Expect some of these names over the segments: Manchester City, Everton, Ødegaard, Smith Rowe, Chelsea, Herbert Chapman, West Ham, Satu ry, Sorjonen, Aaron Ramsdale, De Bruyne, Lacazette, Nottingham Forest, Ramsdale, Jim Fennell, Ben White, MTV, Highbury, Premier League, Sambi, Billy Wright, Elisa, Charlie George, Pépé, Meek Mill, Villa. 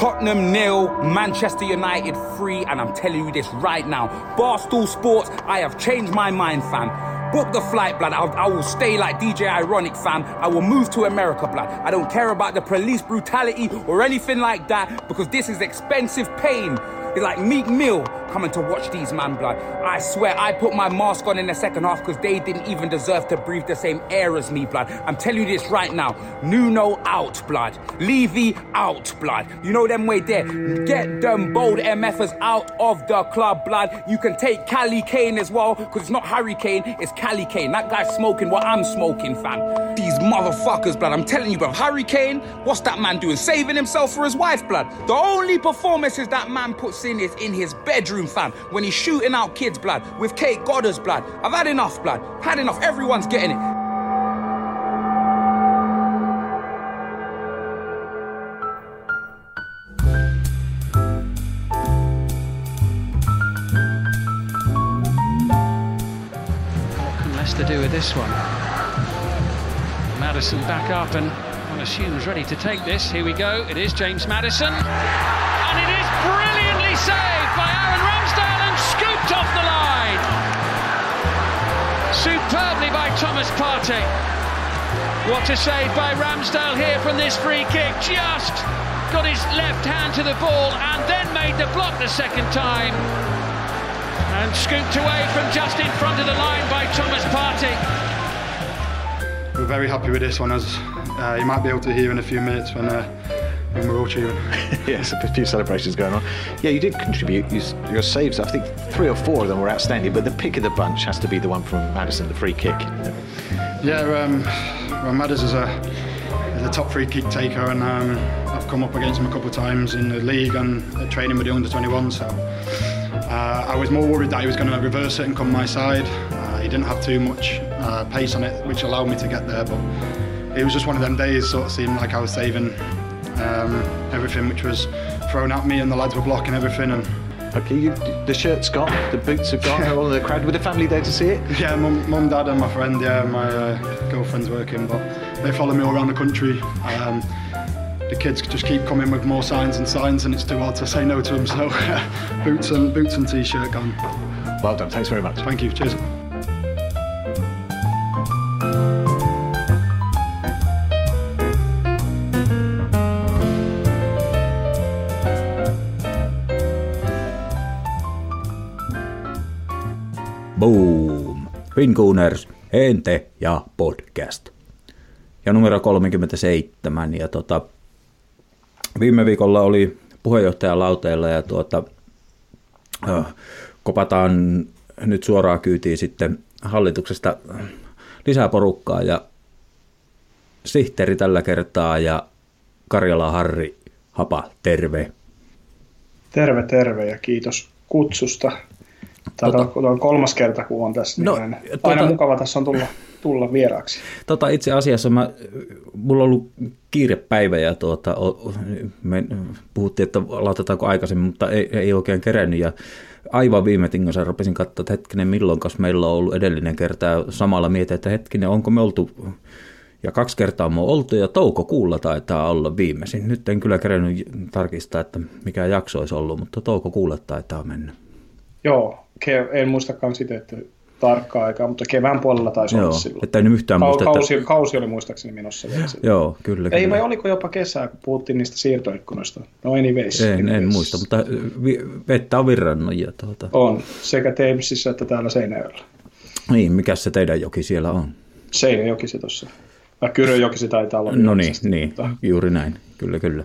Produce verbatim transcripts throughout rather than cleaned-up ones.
Tottenham nil, Manchester United three, and I'm telling you this right now, Barstool Sports, I have changed my mind, fam. Book the flight, blood. I'll, I will stay like D J Ironic, fam. I will move to America, blood. I don't care about the police brutality or anything like that, because this is expensive pain. It's like Meek Mill coming to watch these man, blood. I swear, I put my mask on in the second half because they didn't even deserve to breathe the same air as me, blood. I'm telling you this right now. Nuno out, blood. Levy out, blood. You know them way there. Get them bold M Fers out of the club, blood. You can take Cali Kane as well, because it's not Harry Kane, it's Cali Kane. That guy's smoking what I'm smoking, fam. These motherfuckers, blood. I'm telling you, bro. Harry Kane, what's that man doing? Saving himself for his wife, blood. The only performances that man puts in is in his bedroom, fam, when he's shooting out kids, blood, with Kate Goddard's blood. I've had enough, blood. Had enough. Everyone's getting it. What can Leicester do with this one? Maddison back up and one assumes ready to take this. Here we go. It is James Maddison. And it is brilliantly saved by Aaron Ramsdale and scooped off the line. Superbly by Thomas Partey. What a save by Ramsdale here from this free kick. Just got his left hand to the ball and then made the block the second time. And scooped away from just in front of the line by Thomas Partey. We're very happy with this one, as uh, you might be able to hear in a few minutes when... Uh, And we're all cheering. Yes, a few celebrations going on. Yeah, you did contribute. You, your saves, I think three or four of them were outstanding, but the pick of the bunch has to be the one from Maddison, the free kick. Yeah, um, well, Maddison is a, is a top free kick taker, and um, I've come up against him a couple of times in the league and uh, training with the under twenty-one, so uh, I was more worried that he was going to reverse it and come my side. Uh, he didn't have too much uh, pace on it, which allowed me to get there, but it was just one of them days, sort of seemed like I was saving Um, everything which was thrown at me, and the lads were blocking everything. And okay, you, the shirt's gone, the boots have gone, all the crowd. Were the family there to see it? Yeah, mum, mum dad, and my friend. Yeah, my uh, girlfriend's working, but they follow me all around the country. Um, the kids just keep coming with more signs and signs, and it's too hard to say no to them. So boots and boots and t-shirt gone. Well done. Thanks very much. Thank you. Cheers. Boom! Fincooners, Ente ja podcast. Ja numero kolmekymmentäseitsemän. Ja tota, viime viikolla oli puheenjohtaja lauteilla, ja tuota, äh, kopataan nyt suoraan kyytiin sitten hallituksesta lisää porukkaa. Ja sihteeri tällä kertaa ja Karjala Harri Hapa, terve. Terve, terve ja kiitos kutsusta. Tämä tota, on kolmas kerta, kun on tässä, niin no, aina, tota, aina mukava tässä on tulla, tulla vieraaksi. Tota, itse asiassa mä, mulla on ollut kiirepäivä ja tuota, me puhuttiin, että aloitetaanko aikaisemmin, mutta ei, ei oikein kerännyt. Ja aivan viime tingossa rupesin katsoa, että hetkinen, milloinkas meillä on ollut edellinen kerta. Ja samalla mietin, että hetkinen, onko me oltu, ja kaksi kertaa me on oltu, ja toukokuulla taitaa olla viimeisin. Nyt en kyllä kerännyt tarkistaa, että mikä jakso olisi ollut, mutta toukokuulla taitaa mennä. Joo. En muistakaan sitä, että tarkkaa aikaa, mutta kevään puolella taisi olla silloin. Että en yhtään muista, kausi, että... kausi oli muistaakseni menossa. Joo, kyllä. Ei, vai oliko jopa kesää, kun puhuttiin niistä siirtoikkunoista? No anyways. En, anyways. en muista, mutta vettä on virrannut. Ja tuota... On, sekä Teemsissä että täällä Seinäjoella. Niin, mikä se teidän joki siellä on? Seinäjoki se tuossa. Vai Kyrönjoki se taitaa olla. No niin, niin. Mutta... juuri näin. Kyllä, kyllä.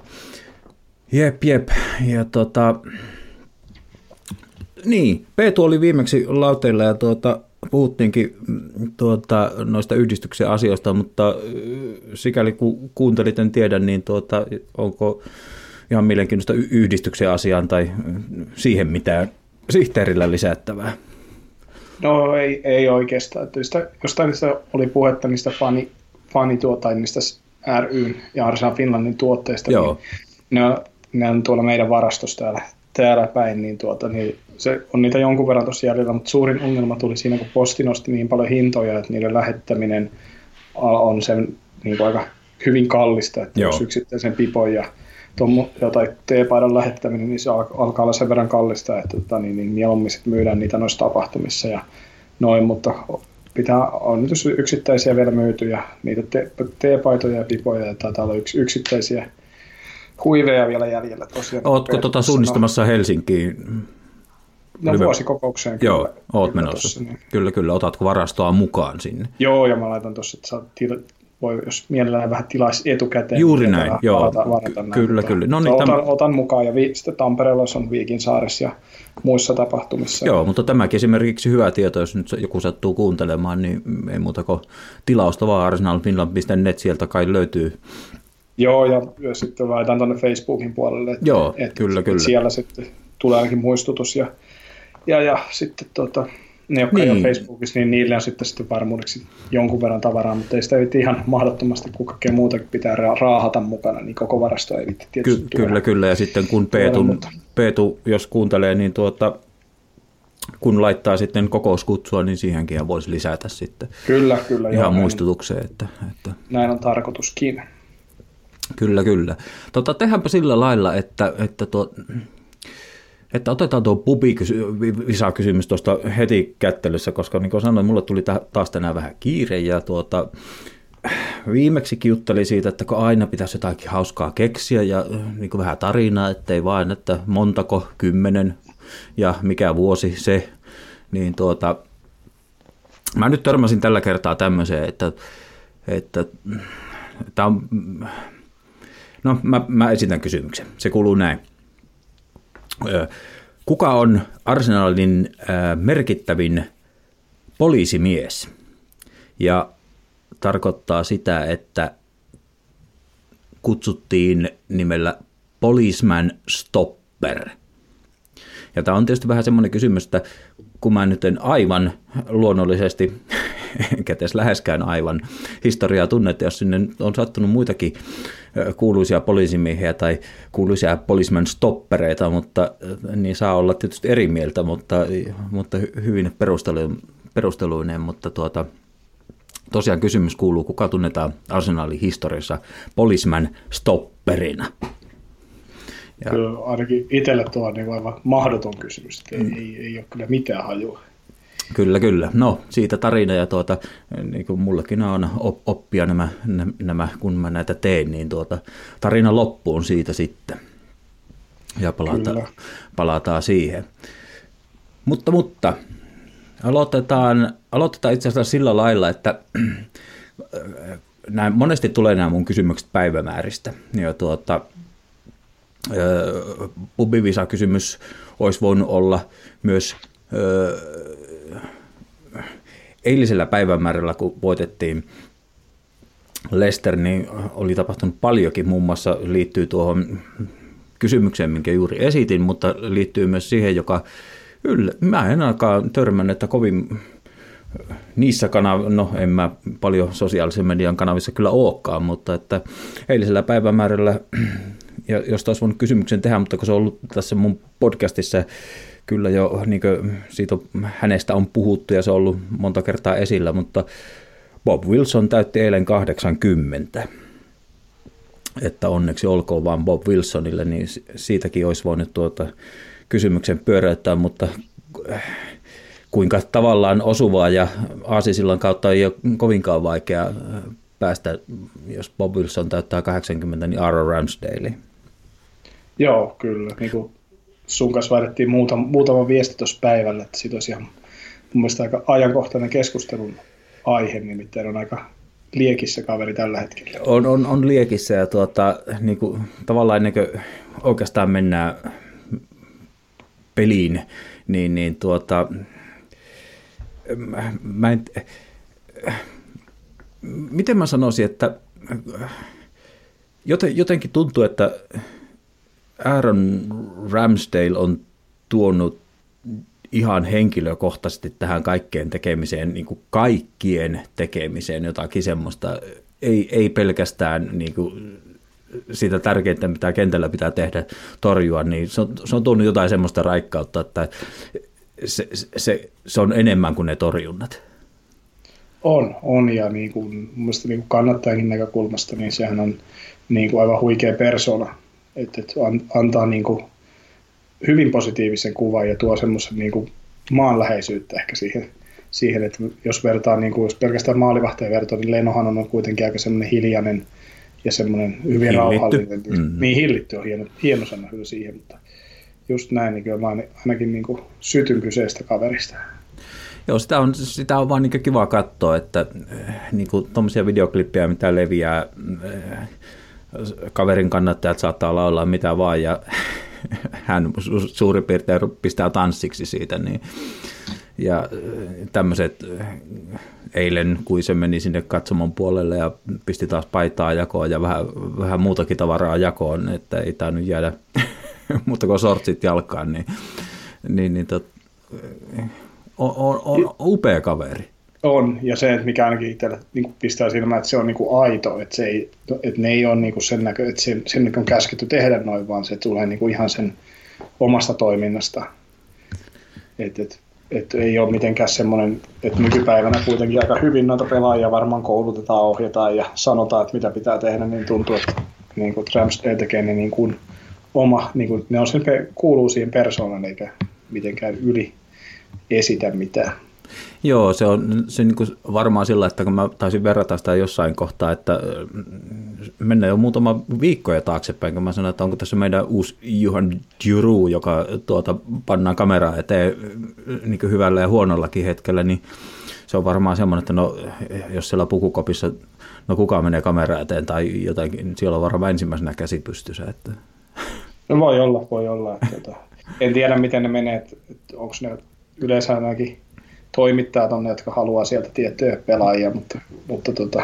Jep, jep. Ja tota... Niin, Peetu oli viimeksi lauteilla ja tuota, puhuttiinkin tuota, noista yhdistyksen asioista, mutta sikäli kun kuuntelit, en tiedä, niin tuota, onko ihan mielenkiintoista yhdistyksen asiaan tai siihen mitään sihteerillä lisättävää? No ei, ei oikeastaan. Sitä, jostain sitä oli puhetta niistä fani, fanituotaimista ry:n ja Arsenal Finlandin tuotteista. Joo. Niin, ne, ne on tuolla meidän varastossa täällä, täällä päin, niin tuota... Niin, se on niitä jonkun verran tuossa jäljellä, mutta suurin ongelma tuli siinä, kun posti nosti niin paljon hintoja, että niiden lähettäminen on sen niin aika hyvin kallista, että jos yksittäisen pipon ja tuon jotain T-paidan lähettäminen, niin se alkaa olla sen verran kallista, että tota, niin, niin mieluummin sit myydään niitä noissa tapahtumissa ja noin, mutta pitää, on nyt yksittäisiä vielä myytyjä, niitä te- T-paitoja ja pipoja, ja taitaa olla yks, yksittäisiä huiveja vielä jäljellä tosiaan. Ootko tota suunnistamassa Helsinkiin? No vuosikokoukseen. Joo, kyllä, oot kyllä menossa. Tossa, niin. Kyllä, kyllä. Otatko varastoa mukaan sinne? Joo, ja mä laitan tuossa, että saa tila- voi, jos mielellään vähän tilaisi etukäteen. Juuri näin, ja joo. Varata, varata näin, kyllä, kyllä. No niin, otan, tämän... otan mukaan, ja vi- sitten Tampereella on Viikinsaaressa ja muissa tapahtumissa. Joo, mutta tämäkin esimerkiksi hyvä tieto, jos nyt joku sattuu kuuntelemaan, niin ei muuta kuin tilausta vaan arsenal finland piste net, sieltä kai löytyy. Joo, ja sitten laitan tuonne Facebookin puolelle, että joo, et, kyllä, kyllä. Siellä sitten tulee ainakin muistutus, ja Ja, ja sitten tuota, ne, jotka niin. ei ole Facebookissa, niin niille on sitten, sitten varmuudeksi jonkun verran tavaraa, mutta ei sitä ihan mahdottomasti, kun kaikkea muutakin pitää raahata mukana, niin koko varasto ei viitti tietysti. Ky- kyllä, kyllä, ja sitten kun Peetu, Peetu jos kuuntelee, niin tuota, kun laittaa sitten kokouskutsua, niin siihenkin voisi lisätä sitten kyllä, kyllä, ihan joo, muistutukseen. Näin, että, että... näin on tarkoituskin. Kyllä, kyllä. Tota, tehdäänpä sillä lailla, että... että tuo... Että otetaan tuo pubi-visa-kysymys tuosta heti kättelyssä, koska niin kuin sanoin, mulle tuli taas tänään vähän kiire ja tuota, viimeksi juttelin siitä, että kun aina pitäisi jotakin hauskaa keksiä ja niin kuin vähän tarinaa, ettei vain, että montako, kymmenen ja mikä vuosi se, niin tuota, mä nyt törmäsin tällä kertaa tämmöiseen, että, että tää on, no mä, mä esitän kysymyksen, se kuuluu näin. Kuka on Arsenalin merkittävin poliisimies? Ja tarkoittaa sitä, että kutsuttiin nimellä Policeman Stopper. Ja tämä on tietysti vähän semmoinen kysymys, että kun mä nyt en aivan luonnollisesti, enkä edes läheskään aivan historiaa tunne, että jos sinne on sattunut muitakin kuuluisia poliisimiehiä tai kuuluisia policeman stoppereita, mutta niin saa olla tietysti eri mieltä, mutta, mutta hyvin perusteluinen, mutta tuota, tosiaan kysymys kuuluu, kuka tunnetaan Arsenalin historiassa policeman stopperina? Ja. Kyllä ainakin itselle tuo on niin aivan mahdoton kysymys, ei, mm. ei, ei ole kyllä mitään hajua. Kyllä, kyllä. No, siitä tarina ja tuota, niin kuin mullakin on oppia nämä, nämä, kun mä näitä teen, niin tuota, tarina loppuun siitä sitten. Ja palata, palataan siihen. Mutta, mutta aloitetaan, aloitetaan itse asiassa sillä lailla, että näin, monesti tulee nämä mun kysymykset päivämääristä. Ja tuota... Pubivisa-kysymys olisi voinut olla myös öö, eilisellä päivämäärällä, kun voitettiin Leicester, niin oli tapahtunut paljonkin, muun muassa liittyy tuohon kysymykseen, minkä juuri esitin, mutta liittyy myös siihen, joka yllä, mä en ainakaan törmännyt, että kovin niissä kanavissa, no en mä paljon sosiaalisen median kanavissa kyllä olekaan, mutta että eilisellä päivämäärällä ja josta olisi voinut kysymyksen tehdä, mutta kun se on ollut tässä mun podcastissa kyllä jo, niin siitä on, hänestä on puhuttu ja se on ollut monta kertaa esillä, mutta Bob Wilson täytti eilen kahdeksankymmentä. Että onneksi olkoon vaan Bob Wilsonille, niin siitäkin olisi voinut tuota kysymyksen pyöräyttää, mutta kuinka tavallaan osuvaa ja aasisillan kautta ei ole kovinkaan vaikea päästä, jos Bob Wilson täyttää kahdeksankymmentä, niin Aaron Ramsdale. Joo, kyllä. Niin kuin sun kanssa vaihdettiin muutama, muutama viesti tuossa päivällä, että siitä olisi ihan mun mielestä aika ajankohtainen keskustelun aihe, nimittäin on aika liekissä kaveri tällä hetkellä. On, on, on liekissä ja tuota, niin kuin, tavallaan ennen kuin oikeastaan mennään peliin, niin, niin tuota, mä, mä en... Miten mä sanoisin, että jotenkin tuntuu, että Aaron Ramsdale on tuonut ihan henkilökohtaisesti tähän kaikkeen tekemiseen, niin kuin kaikkien tekemiseen jotakin semmoista, ei, ei pelkästään niin kuin sitä tärkeintä, mitä kentällä pitää tehdä, torjua, niin se on, se on tuonut jotain semmoista raikkautta, että se, se, se on enemmän kuin ne torjunnat. On, on ja niin kuin, mun mielestä niin kuin kannattajankin näkökulmasta, niin sehän on niin kuin aivan huikea persona että et antaa niinku hyvin positiivisen kuvan ja tuo semmoisen niinku maanläheisyyttä ehkä siihen, siihen että jos vertaa niinku, jos pelkästään maalivahteen vertaa, niin Leinohan on kuitenkin aika semmoinen hiljainen ja semmoinen hyvin hillitty. Rauhallinen. Mm-hmm. Niin hillitty on hieno, hieno sana hyvä siihen, mutta just näin, niin kyllä mä ainakin niin kuin sytyn kyseistä kaverista. Joo, sitä on, sitä on vaan niin kiva katsoa, että niin tuommoisia videoklippejä, mitä leviää, kaverin kannattajat saattaa laulaa mitä vaan, ja hän suurin piirtein pistää tanssiksi siitä. Niin. Ja tämmöiset, eilen kun se meni sinne katsomon puolelle ja pisti taas paitaa jakoon ja vähän, vähän muutakin tavaraa jakoon, että ei tämä nyt jäädä... Mutta kun sortsit jalkaan, niin, niin, niin tot, on, on, on upea kaveri. On, ja se, että mikä ainakin itsellä niin pistää silmään, että se on niin kuin aito, että, se ei, että ne ei ole niin kuin sen näkö, että sen, sen on käsketty tehdä noin, vaan se tulee niin kuin ihan sen omasta toiminnasta. Että et, et ei ole mitenkään semmoinen, että nykypäivänä kuitenkin aika hyvin noita pelaajia varmaan koulutetaan, ohjataan ja sanotaan, että mitä pitää tehdä, niin tuntuu, että niin kuin Ramsdale tekee ne niin kuin oma, niin kuin, ne on sen, kuuluu siihen persoonan eikä mitenkään yli esitä mitään. Joo, se on se niin kuin varmaan sillä, että kun mä taisin verrata sitä jossain kohtaa, että mennään jo muutama viikkoja taaksepäin, kun mä sanoin, että onko tässä meidän uusi Johan Juru, joka tuota, pannaan kameraa eteen niin kuin hyvällä ja huonollakin hetkellä, niin se on varmaan semmoinen, että no, jos siellä pukukopissa, no kuka menee kamera eteen tai jotakin, siellä on varmaan ensimmäisenä käsi pystyssä, että... No voi olla, voi olla. Että en tiedä, miten ne menee. Onko ne yleensä ainakin toimittajat on ne, jotka haluaa sieltä tiettyjä pelaajia, mutta, mutta tota,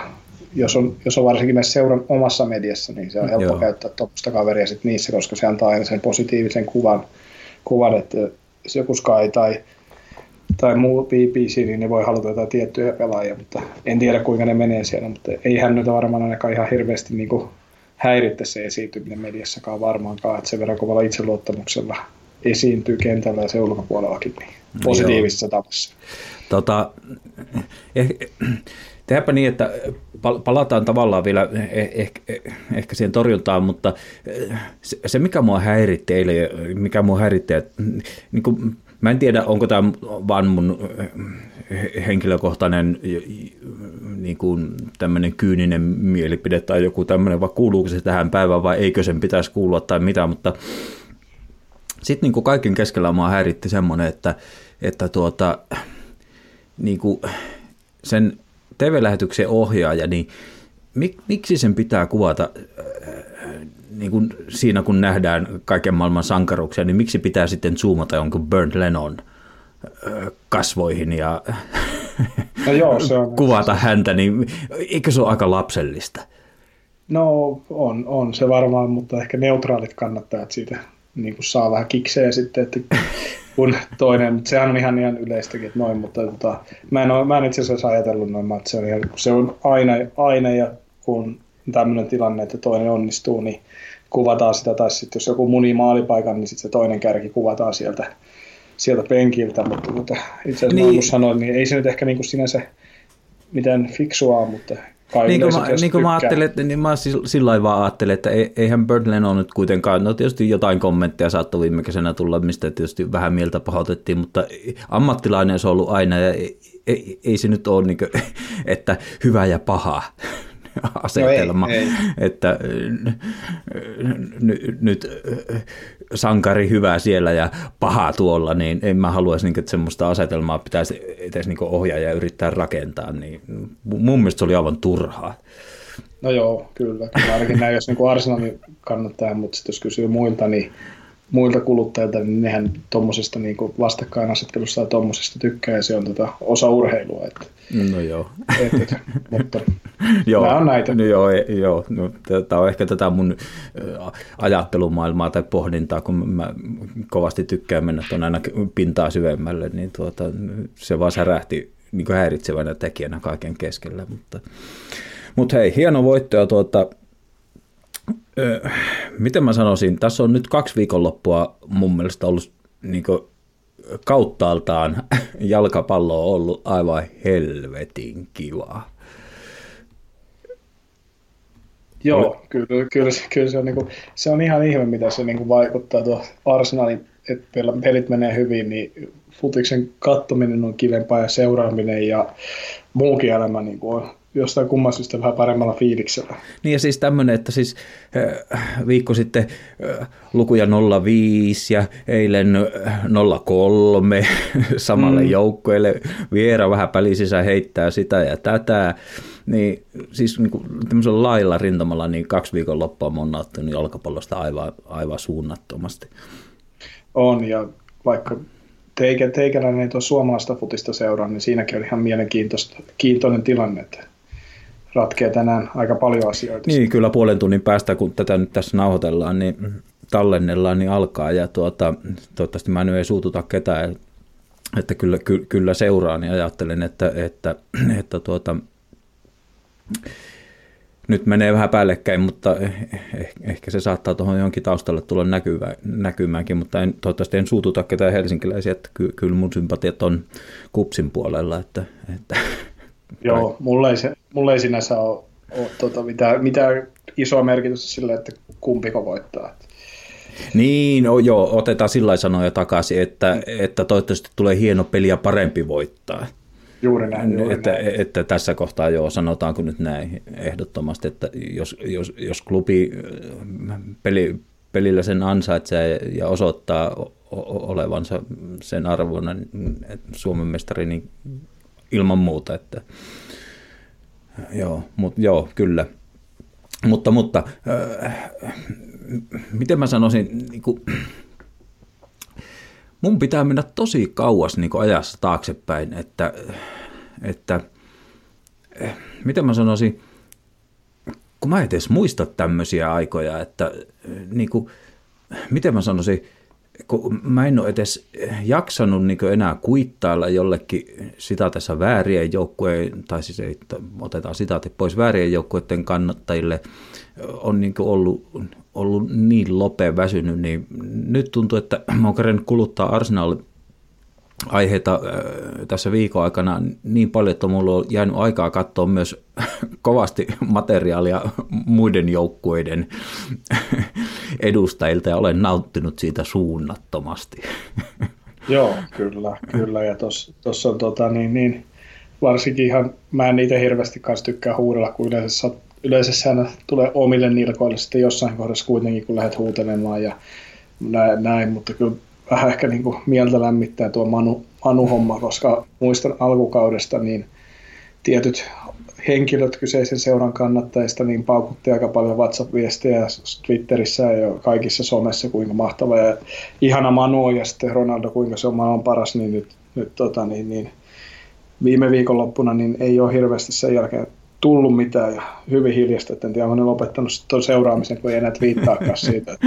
jos, on, jos on varsinkin näissä seuran omassa mediassa, niin se on helppo Joo. käyttää tuommoista kaveria sit niissä, koska se antaa aina sen positiivisen kuvan, kuvan että se joku Sky tai, tai muu B B C, niin ne voi haluta jotain tiettyjä pelaajia, mutta en tiedä, kuinka ne menee siellä, mutta eihän nyt varmaan ainakaan ihan hirveästi niinku häiritte se esiintyminen mediassakaan varmaankaan, että sen verran kovalla itseluottamuksella esiintyy kentällä ja se ulkopuolellakin niin positiivisessa tapassa. Tota, eh, tehdäänpä niin, että palataan tavallaan vielä eh, eh, ehkä siihen torjuntaan, mutta se, se mikä mua häiritti eilen, mikä mua häiritti, että niin kuin, mä en tiedä, onko tämä vaan mun henkilökohtainen niin kuin tämmöinen kyyninen mielipide tai joku tämmöinen, vai kuuluuko se tähän päivään vai eikö sen pitäisi kuulua tai mitä, mutta sitten niin kuin kaiken keskellä mua häiritti semmoinen, että, että tuota, niin kuin sen T V-lähetyksen ohjaaja, niin mik, miksi sen pitää kuvata niin kuin siinä, kun nähdään kaiken maailman sankaruksia, niin miksi pitää sitten zoomata jonkun Burnt Lennon kasvoihin ja no joo, se on, kuvata se. Häntä, niin eikö se ole aika lapsellista? No on, on se varmaan, mutta ehkä neutraalit kannattajat siitä niin kuin saa vähän kiksejä sitten, että kun toinen, sehän on ihan, ihan yleistäkin, että noin, mutta tota, mä, en ole, mä en itse asiassa ajatellut noin, että se on, ihan, se on aina, aina ja kun tämmöinen tilanne, että toinen onnistuu, niin kuvataan sitä, tai sitten jos joku munii maalipaikan, niin sitten se toinen kärki kuvataan sieltä sieltä penkiltä, mutta, mutta itse asiassa niin. Mä sanoin, niin ei se nyt ehkä niin kuin sinänsä mitään fiksua, mutta kai niin yleensä mä, niin kuin mä ajattelin, niin mä sillä vaan ajattelin, että eihän Burnt Lennon nyt kuitenkaan, no tietysti jotain kommentteja saattoi viime kesänä tulla, mistä tietysti vähän mieltä pahoitettiin, mutta ammattilainen se on ollut aina, ja ei, ei, ei se nyt ole, niin kuin, että hyvä ja paha asetelma, no ei, ei. Että nyt... nyt sankari hyvä siellä ja paha tuolla, niin en mä haluaisi, että semmoista asetelmaa pitäisi edes ohjaa ja yrittää rakentaa. Niin mun mielestä se oli aivan turhaa. No joo, kyllä. kyllä ainakin näin, jos Arsenalin kannattaa, mutta sitten jos kysyy muilta, niin, muilta kuluttajilta, niin nehän tuommoisesta niin vastakkainasettelusta ja tuommoisesta tykkää, ja se on tota osa urheilua. Että, no joo. Että, että, mutta joo, nämä on näitä. No joo, joo. No, tämä on ehkä tätä mun ajattelumaailmaa tai pohdintaa, kun mä kovasti tykkään mennä tuon aina pintaa syvemmälle, niin tuota, se vaan särähti niin häiritsevänä tekijänä kaiken keskellä. Mutta, mutta hei, hieno voitto. Tuota, miten mä sanoisin, tässä on nyt kaksi viikonloppua mun mielestä ollut niin kauttaaltaan jalkapallo on ollut aivan helvetin kivaa. Joo, kyllä, kyllä, kyllä se, on, niin kuin, se on ihan ihme, mitä se niin kuin vaikuttaa tuo Arsenalin, että pelit menee hyvin, niin futiksen kattominen on kivempaa ja seuraaminen ja muukin elämä niin kuin on jostain kumman syystä vähän paremmalla fiiliksellä. Niin ja siis tämmöinen, että siis viikko sitten lukuja nolla viisi ja eilen nolla kolme samalle mm. joukkueelle viera vähän pälisisä heittää sitä ja tätä. Niin siis niin kuin tämmöisellä lailla rintamalla niin kaksi viikon loppua mä oon nauttunut jalkapallosta aivan, aivan suunnattomasti. On ja vaikka teikä, teikäläinen ei tuo suomalaista futista seuraa, niin siinäkin on ihan mielenkiintoinen tilanne, että ratkeaa tänään aika paljon asioita. Niin kyllä puolen tunnin päästä, kun tätä nyt tässä nauhoitellaan, niin tallennellaan, niin alkaa ja tuota, toivottavasti mä nyt ei suututa ketään, että kyllä, ky, kyllä seuraan ja ajattelen, että, että, että tuota... Nyt menee vähän päällekkäin, mutta ehkä se saattaa tuohon jonkin taustalle tulla näkyvä, näkymäänkin, mutta en, toivottavasti en suututa ketään helsinkiläisiä, että ky, kyllä mun sympatiat on Kupsin puolella. Että, että. Joo, mulla ei, se, mulla ei sinänsä ole, ole tota, mitään, mitään isoa merkitystä sille, että kumpiko voittaa. Niin, no, joo, otetaan sillä sanoja takaisin, että, että toivottavasti tulee hieno peli ja parempi voittaa. Juuri näin, juuri että, näin. Että, että tässä kohtaa joo, sanotaanko nyt näin ehdottomasti, että jos, jos, jos klubi peli, pelillä sen ansaitsee ja osoittaa olevansa sen arvona Suomen mestari, niin ilman muuta. Että, joo, mut, joo, kyllä. Mutta, mutta äh, miten mä sanoisin... Niin kuin, mun pitää mennä tosi kauas niin kuin ajassa taaksepäin, että, että miten mä sanoisin, kun mä en edes muista tämmöisiä aikoja, että niin kuin, miten mä sanoisin, kun mä en ole edes jaksanut niin kuin enää kuittailla jollekin sitä tässä väärien joukkueen, tai siis ei, otetaan sitaatit pois, väärien joukkueiden kannattajille on niin kuin ollut... ollut niin lopea väsynyt, niin nyt tuntuu, että mä oon kerennyt kuluttaa Arsenal-aiheita tässä viikon aikana niin paljon, että mulla on jäänyt aikaa katsoa myös kovasti materiaalia muiden joukkueiden edustajilta ja olen nauttinut siitä suunnattomasti. Joo, kyllä, kyllä ja tuossa on tota, niin, niin, varsinkin ihan, mä en itse hirveästi kanssa tykkää huudella, kun yleensä sattuu. Yleensä tulee omille nilkoille sitten jossain kohdassa kuitenkin, kun lähdet huutelemaan ja näin, mutta kyllä vähän ehkä niin kuin mieltä lämmittää tuo Manu, Manu-homma, koska muistan alkukaudesta niin tietyt henkilöt kyseisen seuran kannattajista niin paukutti aika paljon WhatsApp-viestejä Twitterissä ja kaikissa somessa, kuinka mahtava ja ihana Manu ja sitten Ronaldo, kuinka se on maailman paras, niin nyt, nyt tota, niin, niin, viime viikonloppuna niin ei ole hirveästi sen jälkeen tullut mitään ja hyvin hiljasta, että en tiedä, olen lopettanut tuon seuraamisen, kun ei enää viittaakaan siitä.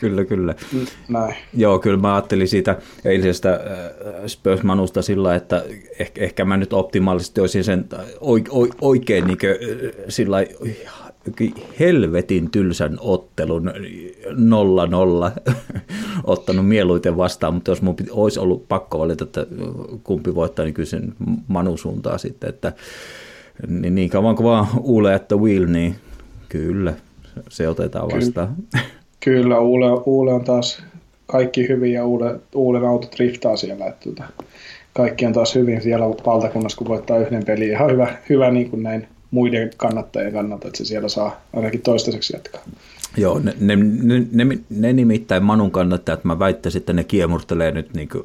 Kyllä, kyllä. Näin. Joo, kyllä mä ajattelin siitä eilisestä Spurs-Manusta sillä, että ehkä, ehkä mä nyt optimaalisesti olisin sen oikein niin kuin, sillä helvetin tylsän ottelun nolla nolla ottanut mieluiten vastaan, mutta jos mun olisi ollut pakko valita, että kumpi voittaa, niin kyllä sen Manu suuntaa sitten, että Niin, niin kauan kuin vaan Ule at the wheel, niin kyllä, se otetaan vastaan. Kyllä, kyllä Ule, Ule on taas kaikki hyvin ja Ule, Ulen auto driftaa siellä. Että kaikki on taas hyvin siellä valtakunnassa, kun voittaa yhden pelin. Ihan hyvä, hyvä niin kuin näin muiden kannattajien kannalta, että se siellä saa ainakin toistaiseksi jatkaa. Joo, ne, ne, ne, ne, ne nimittäin Manun kannattajat, mä väittäisin, että ne kiemurtelee nyt niin kuin,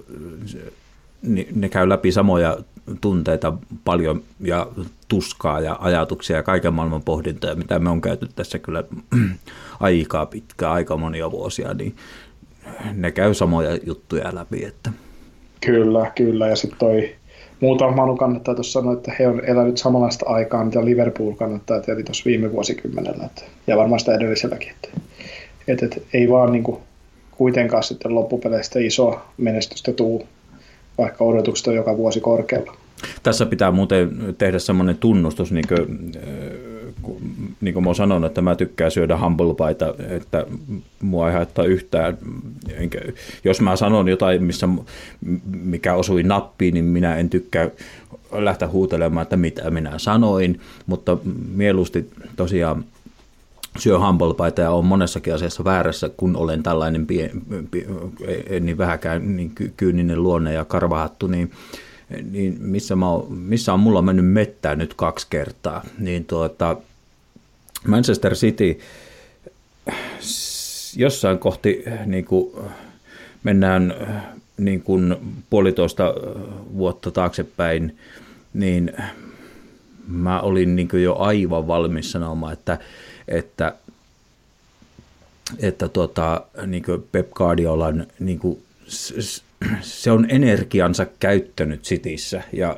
ne käy läpi samoja tunteita paljon ja tuskaa ja ajatuksia ja kaiken maailman pohdintoja, mitä me on käyty tässä kyllä aikaa pitkään, aika monia vuosia, niin ne käy samoja juttuja läpi. Että. Kyllä, kyllä. Ja sitten toi muutama Manu kannattaa tuossa sanoa, että he on elänyt samanlaista aikaa, mitä Liverpool kannattaa, eli tuossa viime vuosikymmenellä, että, ja varmaan sitä edelliselläkin. Että, että, että ei vaan niin kuin, kuitenkaan sitten loppupeleistä isoa menestystä tule, vaikka odotukset on joka vuosi korkealla. Tässä pitää muuten tehdä semmoinen tunnustus, niin kuin, niin kuin mä oon sanonut, että mä tykkään syödä humble pietä, että mua ei haittaa yhtään. Enkä, jos mä sanon jotain, missä, mikä osui nappiin, niin minä en tykkää lähteä huutelemaan, että mitä minä sanoin, mutta mieluusti tosiaan syö humble-paita ja on monessakin asiassa väärässä, kun olen tällainen pien, pien, niin vähäkään niin kyyninen luonne ja karvahattu, niin, niin missä, mä oon, missä on mulla mennyt mettää nyt kaksi kertaa. Niin tuota, Manchester City jossain kohti niin kuin mennään niin kuin puolitoista vuotta taaksepäin, niin mä olin niin kuin jo aivan valmis sanomaan, että että, että tuota, niin kuin Pep Guardiolan niin kuin, se on energiansa käyttänyt Cityssä ja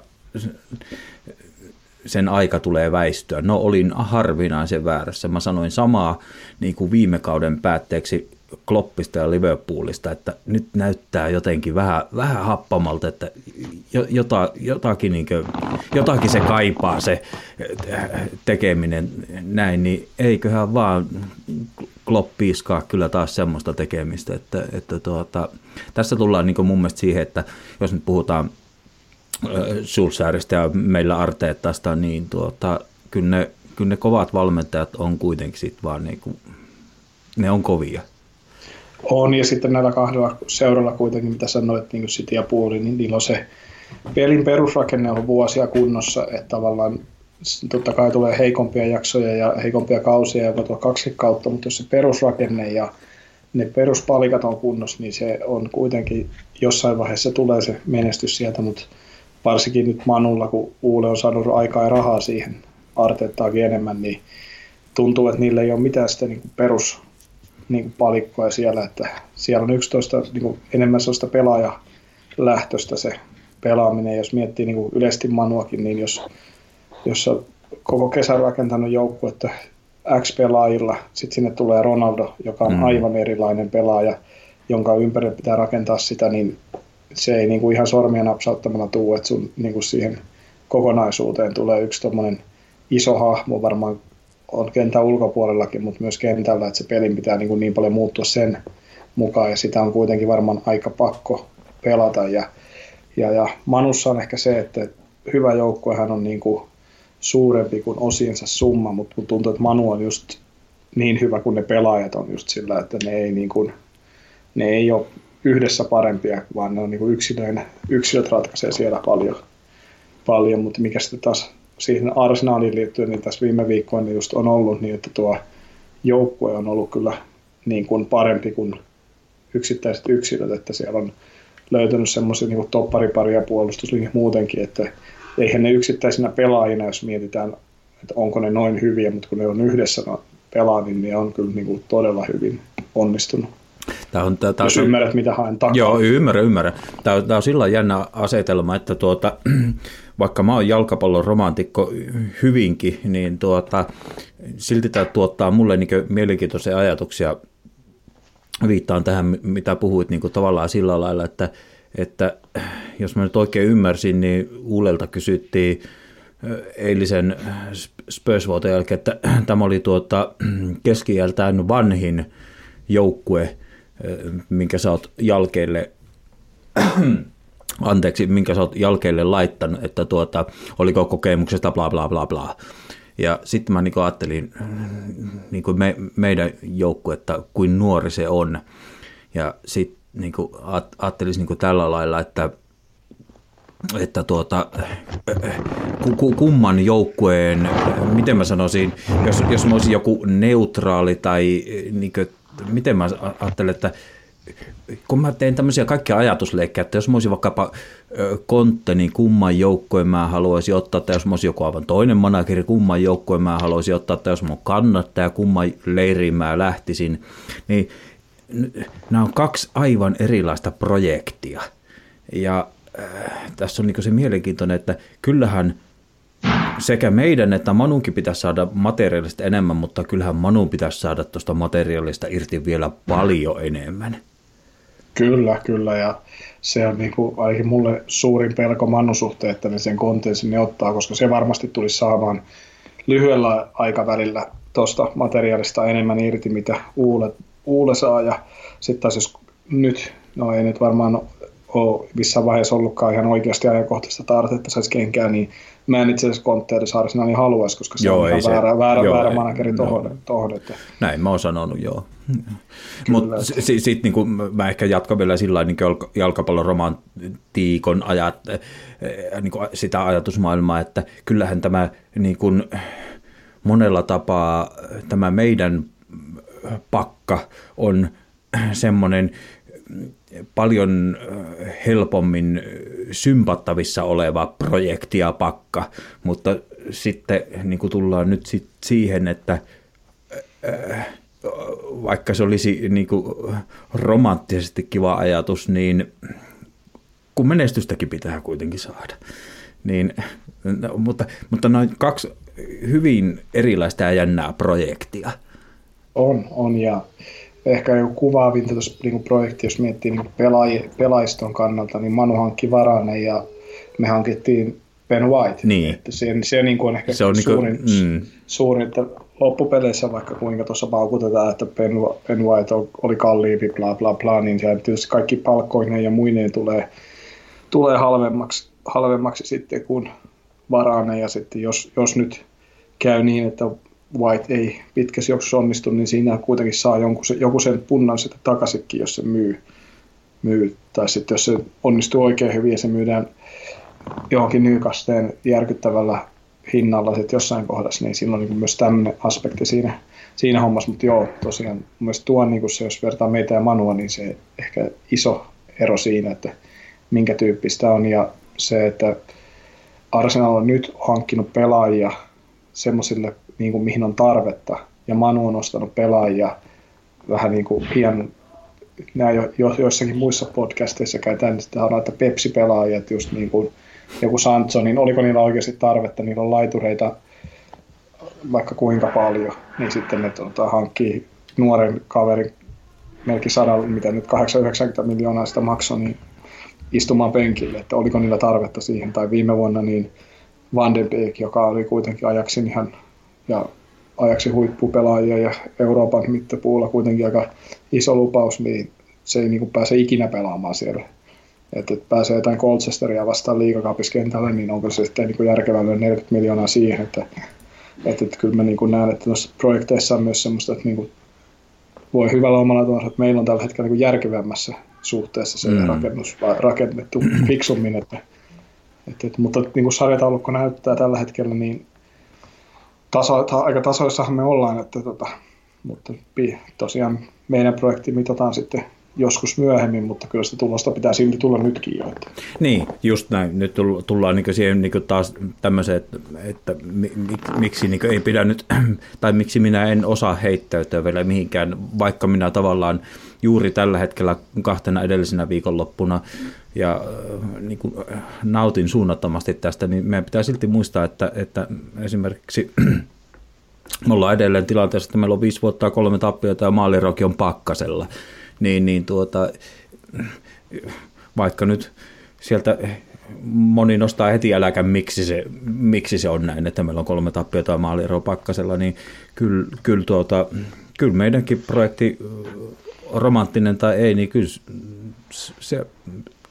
sen aika tulee väistyä. No olin harvinaisen väärässä. Mä sanoin samaa niin kuin viime kauden päätteeksi Kloppista ja Liverpoolista, että nyt näyttää jotenkin vähän, vähän happamalta, että jota, jotakin, niin kuin, jotakin se kaipaa se tekeminen näin, niin eiköhän vaan Klopp piiskaa kyllä taas semmoista tekemistä, että, että tuota, tässä tullaan niin kuin mun mielestä siihen, että jos nyt puhutaan Solskjaerista ja meillä Arteetasta, niin tuota, kyllä, ne, kyllä ne kovat valmentajat on kuitenkin sit vaan niin kuin, ne on kovia. On, ja sitten näillä kahdella seuralla kuitenkin, mitä sanoit, niin kuin City ja Pooli, niin niillä on se pelin perusrakenne on vuosia kunnossa, että tavallaan totta kai tulee heikompia jaksoja ja heikompia kausia, ja voi tulla kaksi kautta, mutta jos se perusrakenne ja ne peruspalikat on kunnossa, niin se on kuitenkin jossain vaiheessa tulee se menestys sieltä, mutta varsinkin nyt Manulla, kun Uule on saanut aikaa ja rahaa siihen, Arteettaakin enemmän, niin tuntuu, että niillä ei ole mitään sitä niin kuin perus niin palikkoja siellä, että siellä on yksitoista niin enemmän sellaista pelaajalähtöistä se pelaaminen. Jos miettii niin yleisesti Manuakin, niin jos, jos on koko kesän rakentanut joukkuetta X-pelaajilla, sitten sinne tulee Ronaldo, joka on aivan erilainen pelaaja, jonka ympärille pitää rakentaa sitä, niin se ei niin kuin ihan sormia napsauttamalla tule, että sun niin kuin siihen kokonaisuuteen tulee yksi tommoinen iso hahmo varmaan, on kentän ulkopuolellakin, mutta myös kentällä, että se pelin pitää niin, niin paljon muuttua sen mukaan, ja sitä on kuitenkin varmaan aika pakko pelata. Ja, ja, ja Manussa on ehkä se, että hyvä joukkuehan on niin kuin suurempi kuin osiensa summa, mutta tuntuu, että Manu on just niin hyvä kuin ne pelaajat on just sillä, että ne ei, niin kuin, ne ei ole yhdessä parempia, vaan ne on niin kuin yksilöt ratkaisee siellä paljon, paljon, mutta mikä sitten taas siihen Arsenaliin liittyen, niin tässä viime viikkoina just on ollut niin, että tuo joukkue on ollut kyllä niin kuin parempi kuin yksittäiset yksilöt, että siellä on löytynyt semmoisia niin kuin toppariparia puolustuslinja muutenkin, että eihän ne yksittäisinä pelaajina, jos mietitään, että onko ne noin hyviä, mutta kun ne on yhdessä pelaa, niin ne on kyllä niin kuin todella hyvin onnistunut. Tämä on, tämä, jos ymmärrät, mitä haen takaa. Joo, ymmärrän, ymmärrän. Tämä, tämä on sillä jännä asetelma, että tuota, vaikka mä oon jalkapallon romantikko hyvinkin, niin tuota, silti tämä tuottaa mulle niin mielenkiintoisia ajatuksia. Viittaan tähän, mitä puhuit niin tavallaan sillä lailla, että, että jos mä nyt oikein ymmärsin, niin Uulelta kysyttiin eilisen Spurs-vuoton jälkeen, että tämä oli tuota, keski-iältään vanhin joukkue, minkä sä oot jalkeille, anteeksi, minkä sä oot jalkeille laittanut, että tuota, oliko kokemuksesta bla bla bla bla. Ja sitten mä niin kuin ajattelin niin kuin me, meidän joukkuetta, kuin nuori se on. Ja sitten niin kuin ajattelisin niin kuin tällä lailla, että, että tuota, kumman joukkueen, miten mä sanoisin, jos, jos mä olisin joku neutraali tai niin kuin, miten mä ajattelen, että kun mä teen tämmöisiä kaikkia ajatusleikkejä, että jos mä olisin vaikkapa Kontte, niin kumman joukkojen mä haluaisin ottaa, tai jos mä olisin joku aivan toinen manageri, kumman joukkojen mä haluaisin ottaa, tai jos mä oon kannattaja, kumman leiriin mä lähtisin, niin nämä on kaksi aivan erilaista projektia. Ja äh, tässä on niinku se mielenkiintoinen, että kyllähän sekä meidän että Manunkin pitäisi saada materiaalista enemmän, mutta kyllähän Manun pitäisi saada tuosta materiaalista irti vielä paljon enemmän. Kyllä, kyllä. Ja se on niin kuin ainakin mulle suurin pelko Manun suhteen, että ne sen konteen sinne ottaa, koska se varmasti tulisi saamaan lyhyellä aikavälillä tuosta materiaalista enemmän irti, mitä Uule, Uule saa. Ja sitten taas jos nyt, no ei nyt varmaan ole missään vaiheessa ollutkaan ihan oikeasti ajankohtaista tarvetta, että saisi kenkään, niin mä en itse asiassa Kontteiden Arsenalin niin haluaisi, koska se joo, on ihan se, väärä, väärä, joo, väärä ei, manageri tohon. No. Näin mä oon sanonut, joo. Mutta sitten sit, niin mä ehkä jatkan vielä sillä niin jalkapallon romantiikon ajat, niin sitä ajatusmaailmaa, että kyllähän tämä niin kuin, monella tapaa tämä meidän pakka on semmoinen paljon helpommin sympattavissa oleva projekti ja pakka, mutta sitten niin kuin tullaan nyt sit siihen, että vaikka se olisi niin kuin romanttisesti kiva ajatus, niin kun menestystäkin pitää kuitenkin saada. Niin, mutta, mutta noin kaksi hyvin erilaista ja jännää projektia. On, on ja ehkä joku kuvaavinta tuossa niin projekti, jos miettii niin pelaaj- pelaiston kannalta, niin Manu hankki Varane ja me hankittiin Ben White. Niin. Että se se niin on ehkä se on suurin, niin kuin, mm. suurin, että loppupeleissä vaikka kuinka tuossa paukutetaan, että Ben, Ben White oli kalliimpi, bla bla bla, niin se tietysti kaikki palkkoineen ja muineen tulee, tulee halvemmaksi, halvemmaksi sitten kuin Varane ja sitten jos, jos nyt käy niin, että White ei pitkässä juoksussa onnistu, niin siinä kuitenkin saa jonkun, joku sen punnan sitä takaisinkin, jos se myy. myy. Tai sitten jos se onnistuu oikein hyvin ja se myydään johonkin Newcasteen järkyttävällä hinnalla sitten jossain kohdassa, niin silloin niin myös tämmöinen aspekti siinä, siinä hommassa. Mutta joo, tosiaan mun mielestä tuo, niin se, jos vertaa meitä ja Manua, niin se ehkä iso ero siinä, että minkä tyyppistä on. Ja se, että Arsenal on nyt hankkinut pelaajia semmoisille, niin kuin mihin on tarvetta, ja Manu on ostanut pelaajia vähän niin kuin hieman, nämä jo, jo, joissakin muissa podcasteissa käytän, että Pepsi-pelaajat, just niin kuin joku Sancho, niin oliko niillä oikeasti tarvetta, niillä on laitureita vaikka kuinka paljon, niin sitten ne tuota, hankkii nuoren kaverin melkein sadalla, mitä nyt kahdeksankymmentä yhdeksänkymmentä miljoonaa sitä maksoi, niin istumaan penkille, että oliko niillä tarvetta siihen, tai viime vuonna niin Van de Beek, joka oli kuitenkin ajaksi ihan ja ajaksi huippupelaajia ja Euroopan mittapuulla kuitenkin aika iso lupaus, niin se ei niin kuin pääse ikinä pelaamaan siellä. Että pääsee jotain Colchesteria vastaan liigakapiskentälle, niin onko se sitten niin kuin järkevää neljäkymmentä miljoonaa siihen. Että, että, että kyllä mä niin kuin näen, että noissa projekteissa on myös semmoista, että niin kuin voi hyvällä omalla tavalla, että meillä on tällä hetkellä niin kuin järkevämmässä suhteessa se mm. rakennus, rakennettu fiksummin. Että, että, että, mutta niin kuin sarjataulukko näyttää tällä hetkellä, niin Taso, ta, aika tasoissahan me ollaan, että tota, mutta tosiaan meidän projekti mitataan sitten joskus myöhemmin, mutta kyllä sitä tulosta pitää silti tulla nytkin jo. Että. Niin, just näin. Nyt tullaan niin siihen niin taas tämmöiseen, että, että miksi niin ei pidä nyt, tai miksi minä en osaa heittäytyä vielä mihinkään, vaikka minä tavallaan juuri tällä hetkellä kahtena edellisenä viikonloppuna ja niin kuin nautin suunnattomasti tästä, niin meidän pitää silti muistaa, että, että esimerkiksi me ollaan edelleen tilanteessa, että meillä on viisi vuotta kolme tappiota ja maaliroki on pakkasella. Niin, niin tuota, vaikka nyt sieltä moni nostaa heti äläkän, miksi se, miksi se on näin, että meillä on kolme tappiota ja maaliero pakkasella, niin kyllä, kyllä, tuota, kyllä meidänkin projekti, romanttinen tai ei, niin kyllä, se,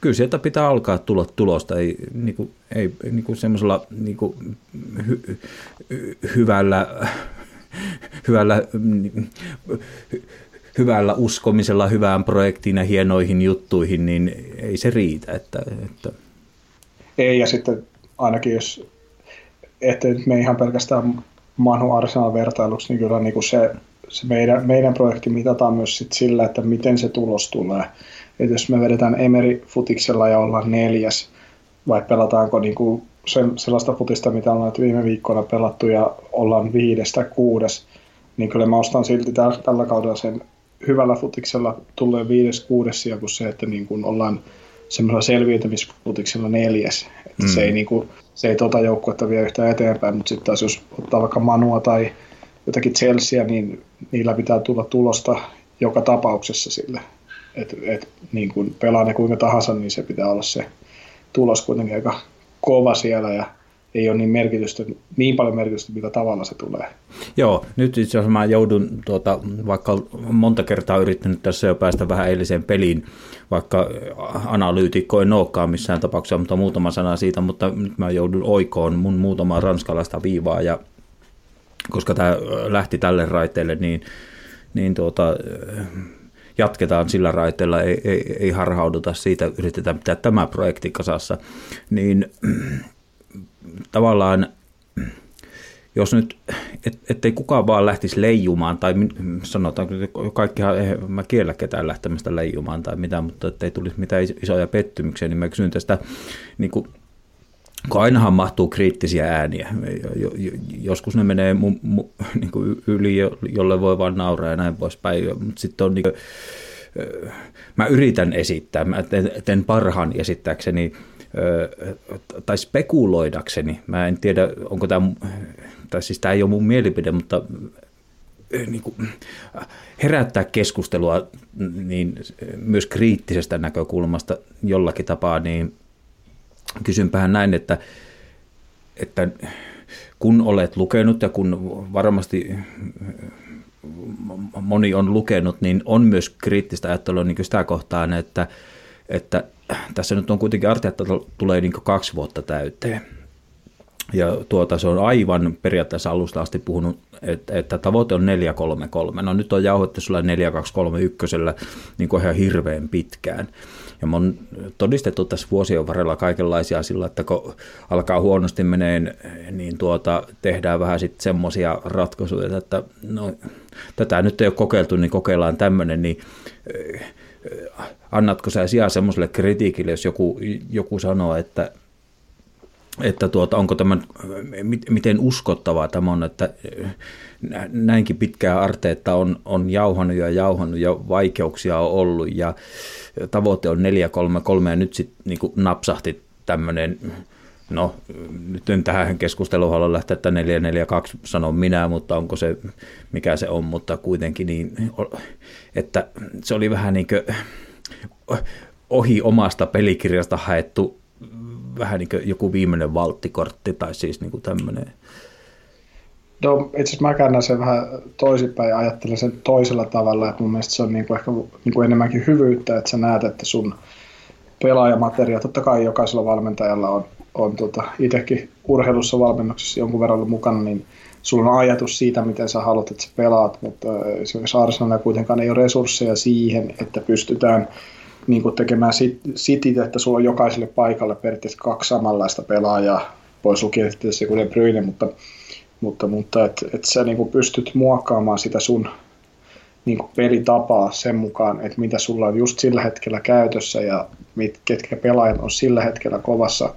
kyllä sieltä pitää alkaa tulla tulosta, ei, niin kuin, ei niin kuin semmoisella niin kuin hy, hyvällä, hyvällä hyvällä uskomisella, hyvään projektiin ja hienoihin juttuihin, niin ei se riitä. Että, että. Ei, ja sitten ainakin jos, ettei me ihan pelkästään Manu Arsenal vertailuksi, niin kyllä niin kuin se, se meidän, meidän projekti mitataan myös sit sillä, että miten se tulos tulee. Et jos me vedetään Emery-futiksella ja ollaan neljäs, vai pelataanko niin kuin sen, sellaista futista, mitä ollaan viime viikkoina pelattu ja ollaan viidestä kuudes, niin kyllä mä ostan silti tällä, tällä kaudella sen hyvällä futiksella tulee viides kuudes sija kuin se, että niin kuin ollaan semmoisella selviytymisfutiksella neljäs. Mm. Se ei, niin kuin, se ei tota joukkuetta vie yhtään eteenpäin, mutta sitten taas jos ottaa vaikka Manua tai jotakin Chelsea, niin niillä pitää tulla tulosta joka tapauksessa sille. Että et, niin kuin pelaa ne kuinka tahansa, niin se pitää olla se tulos kuitenkin aika kova siellä ja ei ole niin merkitystä, niin paljon merkitystä, mitä tavalla se tulee. Joo, nyt itse asiassa mä joudun, tuota, vaikka monta kertaa yrittänyt tässä jo päästä vähän eiliseen peliin, vaikka analyytikko en olekaan missään tapauksessa, mutta muutama sana siitä, mutta nyt mä joudun oikoon mun muutamaa ranskalaista viivaa, ja koska tämä lähti tälle raiteelle, niin, niin tuota, jatketaan sillä raiteella, ei, ei, ei harhauduta siitä, yritetään pitää tämä projekti kasassa, niin tavallaan, jos nyt, et, ettei kukaan vaan lähtisi leijumaan, tai sanotaanko, kaikkihan, en mä kiellä ketään lähtemästä leijumaan tai mitään, mutta ettei tulisi mitään isoja pettymyksiä, niin mä kysyn tästä, niin kuin, kun ainahan mahtuu kriittisiä ääniä. Joskus ne menee mu, mu, niin kuin yli, jolle voi vaan nauraa ja näin poispäin, mutta sitten on niin kuin, mä yritän esittää, mä teen parhaan esittääkseni, tai spekuloidakseni, mä en tiedä, onko tämä, tai siis tämä ei ole mun mielipide, mutta niin kuin herättää keskustelua niin myös kriittisestä näkökulmasta jollakin tapaa, niin kysynpähän näin, että, että kun olet lukenut ja kun varmasti moni on lukenut, niin on myös kriittistä ajattelua niin kuin sitä kohtaan, että että tässä nyt on kuitenkin Arteetta tulee niin kuin kaksi vuotta täyteen. Ja tuota, se on aivan periaatteessa alusta asti puhunut, että, että tavoite on neljä kolme kolme. No nyt on jauhettu sulla neljä kaksi kolme yksi niin kuin ihan hirveän pitkään. Ja mä oon todistettu tässä vuosien varrella kaikenlaisia sillä, että kun alkaa huonosti meneen, niin tuota, tehdään vähän sitten semmoisia ratkaisuja, että no, tätä nyt ei ole kokeiltu, niin kokeillaan tämmöinen, niin annatko sä sijaa semmoiselle kritiikille, jos joku, joku sanoo, että, että tuota, onko tämän, miten uskottavaa tämä on, että näinkin pitkää Arteetta on, on jauhanut ja jauhanut ja vaikeuksia on ollut ja tavoite on neljä kolme kolme ja nyt sitten niin kuin napsahti tämmöinen, no nyt en tähän keskusteluun halua lähteä, että neljä neljä kaksi sanon minä, mutta onko se, mikä se on, mutta kuitenkin niin, että se oli vähän niin kuin ohi omasta pelikirjasta haettu vähän niin kuin joku viimeinen valttikortti tai siis niin kuin tämmöinen. No itse asiassa mä käännän sen vähän toisinpäin ja ajattelen sen toisella tavalla, että mun mielestä se on niin kuin ehkä niin kuin enemmänkin hyvyyttä, että sä näet, että sun pelaajamateriaali, totta kai jokaisella valmentajalla on, on tota, itsekin urheilussa valmennuksessa jonkun verran ollut mukana, niin sulla on ajatus siitä, miten sä haluat, että sä pelaat, mutta esimerkiksi Arsenalilla kuitenkaan ei ole resursseja siihen, että pystytään niin kuin tekemään sit, sitit, että sulla on jokaiselle paikalle periaatteessa kaksi samanlaista pelaajaa, pois lukien tietysti kuin De Bruyne, mutta, mutta, mutta että et sä niin kuin pystyt muokkaamaan sitä sun niin kuin pelitapaa sen mukaan, että mitä sulla on just sillä hetkellä käytössä ja mit, ketkä pelaajat on sillä hetkellä kovassa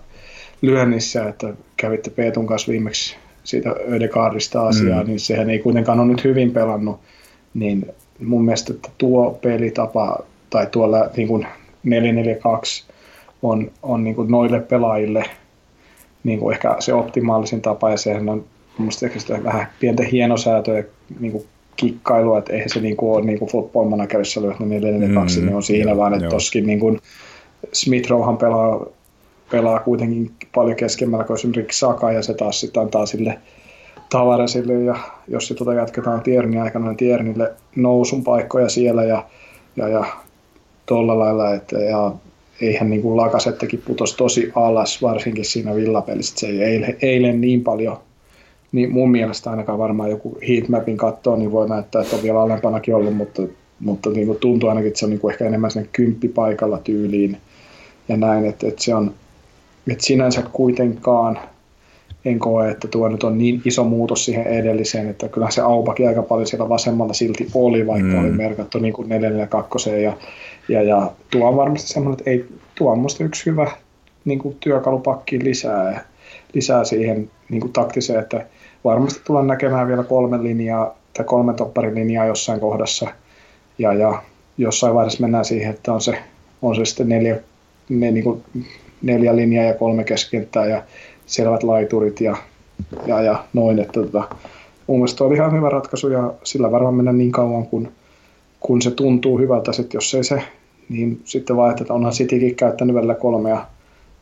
lyönnissä, että kävitte Peetun kanssa viimeksi siitä Ødegaardista asiaa, mm. niin sehän ei kuitenkaan ole nyt hyvin pelannut, niin mun mielestä että tuo pelitapa tai tuolla niin kuin neljä neljä kaksi on, on niin kuin noille pelaajille niin kuin ehkä se optimaalisin tapa, ja sehän on mun mielestä vähän pientä hienosäätöä ja niin kuin kikkailua, että eihän se niin kuin ole niin kuin Football Managerissa lyöt ne neljä neljä kaksi, mm, niin on siinä jo, vaan, että tossakin niin kuin Smith Rowehan pelaa pelaa kuitenkin paljon keskemmällä kuin esimerkiksi Saka, ja se taas sitten antaa sille Tavaresille, ja jos se tuota jatketaan Tiernin aikana, niin Tiernille nousun paikkoja siellä ja, ja, ja tuolla lailla, että ja eihän niin kuin Lacazettekin putosi tosi alas, varsinkin siinä Villapelissä, se ei eilen, eilen niin paljon, niin mun mielestä ainakaan varmaan joku heatmapin kattoo, niin voi näyttää, että on vielä alempanakin ollut, mutta, mutta niin kuin tuntuu ainakin, että se on niin kuin ehkä enemmän sen kymppipaikalla tyyliin, ja näin, että, että se on et sinänsä kuitenkaan en koe, että tuo nyt on niin iso muutos siihen edelliseen, että kyllähän se Aubakin aika paljon siellä vasemmalla silti oli, vaikka mm. oli merkattu niin kuin neljä neljä kaksi. Ja, ja, ja tuo on varmasti semmoinen, että ei, tuo on musta yksi hyvä niin kuin työkalupakki lisää, lisää siihen niin kuin taktiseen, että varmasti tullaan näkemään vielä kolme linjaa tai kolme topparin linjaa jossain kohdassa. Ja, ja jossain vaiheessa mennään siihen, että on se, on se sitten neljä, ne niin kuin neljä linjaa ja kolme keskikenttää ja selvät laiturit ja, ja, ja noin. Että, tota, mun mielestä oli ihan hyvä ratkaisu ja sillä varmaan mennä niin kauan, kun, kun se tuntuu hyvältä. Sitten jos ei se, niin sitten vaan, että onhan Citykin käyttänyt välillä kolmea,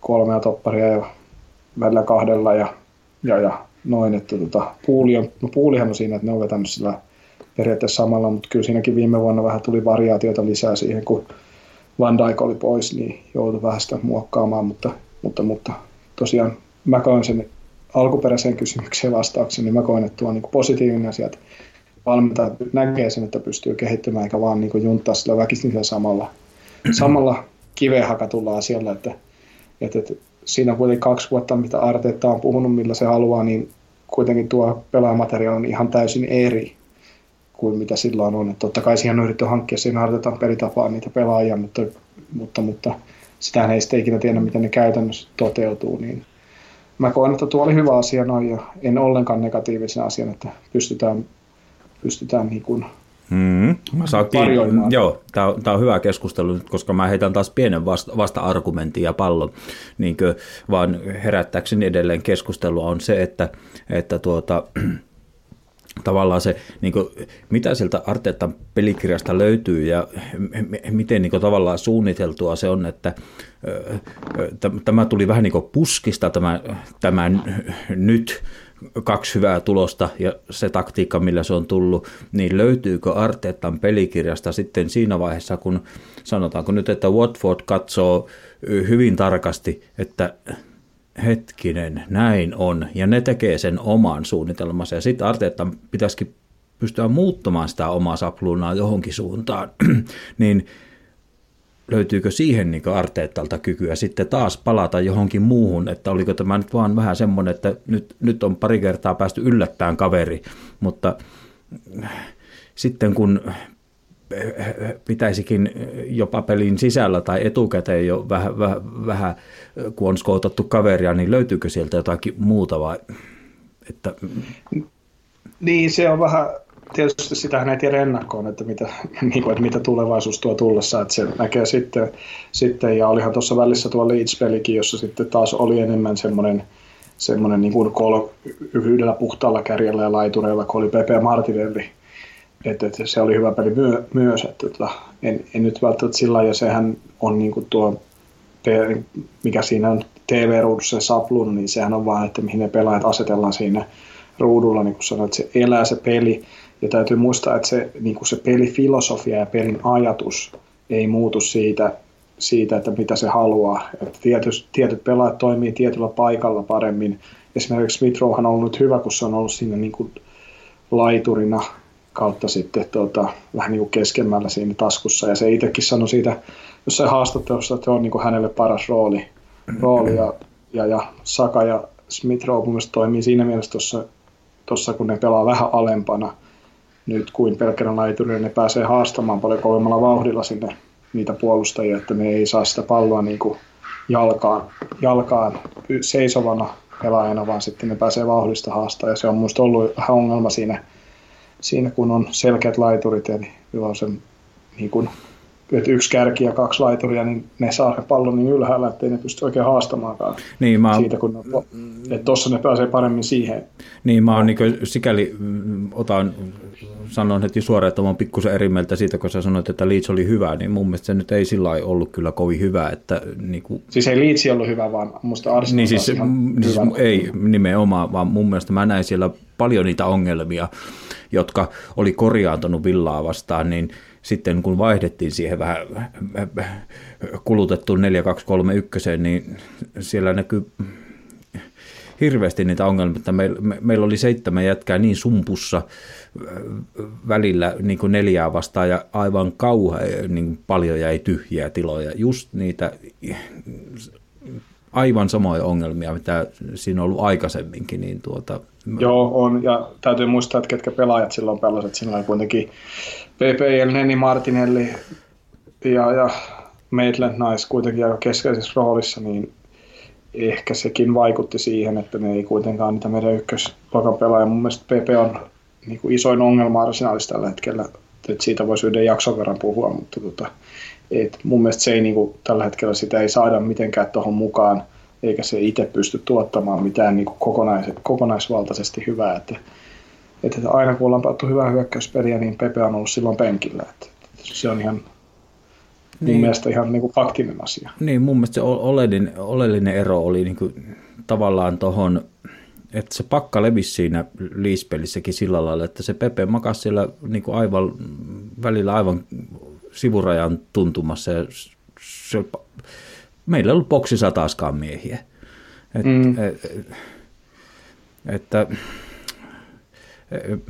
kolmea topparia ja välillä kahdella ja ja, ja noin, että tota, puuli on, no puulihan on siinä, että ne on vetänyt sillä periaatteessa samalla, mutta kyllä siinäkin viime vuonna vähän tuli variaatiota lisää siihen, kun Van Dijk oli pois, niin joutui vähän sitä muokkaamaan, mutta, mutta, mutta tosiaan mä koen sen alkuperäiseen kysymykseen vastauksen, niin mä koen, että tuo on niin positiivinen asia, että valmentaja näkee sen, että pystyy kehittymään eikä vaan niin junttaa sillä väkisin samalla, samalla kiveen hakatulla asialla, että, että, että siinä on kuitenkin kaksi vuotta, mitä Arteta on puhunut, millä se haluaa, niin kuitenkin tuo pelaamateriaali on ihan täysin eri kuin mitä silloin on. Että totta kai siihen on yritetty hankkia, siinä Artetan pelitapaa niitä pelaajia, mutta, mutta, mutta sitähän ei sitten ikinä tiedä, miten ne käytännössä toteutuu. Niin mä koen, että tuo oli hyvä asia noin, ja en ollenkaan negatiivisen asian, että pystytään, pystytään niin kuin Mm-hmm. Saatiin, joo, tämä on hyvä keskustelu, koska mä heitän taas pienen vasta, vasta-argumentin ja pallon, niin kuin vaan herättääkseni edelleen keskustelua on se, että, että tuota, tavallaan se, niin kuin, mitä sieltä Artetan pelikirjasta löytyy ja m- miten niin kuin, tavallaan suunniteltua se on, että t- tämä tuli vähän niin kuin puskista tämä, tämä nyt, kaksi hyvää tulosta ja se taktiikka, millä se on tullut, niin löytyykö Artetan pelikirjasta sitten siinä vaiheessa, kun sanotaanko nyt, että Watford katsoo hyvin tarkasti, että hetkinen, näin on, ja ne tekee sen oman suunnitelmansa, ja sitten Artetan pitäisikin pystyä muuttamaan sitä omaa sapluunaa johonkin suuntaan, niin löytyykö siihen niin Arteetalta kykyä sitten taas palata johonkin muuhun, että oliko tämä nyt vaan vähän semmoinen, että nyt, nyt on pari kertaa päästy yllättämään kaveri, mutta sitten kun pitäisikin jopa pelin sisällä tai etukäteen jo vähän, vähän, vähän kun on skoutattu kaveria, niin löytyykö sieltä jotakin muuta vai? Että... Niin se on vähän... Tietysti sitähän ei tiedä ennakkoon, että mitä, niin kuin, että mitä tulevaisuus tuo tullessa, että se näkee sitten, sitten ja olihan tuossa välissä tuo Leeds-pelikin, jossa sitten taas oli enemmän semmoinen, semmoinen niin kuin kol- yhdellä puhtaalla kärjellä ja laitureilla, kun oli Pépé ja Martinelli, että et, se oli hyvä peli myö- myös, että et, en, en nyt välttämättä sillä ja sehän on niin kuin tuo, mikä siinä on T V-ruudussa saplun, niin sehän on vaan, että mihin ne pelaajat asetellaan siinä ruudulla, niin kuin sanoit, että se elää se peli. Ja täytyy muistaa, että se, niin kuin se pelifilosofia ja pelin ajatus ei muutu siitä, siitä että mitä se haluaa. Että tietyt, tietyt pelaajat toimii tietyllä paikalla paremmin. Esimerkiksi Smith Rowehan on ollut hyvä, kun se on ollut siinä niin kuin laiturina kautta sitten tuota, vähän niin kuin keskemmällä siinä taskussa. Ja se itsekin sanoi siitä jossain haastattelussa, että se on niin kuin hänelle paras rooli. rooli ja, ja, ja Saka ja Smith Rowe mun mielestä toimii siinä mielessä tuossa, tuossa, kun ne pelaa vähän alempana. Nyt kuin pelkkänä laiturina ne pääsee haastamaan paljon kovemmalla vauhdilla sinne niitä puolustajia, että ne ei saa sitä palloa niin kuin jalkaan, jalkaan seisovana pelaajana, vaan sitten ne pääsee vauhdista haastamaan. Ja se on minusta ollut vähän ongelma siinä, siinä, kun on selkeät laiturit, eli on se, niin kuin, että yksi kärki ja kaksi laituria, niin ne saa pallon niin ylhäällä, ettei ne pysty oikein haastamaankaan niin, mä... siitä, kun ne, että tossa ne pääsee paremmin siihen. Niin, mä oon niin kuin, sikäli otan... Sanon heti suoraan, että olen pikkusen eri mieltä siitä, kun sä sanoit, että Leeds oli hyvä, niin mun mielestä se nyt ei sillä lailla ollut kyllä kovin hyvä. Että niin kuin... Siis ei Leeds ollut hyvä, vaan musta Arsenal niin siis, siis ei nimenomaan, vaan mun mielestä mä näin siellä paljon niitä ongelmia, jotka oli korjaantunut Villaa vastaan, niin sitten kun vaihdettiin siihen vähän kulutettuun neljä kaksi kolme yksi, niin siellä näkyy... hirveästi niitä ongelmia, että meillä me, meillä oli seitsemän jätkää niin sumpussa välillä niin kuin neljää vastaan ja aivan kauhean niin paljon jäi tyhjiä tiloja. Just niitä aivan samoja ongelmia, mitä siinä on ollut aikaisemminkin. Niin tuota... Joo, on. Ja täytyy muistaa, että ketkä pelaajat silloin pelasivat. Siinä oli kuitenkin Pépé, Neni, Martinelli ja, ja Maitland-Niles kuitenkin aika keskeisessä roolissa, niin ehkä sekin vaikutti siihen, että ne ei kuitenkaan niitä meidän ykkösluokan pelaajia. Mun mielestä Pépé on niin kuin isoin ongelma Arsenalissa tällä hetkellä. Et siitä voisi yhden jakson verran puhua, mutta tota, et mun mielestä se ei, niin kuin, tällä hetkellä sitä ei saada mitenkään tuohon mukaan, eikä se itse pysty tuottamaan mitään niin kuin kokonais, kokonaisvaltaisesti hyvää. Et, et, et aina kun ollaan pelattu hyvää hyökkäyspeliä, niin Pépé on ollut silloin penkillä. Et, et se on ihan... Mun niin, mielestä ihan niin kuin faktinen asia. Niin, mun mielestä se oleellinen, oleellinen ero oli niin kuin tavallaan tuohon että se pakka levisi siinä Leeds-pelissäkin sillä lailla, että se Pepe makasi siellä niin kuin aivan, välillä aivan sivurajan tuntumassa. Ja se, meillä ei ollut boksissa taaskaan miehiä. Et, mm. et, et, että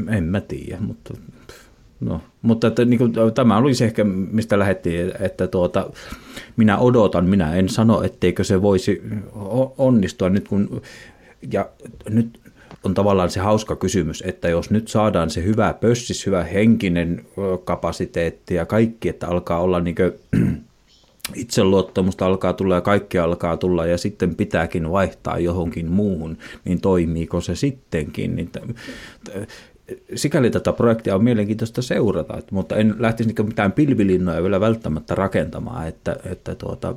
en mä tiedä, mutta, no, mutta että, niin kuin, tämä oli se ehkä, mistä lähdettiin, että tuota, minä odotan, minä en sano, etteikö se voisi onnistua nyt kun, ja nyt on tavallaan se hauska kysymys, että jos nyt saadaan se hyvä pössis, hyvä henkinen kapasiteetti ja kaikki, että alkaa olla niin kuin, itseluottamusta alkaa tulla ja kaikki alkaa tulla ja sitten pitääkin vaihtaa johonkin muuhun, niin toimiiko se sittenkin? Niin t- t- sikäli tätä projektia on mielenkiintoista seurata, et, mutta en lähtisi mitään pilvilinnoja vielä välttämättä rakentamaan. Että, että tuota...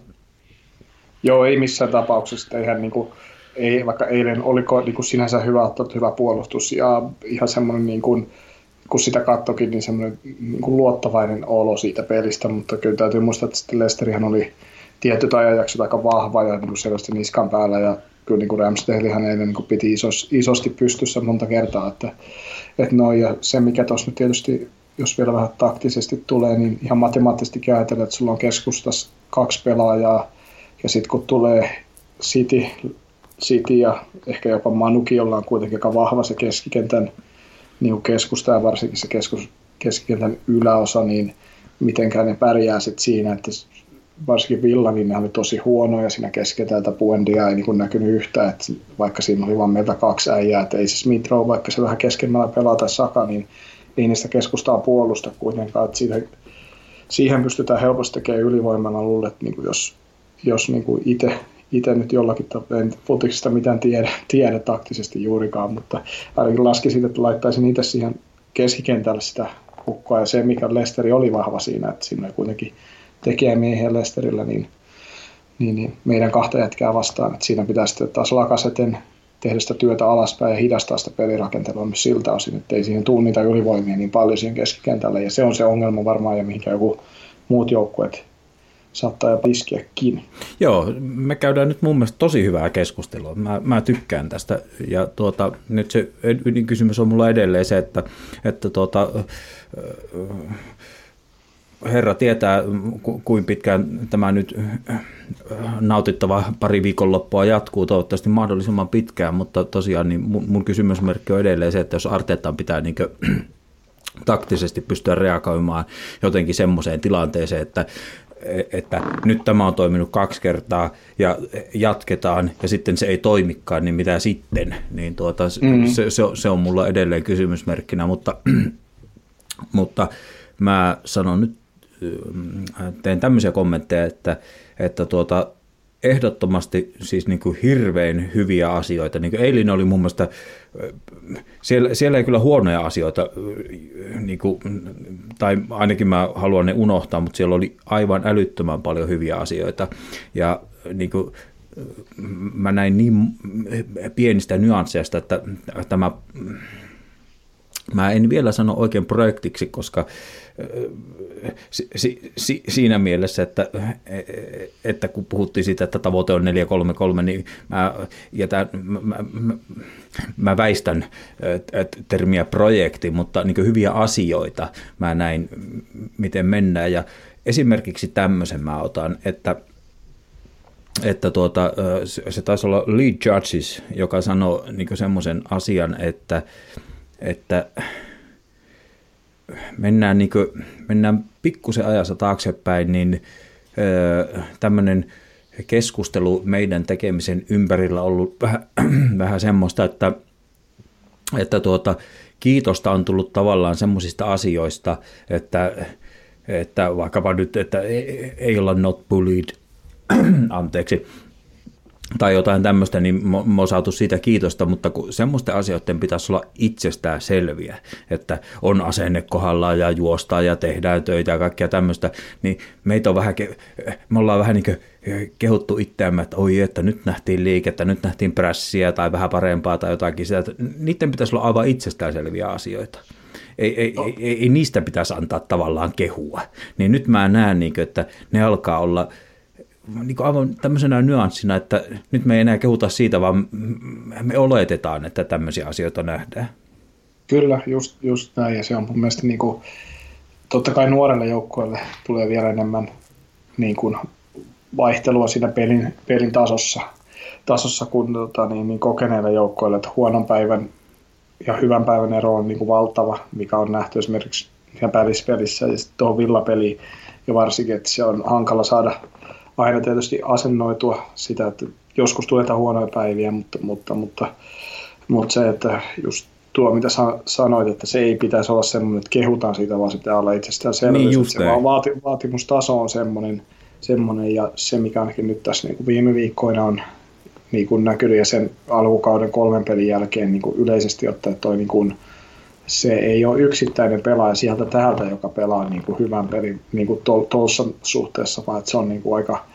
Joo, ei missään tapauksessa. Eihän niinku, ei, vaikka eilen oliko niinku sinänsä hyvä, hyvä puolustus ja ihan semmoinen... Niinku, kun sitä kattokin, niin semmoinen niin kuin luottavainen olo siitä pelistä, mutta kyllä täytyy muistaa, että Leicesterihän oli tietyt ajanjaksot aika vahva ja niin kuin selvästi niskan päällä, ja kyllä niin kuin Ramsdalehan eilen niin kuin piti isos, isosti pystyssä monta kertaa, että, että no, ja se mikä tuossa nyt tietysti, jos vielä vähän taktisesti tulee, niin ihan matemaattisesti käytetään, että sulla on keskustassa kaksi pelaajaa, ja sitten kun tulee City, City ja ehkä jopa Manuki, jolla on kuitenkin aika vahva se keskikentän niin keskusta ja varsinkin se keskus, keskikentän yläosa, niin mitenkään ne pärjää sitten siinä, että varsinkin Villa, niin ne oli tosi huonoja siinä keskikentältä, Buendia ei niin näkynyt yhtään, että vaikka siinä oli vain meiltä kaksi äijää, että ei se Smith Rowe, vaikka se vähän keskemmällä pelaa tai Saka, niin ei niistä keskustaa puolusta kuitenkaan, että siihen, siihen pystytään helposti tekemään ylivoimana luulet, että niin jos, jos niin itse... Itse nyt jollakin, en futiksesta mitään tiedä, tiedä taktisesti juurikaan, mutta ainakin laskisin, että laittaisin itse siihen keskikentälle sitä hukkaa. Ja se, mikä Leicesteri oli vahva siinä, että siinä kuitenkin tekee miehiä Leicesterillä, niin, niin, niin meidän kahta jätkää vastaan. Että siinä pitää sitten taas Lacazeten tehdä sitä työtä alaspäin ja hidastaa sitä pelirakentelua myös siltä osin, että ei siihen tule niitä ylivoimia niin paljon siihen keskikentälle. Ja se on se ongelma varmaan ja mihinkä joku muut joukkueet saattaa jopa iskeäkin. Joo, me käydään nyt mun mielestä tosi hyvää keskustelua. Mä, mä tykkään tästä. Ja tuota, nyt se ydinkysymys on mulla edelleen se, että, että tuota, herra tietää, kuin pitkään tämä nyt nautittava pari viikonloppua jatkuu, toivottavasti mahdollisimman pitkään, mutta tosiaan niin mun kysymysmerkki on edelleen se, että jos Arteetaan pitää niinkö taktisesti pystyä reagoimaan jotenkin semmoiseen tilanteeseen, että että nyt tämä on toiminut kaksi kertaa ja jatketaan ja sitten se ei toimikaan, niin mitä sitten? Niin tuota, mm-hmm. se, se, se on mulla edelleen kysymysmerkkinä, mutta, mutta mä sanon nyt, teen tämmöisiä kommentteja, että, että tuota, ehdottomasti siis niin kuin hirveän hyviä asioita. Niin kuin eilen oli mun mielestä, siellä, siellä ei kyllä huonoja asioita, niin kuin, tai ainakin mä haluan ne unohtaa, mutta siellä oli aivan älyttömän paljon hyviä asioita. Ja niin kuin, mä näin niin pienistä nyansseista, että tämä... Mä en vielä sano oikein projektiksi, koska si, si, si, siinä mielessä, että, että kun puhuttiin siitä, että tavoite on neljä kolme kolme, niin mä, jätän, mä, mä, mä väistän termiä projekti, mutta niin kuin hyviä asioita mä näin, miten mennään. Ja esimerkiksi tämmöisen mä otan, että, että tuota, se taisi olla Lead Judges, joka sanoo niin kuin semmoisen asian, että että mennään, niin kuin, mennään pikkusen ajassa taaksepäin, niin tämmöinen keskustelu meidän tekemisen ympärillä on ollut vähän, vähän semmoista, että, että tuota, kiitosta on tullut tavallaan semmoisista asioista, että, että vaikkapa nyt, että ei, ei olla not bullied, anteeksi, tai jotain tämmöistä, niin mä oon saatu siitä kiitosta, mutta kun semmoisten asioiden pitäisi olla itsestään selviä, että on asenne kohdallaan ja juostaa ja tehdään töitä ja kaikkea tämmöistä, niin meitä on vähän, me ollaan vähän niin kuin kehuttu itseämme, että oi, että nyt nähtiin liikettä, nyt nähtiin prässiä tai vähän parempaa tai jotakin sitä, että niiden pitäisi olla aivan itsestään selviä asioita. Ei, ei, ei, ei niistä pitäisi antaa tavallaan kehua. Niin nyt mä näen, niin kuin, että ne alkaa olla niin aivan tämmöisenä nyanssina, että nyt me ei enää kehuta siitä, vaan me oletetaan, että tämmöisiä asioita nähdään. Kyllä, just, just näin. Ja se on mun mielestä, niin kuin, totta kai nuorelle joukkueelle tulee vielä enemmän niin kuin, vaihtelua siinä pelin, pelin tasossa, tasossa kuin tota, niin, niin kokeneille joukkueille. Että huonon päivän ja hyvän päivän ero on niin kuin, valtava, mikä on nähty esimerkiksi välispelissä ja sitten tuohon villapeliin. Ja varsinkin, että se on hankala saada aina tietysti asennoitua sitä, että joskus tuletaan huonoja päiviä, mutta, mutta, mutta, mutta se, että just tuo, mitä sanoit, että se ei pitäisi olla semmoinen, että kehutaan siitä, vaan se pitää olla itsestään selvästi. Niin se vaati, vaatimustaso on semmoinen, semmoinen, ja se, mikä ainakin nyt tässä niin kuin viime viikkoina on niin kuin näkynyt, ja sen alkukauden kolmen pelin jälkeen niin kuin yleisesti ottaen, että toi niin kuin, se ei ole yksittäinen pelaaja sieltä täältä, joka pelaa niin kuin hyvän pelin niin kuin tuossa suhteessa, vaan että se on niin kuin aika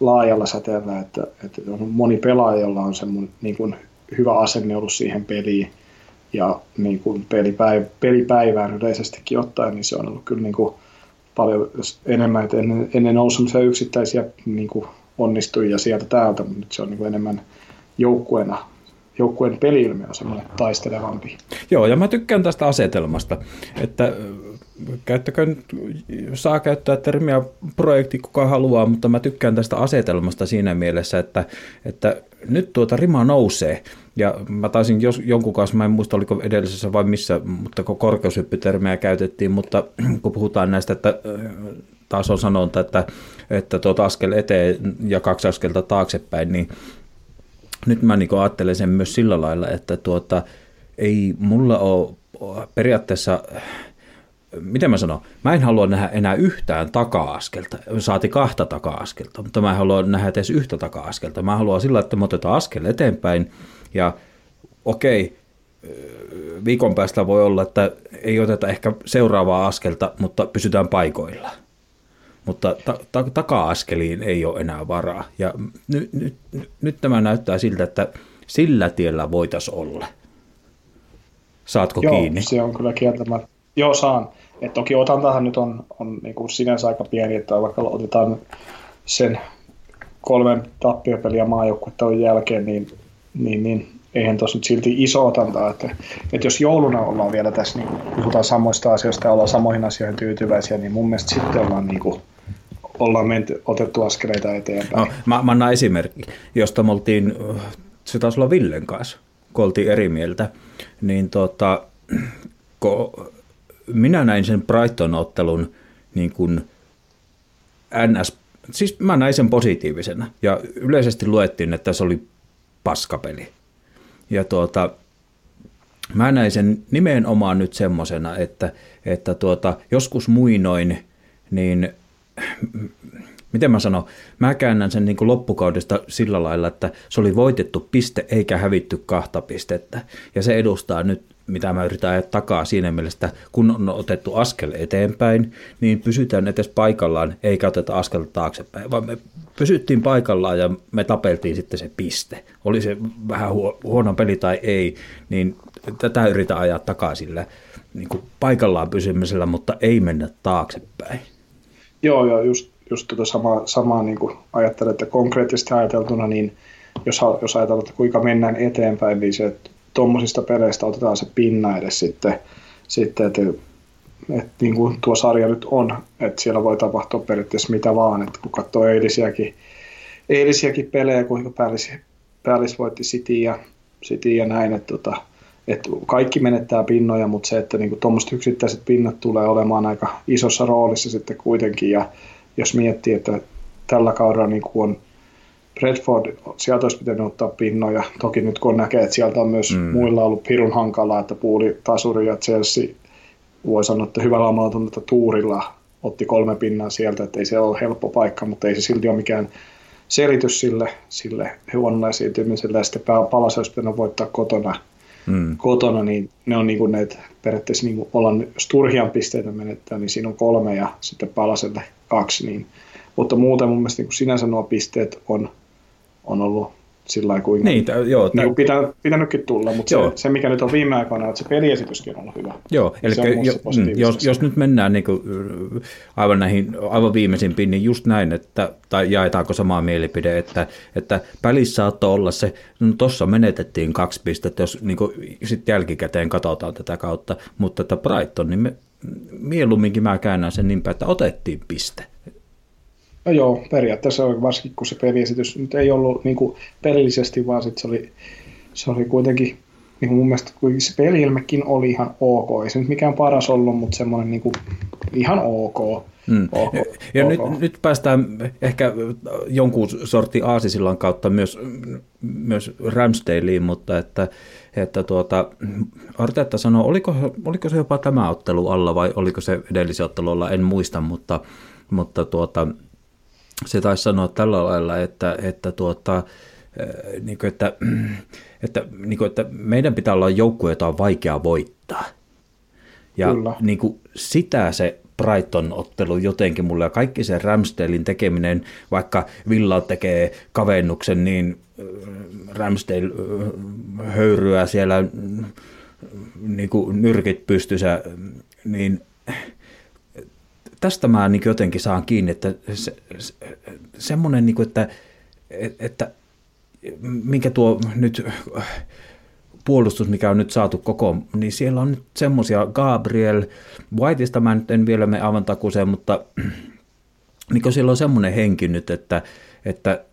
laajalla säteellä, että, että on moni pelaaja, jolla on semmoinen niin kuin hyvä asenne ollut siihen peliin, ja niin kuin pelipäivä, pelipäivään yleisestikin ottaen, niin se on ollut kyllä niin kuin paljon enemmän, että ennen, ennen on ollut semmoisia yksittäisiä niin kuin onnistujia sieltä täältä, mutta nyt se on niin kuin enemmän joukkueena. Joukkueen peli-ilmiö on semmoinen taistelevampi. Joo, ja mä tykkään tästä asetelmasta, että käyttäkö, saa käyttää termiä projekti kuka haluaa, mutta mä tykkään tästä asetelmasta siinä mielessä, että, että nyt tuota rima nousee. Ja mä taisin jos, jonkun kanssa, mä en muista oliko edellisessä vai missä, mutta kun korkeushyppytermiä käytettiin, mutta kun puhutaan näistä, että taas on sanonta, että, että tuota askel eteen ja kaksi askelta taaksepäin, niin nyt mä niin ajattelen sen myös sillä lailla, että tuota, ei mulla ole periaatteessa, miten mä sanon, mä en halua nähdä enää yhtään taka-askelta, saati kahta taka-askelta, mutta mä en halua nähdä edes yhtä taka-askelta. Mä haluan sillä, että me otetaan askel eteenpäin ja okei, viikon päästä voi olla, että ei oteta ehkä seuraavaa askelta, mutta pysytään paikoillaan. Mutta ta- ta- taka-askeliin ei ole enää varaa. Ja n- n- nyt tämä näyttää siltä, että sillä tiellä voitaisiin olla. Saatko Joo, kiinni? Se on kyllä kieltämättä. Joo, saan. Et toki otantahan nyt on, on niinku sinänsä aika pieni, että vaikka otetaan sen kolmen tappiopeliä maajoukkuettelun jälkeen, niin, niin, niin eihän tuossa nyt silti iso otantaa. Että, että jos jouluna ollaan vielä tässä, niin puhutaan samoista asioista ja ollaan samoihin asioihin tyytyväisiä, niin mun mielestä sitten ollaan niin kuin ollaan menty, otettu askeleita eteenpäin. No, mä, mä annan esimerkki, josta me oltiin, se taisi olla Villen kanssa, kun oltiin eri mieltä, niin tota, kun minä näin sen Brighton-ottelun niin kuin N S, siis mä näin sen positiivisena ja yleisesti luettiin, että se oli paskapeli. Ja tuota, mä näin sen nimenomaan nyt semmosena, että, että tuota, joskus muinoin, niin miten mä sanon, mä käännän sen niin kuin loppukaudesta sillä lailla, että se oli voitettu piste eikä hävitty kahta pistettä. Ja se edustaa nyt, mitä mä yritän ajaa takaa siinä mielessä, että kun on otettu askel eteenpäin, niin pysytään edes paikallaan eikä oteta askelta taaksepäin, vaan me pysyttiin paikallaan ja me tapeltiin sitten se piste. Oli se vähän huono peli tai ei, niin tätä yritän ajaa takaa sillä niin kuin paikallaan pysymisellä, mutta ei mennä taaksepäin. Joo, joo, just, just tuota samaa, samaa niin kuin ajattelen, että konkreettisesti ajateltuna, niin jos, jos ajatellaan, että kuinka mennään eteenpäin, niin se, että tuommoisista peleistä otetaan se pinna edes sitten, sitten että, että niin kuin tuo sarja nyt on, että siellä voi tapahtua periaatteessa mitä vaan, että kun katsoo eilisiäkin, eilisiäkin pelejä, kuinka päällis, päällis voitti City ja, City ja näin, että, että, että kaikki menettää pinnoja, mutta se, että niin tuommoiset yksittäiset pinnat tulee olemaan aika isossa roolissa sitten kuitenkin, ja jos miettii, että tällä kaudella niin kuin on Redford, sieltä olisi pitänyt ottaa pinnoja. Toki nyt kun näkee, että sieltä on myös mm. muilla ollut pirun hankalaa, että Puuli, Tasuri ja Chelsea, voi sanoa, että hyvällä omalla tunnetta tuurilla otti kolme pinnaa sieltä, että ei se ole helppo paikka, mutta ei se silti ole mikään selitys sille, sille huonolle esiintymiselle. Ja sitten palas olisi pitänyt voittaa kotona, mm. kotona niin ne on niin kuin ne, periaatteessa niin kuin ollaan, jos turhian pisteitä menettää, niin siinä on kolme ja sitten palaselle kaksi. Niin. Mutta muuten mun mielestä niin kuin sinänsä nuo pisteet on on ollut sillä kuin niin, joo, niin kuin pitää, pitänytkin tulla, mutta se, se mikä nyt on viime aikoina, että se peliesityskin on ollut hyvä. Joo, eli jo, jos, jos nyt mennään niin kuin aivan, näihin, aivan viimeisimpiin, niin just näin, että, tai jaetaanko samaa mielipide, että, että välissä saattoi olla se, no tuossa menetettiin kaksi pistettä, jos niin kuin, sit jälkikäteen katsotaan tätä kautta, mutta että Brighton, niin me, mieluumminkin mä käännän sen niin päin, että otettiin piste. No joo, periaatteessa varsinkin kun se peliesitys nyt ei ollut niin kuin pelillisesti, vaan sit se, oli, se oli kuitenkin, niin kuin mun mielestä se peli-ilmekin oli ihan ok. Ei se nyt mikään paras ollut, mutta semmoinen niin kuin ihan ok. Mm. ok, ja ok. Nyt, nyt päästään ehkä jonkun sortin aasisillan kautta myös, myös Ramsdaleen, mutta että, että tuota, Arteta sanoo, oliko, oliko se jopa tämä ottelu alla vai oliko se edellisen ottelu alla, en muista, mutta, mutta tuota... Se taisi sanoa tällä lailla, että, että, tuota, niin kuin, että, että, niin kuin, että meidän pitää olla joukkue, jota on vaikea voittaa. Ja niin kuin, sitä se Brighton-ottelu jotenkin mulle ja kaikki se Ramsdalen tekeminen, vaikka Villa tekee kavennuksen, niin Ramsdale höyryää siellä niin kuin nyrkit pystyssä, niin... Tästä mä niin jotenkin saan kiinni, että se, se, semmoinen, niin kuin, että, että minkä tuo nyt puolustus, mikä on nyt saatu koko, niin siellä on nyt semmoisia Gabriel, Whiteista mä nyt en vielä mene aivan takuuseen, mutta niin siellä on semmoinen henki nyt, että, että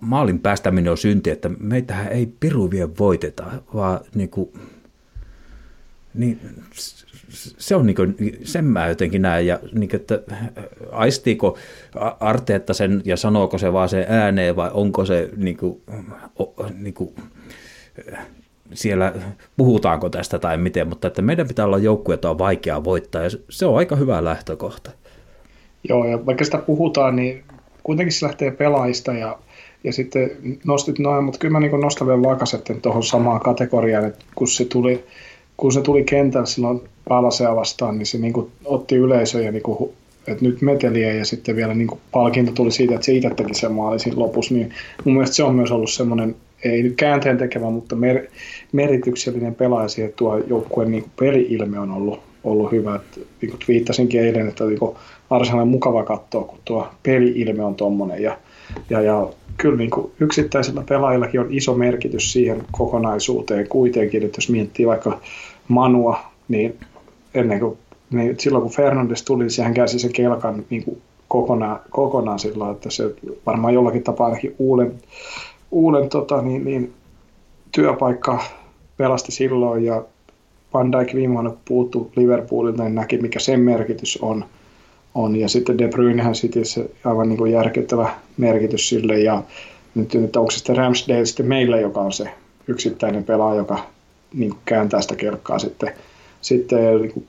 maalin päästäminen on synti, että meitähän ei piru vielä voiteta, vaan niin kuin, niin se on niin kuin, sen mä jotenkin näen, ja niin kuin, että aistiiko Arteetta sen ja sanooko se vaan sen ääneen vai onko se niin kuin, niin kuin, siellä, puhutaanko tästä tai miten, mutta että meidän pitää olla joukkue, jota on vaikea voittaa ja se on aika hyvä lähtökohta. Joo, ja vaikka sitä puhutaan, niin kuitenkin se lähtee pelaajista ja Ja sitten nostit noin, mutta kyllä mä niin nostan vielä Lacazetten tuohon samaan kategoriaan, että kun se tuli, kun se tuli kentällä silloin Palasea vastaan, niin se niin kuin otti yleisöön ja niin kuin, että nyt meteliä ja sitten vielä niin kuin palkinto tuli siitä, että se itse teki sen maali siinä lopussa. Niin mun mielestä se on myös ollut semmoinen, ei nyt käänteen tekevä, mutta mer- merityksellinen pelaaja siihen, että tuo joukkueen niin kuin peli-ilme on ollut, ollut hyvä. Et, niin kuin viittasinkin eilen, että niin kuin Arsenalin mukava katsoa, kun tuo peli-ilme on tommoinen ja, ja, ja kyllä niin kuin yksittäisillä pelaajillakin on iso merkitys siihen kokonaisuuteen kuitenkin, että jos miettii vaikka Manua, niin, ennen kuin, niin silloin kun Fernandes tuli, niin sehän käsi sen kelkan niin kuin kokonaan, kokonaan sillä, että se varmaan jollakin tapaa ainakin uuden, uuden tota, niin, niin, työpaikka pelasti silloin, ja Van Dijk viime vuonna puuttui Liverpoolilta, niin näki mikä sen merkitys on. On. Ja sitten De Bruynehän sitten se aivan niin kuin järkyttävä merkitys sille. Ja nyt, nyt onko se sitten Ramsdale sitten meillä, joka on se yksittäinen pelaaja, joka niin kuin kääntää sitä kelkkaa sitten. Sitten niin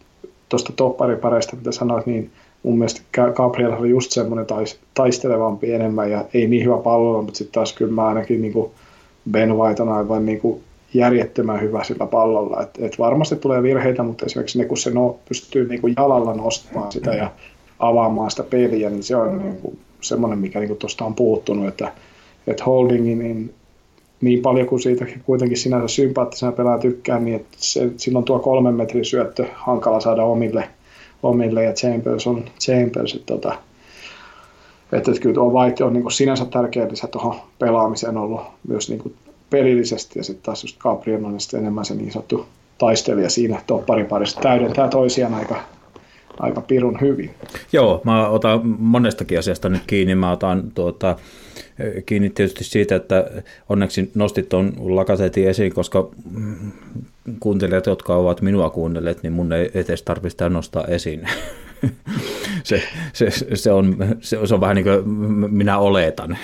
tuosta topparipareista, mitä sanoit, niin mun mielestä Gabriel oli just semmoinen tais, taistelevampi enemmän ja ei niin hyvä pallolla, mutta sitten taas kyllä mä ainakin niin kuin Ben White on aivan niin kuin järjettömän hyvä sillä pallolla. Et, et varmasti tulee virheitä, mutta esimerkiksi ne, kun se no, pystyy niin kuin jalalla nostamaan sitä ja avaamaan sitä peliä, niin se on niin kuin semmoinen, mikä niin kuin tuosta on puuttunut, että, että holdingin niin, niin paljon kuin siitäkin kuitenkin sinänsä sympaattisena pelaa tykkään, niin että se, silloin tuo kolmen metrin syöttö hankala saada omille, omille ja Chambers on Chambers, että, että, että, että kyllä tuo White on niin kuin sinänsä tärkeä lisä tuohon pelaamiseen ollut myös niin kuin pelillisesti, ja sitten taas just Gabriel on sitten enemmän se niin sanottu taistelija siinä toppariparissa täydentää toisiaan aika Aika pirun hyvin. Joo, mä otan monestakin asiasta nyt kiinni. Mä otan tuota, kiinni tietysti siitä, että onneksi nostit tuon Lacazettein esiin, koska kuuntelijat, jotka ovat minua kuunnelleet, niin mun ei edes tarvitse nostaa esiin. se, se, se, on, se, se on vähän niin kuin minä oletan.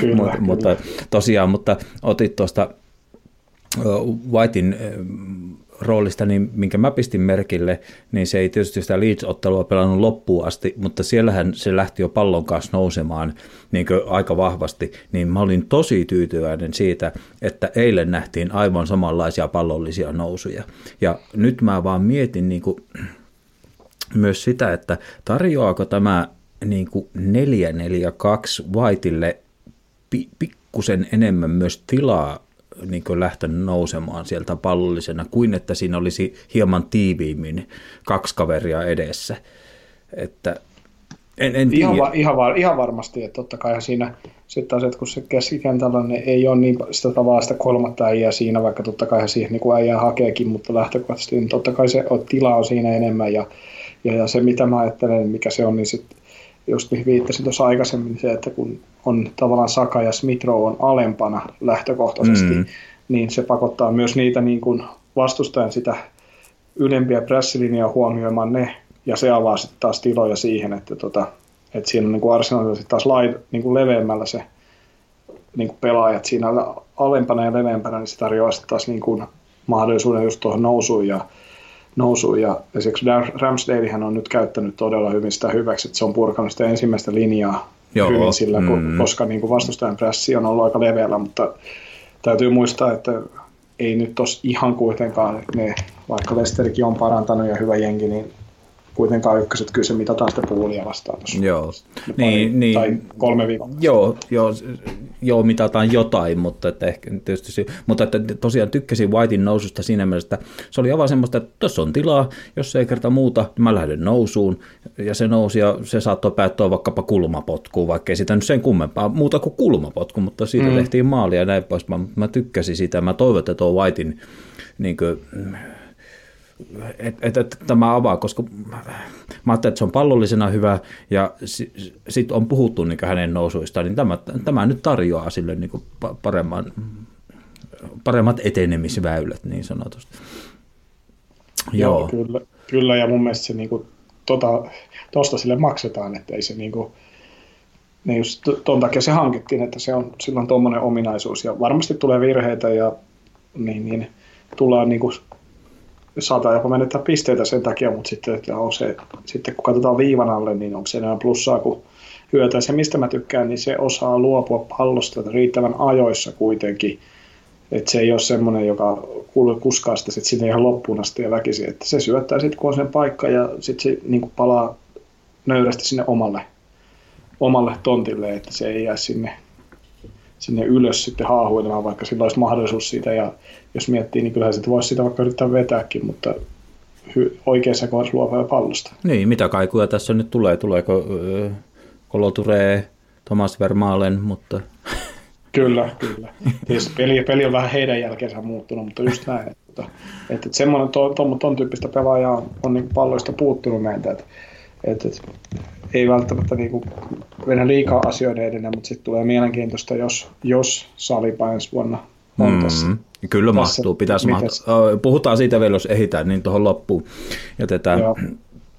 Kyllä, Mut, kyllä. Mutta tosiaan, mutta otit tuosta Whitein roolista, niin minkä mä pistin merkille, niin se ei tietysti sitä Leeds-ottelua pelannut loppuun asti, mutta siellähän se lähti jo pallon kanssa nousemaan niin kuin aika vahvasti, niin mä olin tosi tyytyväinen siitä, että eilen nähtiin aivan samanlaisia pallollisia nousuja. Ja nyt mä vaan mietin niin kuin myös sitä, että tarjoaako tämä niin kuin neljä neljä kaksi Whiteille pikkusen enemmän myös tilaa niin kuin lähtenyt nousemaan sieltä pallollisena, kuin että siinä olisi hieman tiiviimmin kaksi kaveria edessä. Että en, en ihan, va- ihan, var- ihan varmasti, että totta kai siinä sitten taas, että kun se keskikentällä niin ei ole niin sitä tavalla sitä kolmatta äijää siinä, vaikka totta kai siihen niin äijää hakeekin, mutta lähtökohtaisesti niin totta kai se tila on siinä enemmän ja, ja, ja se mitä mä ajattelen, mikä se on, niin sitten just mihin viittasin tuossa aikaisemmin se, että kun on tavallaan Saka ja Smith Rowe on alempana lähtökohtaisesti, mm-hmm. niin se pakottaa myös niitä niin kuin vastustajan sitä ylempiä pressilinjaa huomioimaan ne, ja se avaa sitten taas tiloja siihen, että, tota, että siinä on niin kuin Arsenalilla sitten taas lai, niin kuin leveämmällä se niin kuin pelaajat siinä alempana ja leveämpänä, niin se tarjoaa sitten taas niin kuin mahdollisuuden just tuohon nousuun ja nousuun. Ja esimerkiksi Ramsdalehän on nyt käyttänyt todella hyvin sitä hyväksi, että se on purkanut sitä ensimmäistä linjaa Joo, hyvin sillä, mm. koska niin kuin vastustajan pressi on ollut aika leveällä, mutta täytyy muistaa, että ei nyt tos ihan kuitenkaan, että ne, vaikka Leicesterkin on parantanut ja hyvä jengi, niin kuitenkaan ykköset kyllä se mitataan sitä puulia vastaan tuossa. Joo, niin, niin, tai kolme viikon. Joo, joo, joo, mitataan jotain, mutta, että ehkä, tietysti se, mutta että tosiaan tykkäsin Whitein noususta siinä mielessä, että se oli aivan semmoista, että tuossa on tilaa, jos ei kerta muuta, niin mä lähden nousuun. Ja se nousi ja se saattoi päättyä vaikkapa kulmapotkuun, vaikka ei sitä nyt sen kummempaa muuta kuin kulmapotku, mutta siitä mm. tehtiin maalia ja näin pois. Mä, mä tykkäsin sitä, mä toivon, että tuo Whitein niin kuin, että et, et, tämä avaa, koska mä ajattelin, että se on pallollisena hyvä ja si, sitten on puhuttu niin hänen nousuistaan, niin tämä, tämä nyt tarjoaa sille niin paremman, paremmat etenemisväylät niin sanotusti. Joo, Joo. Kyllä, kyllä, ja mun mielestä se niin kuin, tota, tosta sille maksetaan, että ei se niin kuin, niin just ton takia se hankittiin, että se on silloin tuommoinen ominaisuus ja varmasti tulee virheitä ja niin, niin tullaan niin kuin saattaa jopa menettää pisteitä sen takia, mutta sitten, että on se, sitten kun katsotaan viivan alle, niin onko se enää plussaa kuin hyötyä. Se, mistä mä tykkään, niin se osaa luopua pallosta riittävän ajoissa kuitenkin. Että se ei ole semmoinen, joka kuskaa sitä sitten sinne ihan loppuun asti ja väkisin. Että se syöttää sitten, kun on sen paikka ja sitten se niin kuin palaa nöyrästi sinne omalle, omalle tontille, että se ei jää sinne. sinne ylös sitten haahuilemaan, vaikka sillä olisi mahdollisuus siitä, ja jos miettii, niin kyllähän sitten voisi sitä vaikka yrittää vetääkin, mutta hy- oikeassa kohdassa luovaa pallosta. Niin, mitä kaikuja tässä nyt tulee? Tuleeko öö, Koloturee, Thomas Vermaelen, mutta... Kyllä, kyllä. Tietysti peli, peli on vähän heidän jälkeensä muuttunut, mutta just näin, että, että semmoinen ton, ton, ton tyyppistä pelaajaa on, on niin palloista puuttunut meiltä, että, että ei välttämättä niin kuin mennä liikaa asioiden edellä, mutta sitten tulee mielenkiintoista, jos, jos salipa ensi vuonna on tässä. Mm-hmm. Kyllä tässä mahtuu, pitäisi mahtua. Puhutaan siitä vielä, jos ehitään, niin tuohon loppuun jätetään. Joo.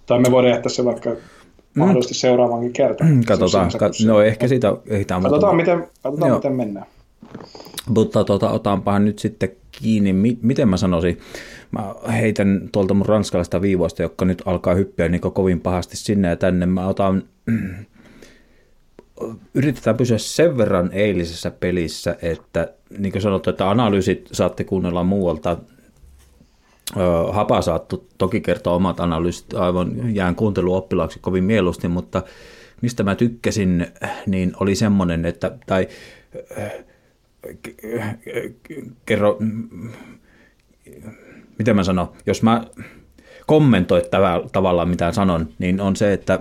Tai me voidaan jättää se vaikka mahdollisesti mm. seuraavankin kertaan. Katsotaan, Kat- no ehkä siitä ehitään. Katsotaan, miten, katsotaan miten mennään. Mutta tuota, otanpahan nyt sitten kiinni, Mi- miten mä sanoisin, mä heitän tuolta mun ranskalaista viivoista, jotka nyt alkaa hyppiä niin kovin pahasti sinne ja tänne, mä otan, yritetään pysyä sen verran eilisessä pelissä, että niin kuin sanottu, että analyysit saatte kuunnella muualta, Hapa saattu toki kertoa omat analyysit, aivan jään kuunteluoppilaaksi kovin mieluusti, mutta mistä mä tykkäsin, niin oli semmoinen, että, tai kerro, miten mä sanon, jos mä kommentoin tavallaan mitä sanon, niin on se, että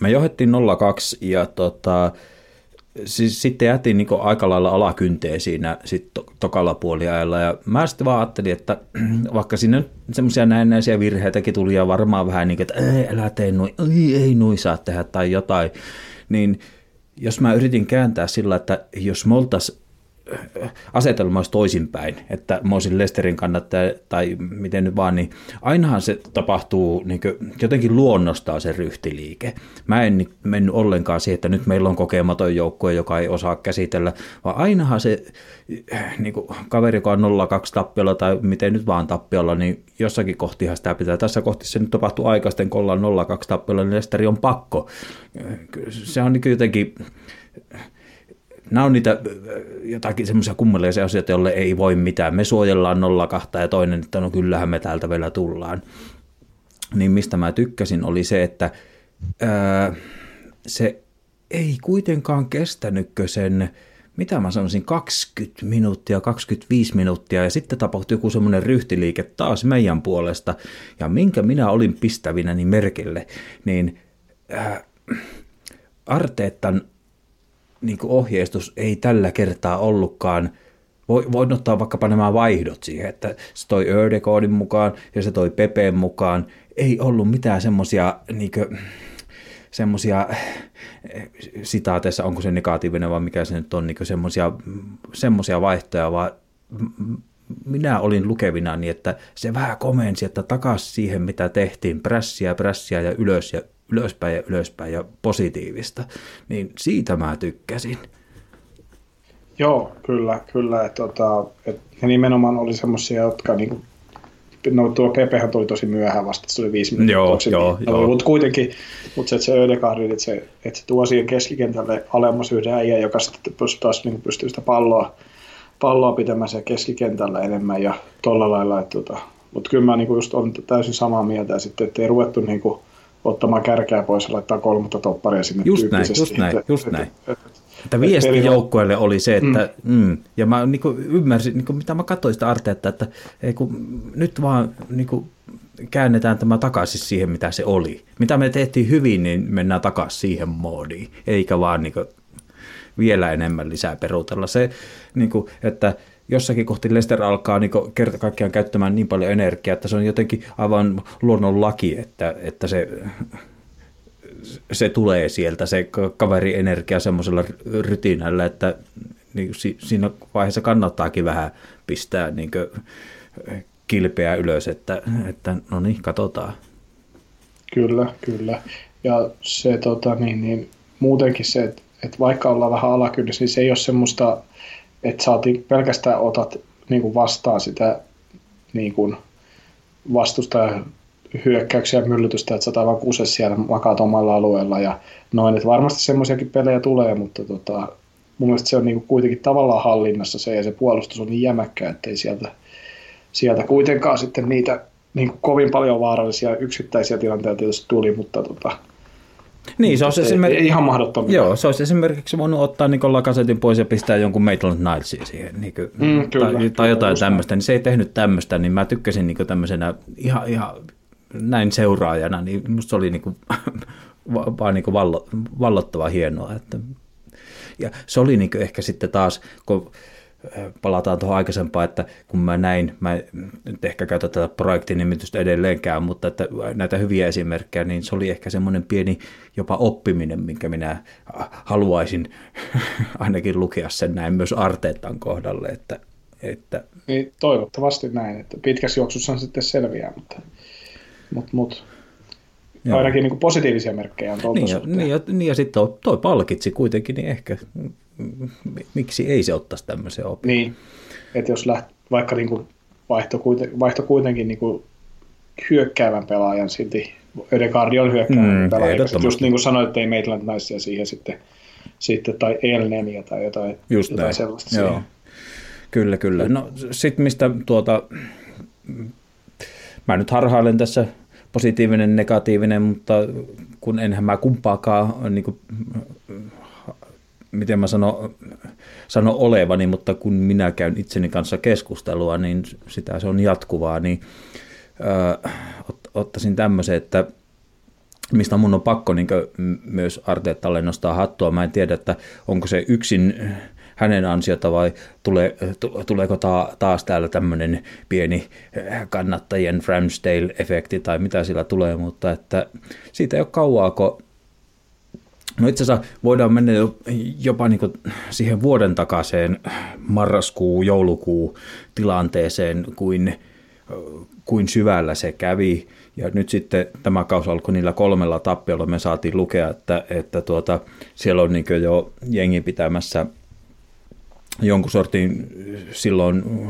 me johdettiin nolla kaksi ja tota, siis sitten jätiin niin kuin aika lailla alakynteen siinä sit tokalla puoliajalla ja mä sitten vaan ajattelin, että vaikka siinä semmoisia näennäisiä virheitäkin tuli ja varmaan vähän niin kuin, että ei, älä tee noin, ei, ei noin saa tehdä tai jotain, niin jos mä yritin kääntää sillä, että jos me oltaisiin asetelma olisi toisinpäin, että mä olisin Leicesterin kannattaja tai miten nyt vaan, niin ainahan se tapahtuu, niin jotenkin luonnostaa se ryhtiliike. Mä en mennyt ollenkaan siihen, että nyt meillä on kokematon joukkue, joka ei osaa käsitellä, vaan ainahan se niin kaveri, joka on nolla kaksi tappiolla tai miten nyt vaan tappiolla, niin jossakin kohtihan sitä pitää. Tässä kohti se nyt tapahtuu aikaisten, kun ollaan nolla kaksi tappiolla, niin Leicester on pakko. Se on niin jotenkin... Nämä on niitä jotakin semmoisia kummallisia asioita, joille ei voi mitään. Me suojellaan nolla kaksi ja toinen, että no kyllähän me täältä vielä tullaan. Niin mistä mä tykkäsin oli se, että ää, se ei kuitenkaan kestänytkö sen, mitä mä sanoisin, kaksikymmentä minuuttia, kaksikymmentäviisi minuuttia, ja sitten tapahtui joku semmoinen ryhtiliike taas meidän puolesta, ja minkä minä olin pistävinäni merkille, niin äh, Arteetan niin kuin ohjeistus ei tällä kertaa ollutkaan. Voin ottaa vaikkapa nämä vaihdot siihen, että se toi Ødegaardin mukaan ja se toi Pépén mukaan. Ei ollut mitään semmoisia, niinkö, semmoisia, sitaateissa, onko se negatiivinen vai mikä se nyt on, niinkö semmoisia, semmoisia vaihtoja, vaan minä olin lukevina niin, että se vähän komensi, että takaisin siihen, mitä tehtiin, prässiä, prässiä ja ylös ja ylöspäin ja ylöspäin ja positiivista, niin siitä mä tykkäsin. Joo, kyllä, kyllä. Et, ota, et, ja nimenomaan oli semmoisia, jotka, niinku, no tuo Pepehän tuli tosi myöhään vasta, se oli viisi minuuttia. Joo, joo, joo. Mutta kuitenkin, mut se, että se Ødegaardin, että se, et se tuo siihen keskikentälle alemmas yhden äijän, joka sitten taas niinku, pystyy sitä palloa, palloa pitämään siellä keskikentällä enemmän ja tolla lailla. Tota, mutta kyllä mä niinku, just olen täysin samaa mieltä, että ei ruvettu niinku, ottamaan kärkeä pois ja laittaa kolmatta topparia sinne just tyyppisesti. Just näin, just näin, just näin. Että viesti joukkueelle oli se, että mm. Mm, ja mä niin kuin ymmärsin, niin kuin mitä mä katsoin sitä Arteetta, että ei kun, nyt vaan niin kuin, käännetään tämä takaisin siihen, mitä se oli. Mitä me tehtiin hyvin, niin mennään takaisin siihen moodiin, eikä vaan niin kuin, vielä enemmän lisää peruutella. Se, niin kuin, että jossakin kohti Leicester alkaa niin kuin, kerta kaikkiaan käyttämään niin paljon energiaa, että se on jotenkin aivan luonnonlaki, että, että se... se tulee sieltä, se kaverienergia semmoisella rytinällä, että siinä vaiheessa kannattaakin vähän pistää niin kuin kilpeä ylös, että, että no niin, katsotaan. Kyllä, kyllä. Ja se tota, niin, niin, muutenkin se, että, että vaikka ollaan vähän alakynnys, niin se ei ole semmoista, että saatiin pelkästään otat niin kuin vastaan sitä niin kuin vastustajaa, hyökkäyksiä ja myllytystä, että sataa vaan kuse siellä, makaat omalla alueella ja noin, että varmasti semmoisiakin pelejä tulee, mutta tota, mun mielestä se on niinku kuitenkin tavallaan hallinnassa se ja se puolustus on niin jämäkkä, ettei sieltä, sieltä kuitenkaan sitten niitä niinku kovin paljon vaarallisia yksittäisiä tilanteita tietysti tuli, mutta tota, niin, se olisi esimerkiksi, ihan mahdottomia. Joo, se olisi esimerkiksi voinut ottaa niin Lacazettein pois ja pistää jonkun Maitland-Nilesin siihen niin kuin, mm, kyllä, tai, tai jotain kyllä, tämmöistä, niin se ei tehnyt tämmöistä, niin mä tykkäsin niin tämmöisenä ihan, ihan näin seuraajana, niin musta se oli niinku, vaan niinku vallo, vallottava hienoa. Että, ja se oli niinku ehkä sitten taas, kun palataan tuohon aikaisempaan, että kun mä näin, mä en ehkä käytä tätä projektinimitystä edelleenkään, mutta että näitä hyviä esimerkkejä, niin se oli ehkä semmoinen pieni jopa oppiminen, minkä minä haluaisin ainakin lukea sen näin myös Arteetan kohdalle. Että, että... Niin, toivottavasti näin, että pitkässä juoksussa on sitten selviää, mutta... Mut, mut. Ainakin niin kuin positiivisia merkkejä on tuolta niin ja, niin, ja, niin ja sitten toi palkitsi kuitenkin, niin ehkä miksi ei se ottaisi tämmöisen opin? Niin, että jos läht, vaikka niin kuin vaihto, kuiten, vaihto kuitenkin niin kuin hyökkäävän pelaajan silti, Ødegaard on hyökkäävän mm, pelaajan, just niin kuin sanoit, että ei Maitland-Nilesia siihen sitten, sitten tai El-Nemiä tai jotain, jotain sellaista. Joo. Kyllä, kyllä. No sitten mistä tuota... Mä nyt harhailen tässä positiivinen, negatiivinen, mutta kun enhän mä kumpaakaan, niin kuin, miten mä sano, sano olevani, mutta kun minä käyn itseni kanssa keskustelua, niin sitä se on jatkuvaa, niin ö, ot, ottaisin tämmöisen, että mistä mun on pakko niin kuin myös Arteetalle nostaa hattua. Mä en tiedä, että onko se yksin hänen ansiota vai tule, tuleeko taas täällä tämmöinen pieni kannattajien Ramsdale-efekti tai mitä sillä tulee, mutta että siitä ei ole kauaa, kun no itse asiassa voidaan mennä jopa niin kuin siihen vuoden takaiseen marraskuu, joulukuu tilanteeseen, kuin, kuin syvällä se kävi. Ja nyt sitten tämä kausi alkoi niillä kolmella tappiolla, me saatiin lukea, että, että tuota, siellä on niin kuin jo jengi pitämässä jonkun sortin silloin,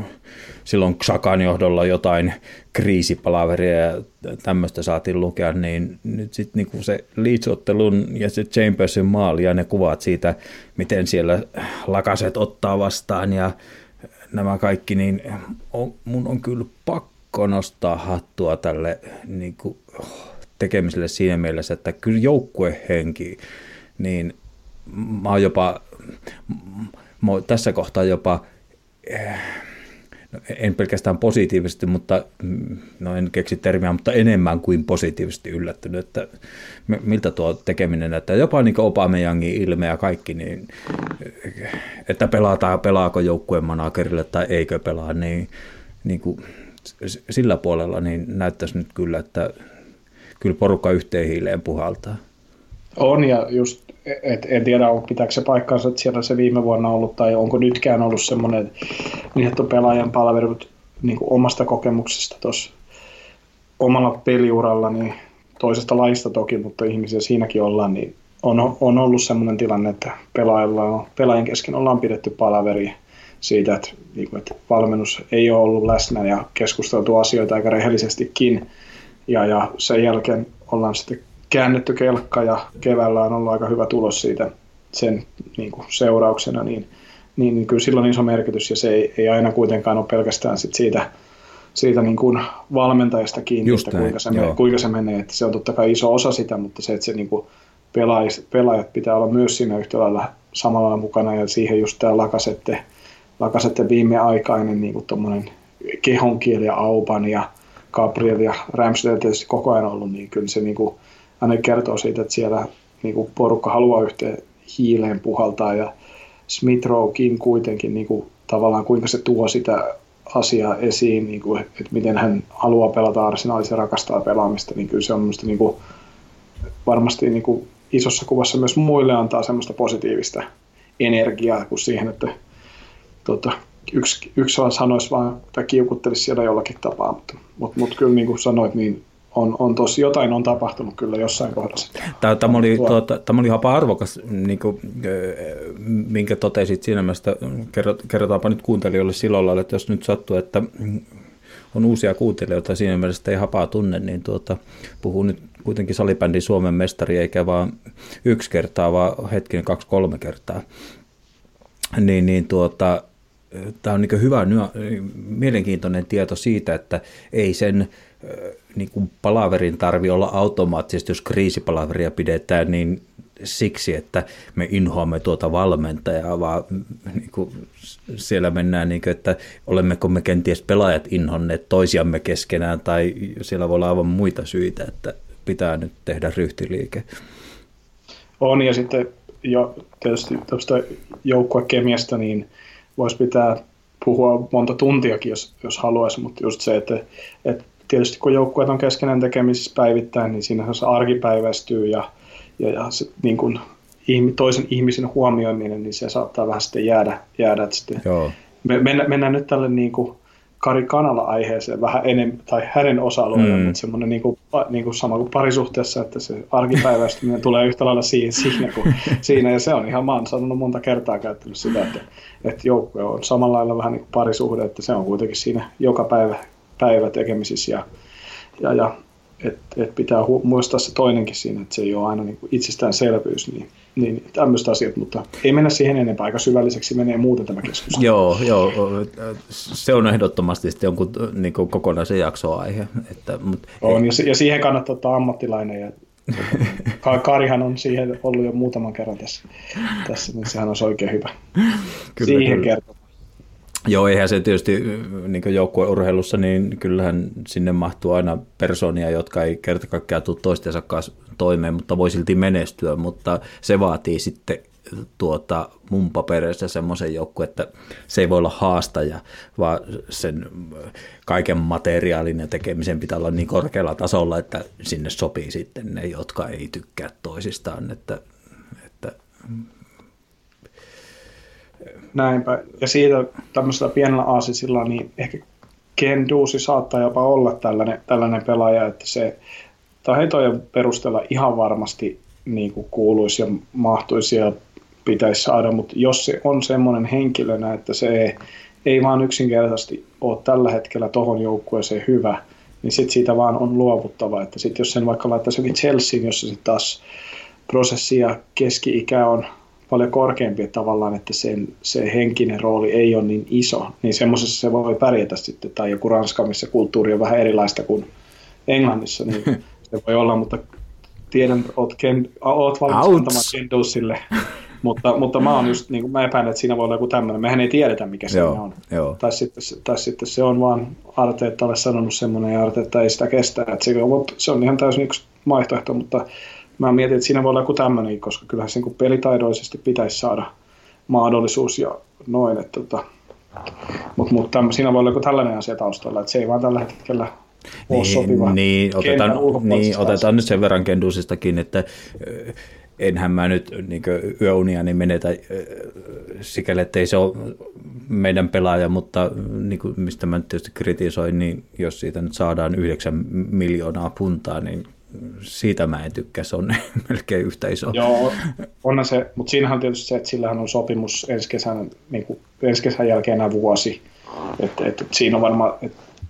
silloin Xhakan johdolla jotain kriisipalaveria ja tämmöistä saatiin lukea, niin nyt sitten niinku se Leeds-ottelun ja se Chambersin maali ja ne kuvat siitä, miten siellä Lacazette ottaa vastaan ja nämä kaikki, niin on, mun on kyllä pakko nostaa hattua tälle niinku tekemiselle siinä mielessä, että kyllä joukkuehenki, niin mä oon jopa, mä oon tässä kohtaa jopa, en pelkästään positiivisesti, mutta no en keksi termiä, mutta enemmän kuin positiivisesti yllättynyt, että miltä tuo tekeminen näyttää. Jopa niin kuin Aubameyangin ilme ja kaikki, niin, että pelataan, pelaako joukkueen managerille tai eikö pelaa, niin, niin kuin sillä puolella niin näyttäisi nyt kyllä, että kyllä porukka yhteen hiileen puhaltaa. On ja just, et, en tiedä pitääkö se paikkaansa, että siellä se viime vuonna ollut tai onko nytkään ollut semmoinen niitä pelaajan palvelut niin omasta kokemuksesta tuossa omalla peliuralla, niin toisesta laista toki, mutta ihmisiä siinäkin ollaan, niin on, on ollut semmoinen tilanne, että pelaajilla, pelaajan kesken ollaan pidetty palaveria siitä, että, niin kuin, että valmennus ei ole ollut läsnä ja keskusteltu asioita aika rehellisestikin ja, ja sen jälkeen ollaan sitten käännetty kelkka ja keväällä on ollut aika hyvä tulos siitä sen niin kuin seurauksena, niin, niin, niin kyllä sillä on iso merkitys ja se ei, ei aina kuitenkaan ole pelkästään sit siitä, siitä niin kuin valmentajasta kiinni, että kuinka se, menee, kuinka se menee. Että se on totta kai iso osa sitä, mutta se, että se niin kuin pelaajat, pelaajat pitää olla myös siinä yhtä lailla samalla mukana ja siihen just tämä Lacazette, Lacazette viimeaikainen niin kuin tommoinen kehonkieli ja Auban ja Gabriel ja Ramsdale tietysti koko ajan ollut, niin kyllä se niin kuin ainakin kertoo siitä, että siellä niin kuin porukka haluaa yhteen hiileen puhaltaa ja Smith Rowekin kuitenkin niin kuin, tavallaan kuinka se tuo sitä asiaa esiin, niin kuin, että miten hän haluaa pelata Arsenalissa ja rakastaa pelaamista, niin kyllä se on minusta niin kuin, varmasti niin kuin, isossa kuvassa myös muille antaa semmoista positiivista energiaa kuin siihen, että tota, yksi, yksi sanoisi vaan tai kiukuttelisi siellä jollakin tapaa, mutta, mutta, mutta kyllä niin kuin sanoit, niin On, on tossa, jotain on tapahtunut kyllä jossain kohdassa. Tämä oli, tuota, oli jopa arvokas, niin kuin, minkä totesit siinä mielessä, kerrotaanpa nyt kuuntelijoille sillä lailla, että jos nyt sattuu, että on uusia kuuntelijoita siinä mielessä, ei hapaa tunne, niin tuota, puhuu nyt kuitenkin salibändin Suomen mestari, eikä vaan yksi kertaa, vaan hetken kaksi kolme kertaa. Niin, niin tuota, tämä on niin hyvä, mielenkiintoinen tieto siitä, että ei sen niin kuin palaverin tarvitse olla automaattisesti, jos kriisipalaveria pidetään, niin siksi, että me inhoamme tuota valmentajaa, vaan niin kuin siellä mennään, niin kuin, että olemmeko me kenties pelaajat inhonneet toisiamme keskenään, tai siellä voi olla aivan muita syitä, että pitää nyt tehdä ryhtiliike. On, ja sitten jo, tietysti tuosta joukkuekemiasta, niin voisi pitää puhua monta tuntiakin, jos, jos haluaisi, mutta just se, että, että tietysti kun joukkueet on keskenään tekemisissä päivittäin, niin siinä se arkipäiväistyy ja, ja, ja se, niin kun toisen ihmisen huomioiminen, niin se saattaa vähän sitten jäädä. jäädä sitten. Me, mennään, mennään nyt tälle niin kuin Kari Kanala-aiheeseen vähän enemmän, tai hänen osa-alueella, mm. mutta semmoinen niin kuin, niin kuin sama kuin parisuhteessa, että se arkipäiväistyminen tulee yhtä lailla siihen, siinä, kuin, siinä, ja se on ihan, mä oon sanonut monta kertaa käyttänyt sitä, että, että joukkue on samalla lailla vähän niin kuin parisuhde, että se on kuitenkin siinä joka päivä, päivä tekemisissä, ja, ja, ja että et pitää hu- muistaa se toinenkin siinä, että se ei ole aina niin kuin itsestäänselvyys, niin, niin tämmöistä asiat, mutta ei mennä siihen enempää, aika syvälliseksi menee muuten tämä keskustelu. Joo, joo, se on ehdottomasti sitten jonkun niin kuin kokonaisen jakson aihe. Että, mutta on, ja, ja siihen kannattaa ottaa ammattilainen, ja Karihan on siihen ollut jo muutaman kerran tässä, tässä niin sehän olisi oikein hyvä kyllä, siihen kertoa. Joo, eihän se tietysti niin joukkueurheilussa, niin kyllähän sinne mahtuu aina persoonia, jotka ei kerta kaikkiaan tule toistensa kanssa toimeen, mutta voi silti menestyä, mutta se vaatii sitten tuota, mun paperissa semmoisen joukku, että se ei voi olla haastaja, vaan sen kaiken materiaalin ja tekemisen pitää olla niin korkealla tasolla, että sinne sopii sitten ne, jotka ei tykkää toisistaan, että... että näinpä. Ja siitä tämmöisellä pienellä aasisilla, niin ehkä Ken Duusi saattaa jopa olla tällainen, tällainen pelaaja, että se taitojen perusteella ihan varmasti niin kuin kuuluisi ja mahtuisi ja pitäisi saada, mutta jos se on semmoinen henkilönä, että se ei vaan yksinkertaisesti ole tällä hetkellä tohon joukkueeseen hyvä, niin sitten siitä vaan on luovuttava, että sitten jos sen vaikka laittaisi jokin Chelseain, jossa sitten taas prosessi ja keski-ikä on paljon korkeampi tavallaan, että sen, se henkinen rooli ei ole niin iso, niin semmoisessa se voi pärjätä sitten, tai joku Ranska, missä kulttuuri on vähän erilaista kuin Englannissa, niin se voi olla, mutta tiedän, oot, Ken, oot valmis antamaan Ken Duusille mutta, mutta mä, on just, niin mä epäilen, että siinä voi olla joku tämmöinen. Mehän ei tiedetä, mikä siinä joo, on. Joo. Tai, sitten, tai sitten se on vaan Arteettalle sanonut semmoinen, ja Arteetta ei sitä kestä. Että se, on, se on ihan täysin yksi vaihtoehto, mutta mä mietin, että siinä voi olla joku tämmöinen, koska kyllähän se niin pelitaidoisesti pitäisi saada mahdollisuus ja noin. Tota. Mutta mut siinä voi olla joku tällainen asia taustalla, että se ei vaan tällä hetkellä... Niin, niin, otetaan, niin, otetaan nyt sen verran Kendusistakin, että enhän mä nyt niin yöuniani menetä sikäli, ettei se ole meidän pelaaja, mutta niin kuin, mistä mä nyt tietysti kritisoin, niin jos siitä nyt saadaan yhdeksän miljoonaa puntaa, niin siitä mä en tykkää, se on melkein yhtä iso. Joo, onhan se, mutta siinähän on tietysti se, että sillähän on sopimus ensi kesän, niin kuin, ensi kesän jälkeen vuosi, että et, siinä on varmaan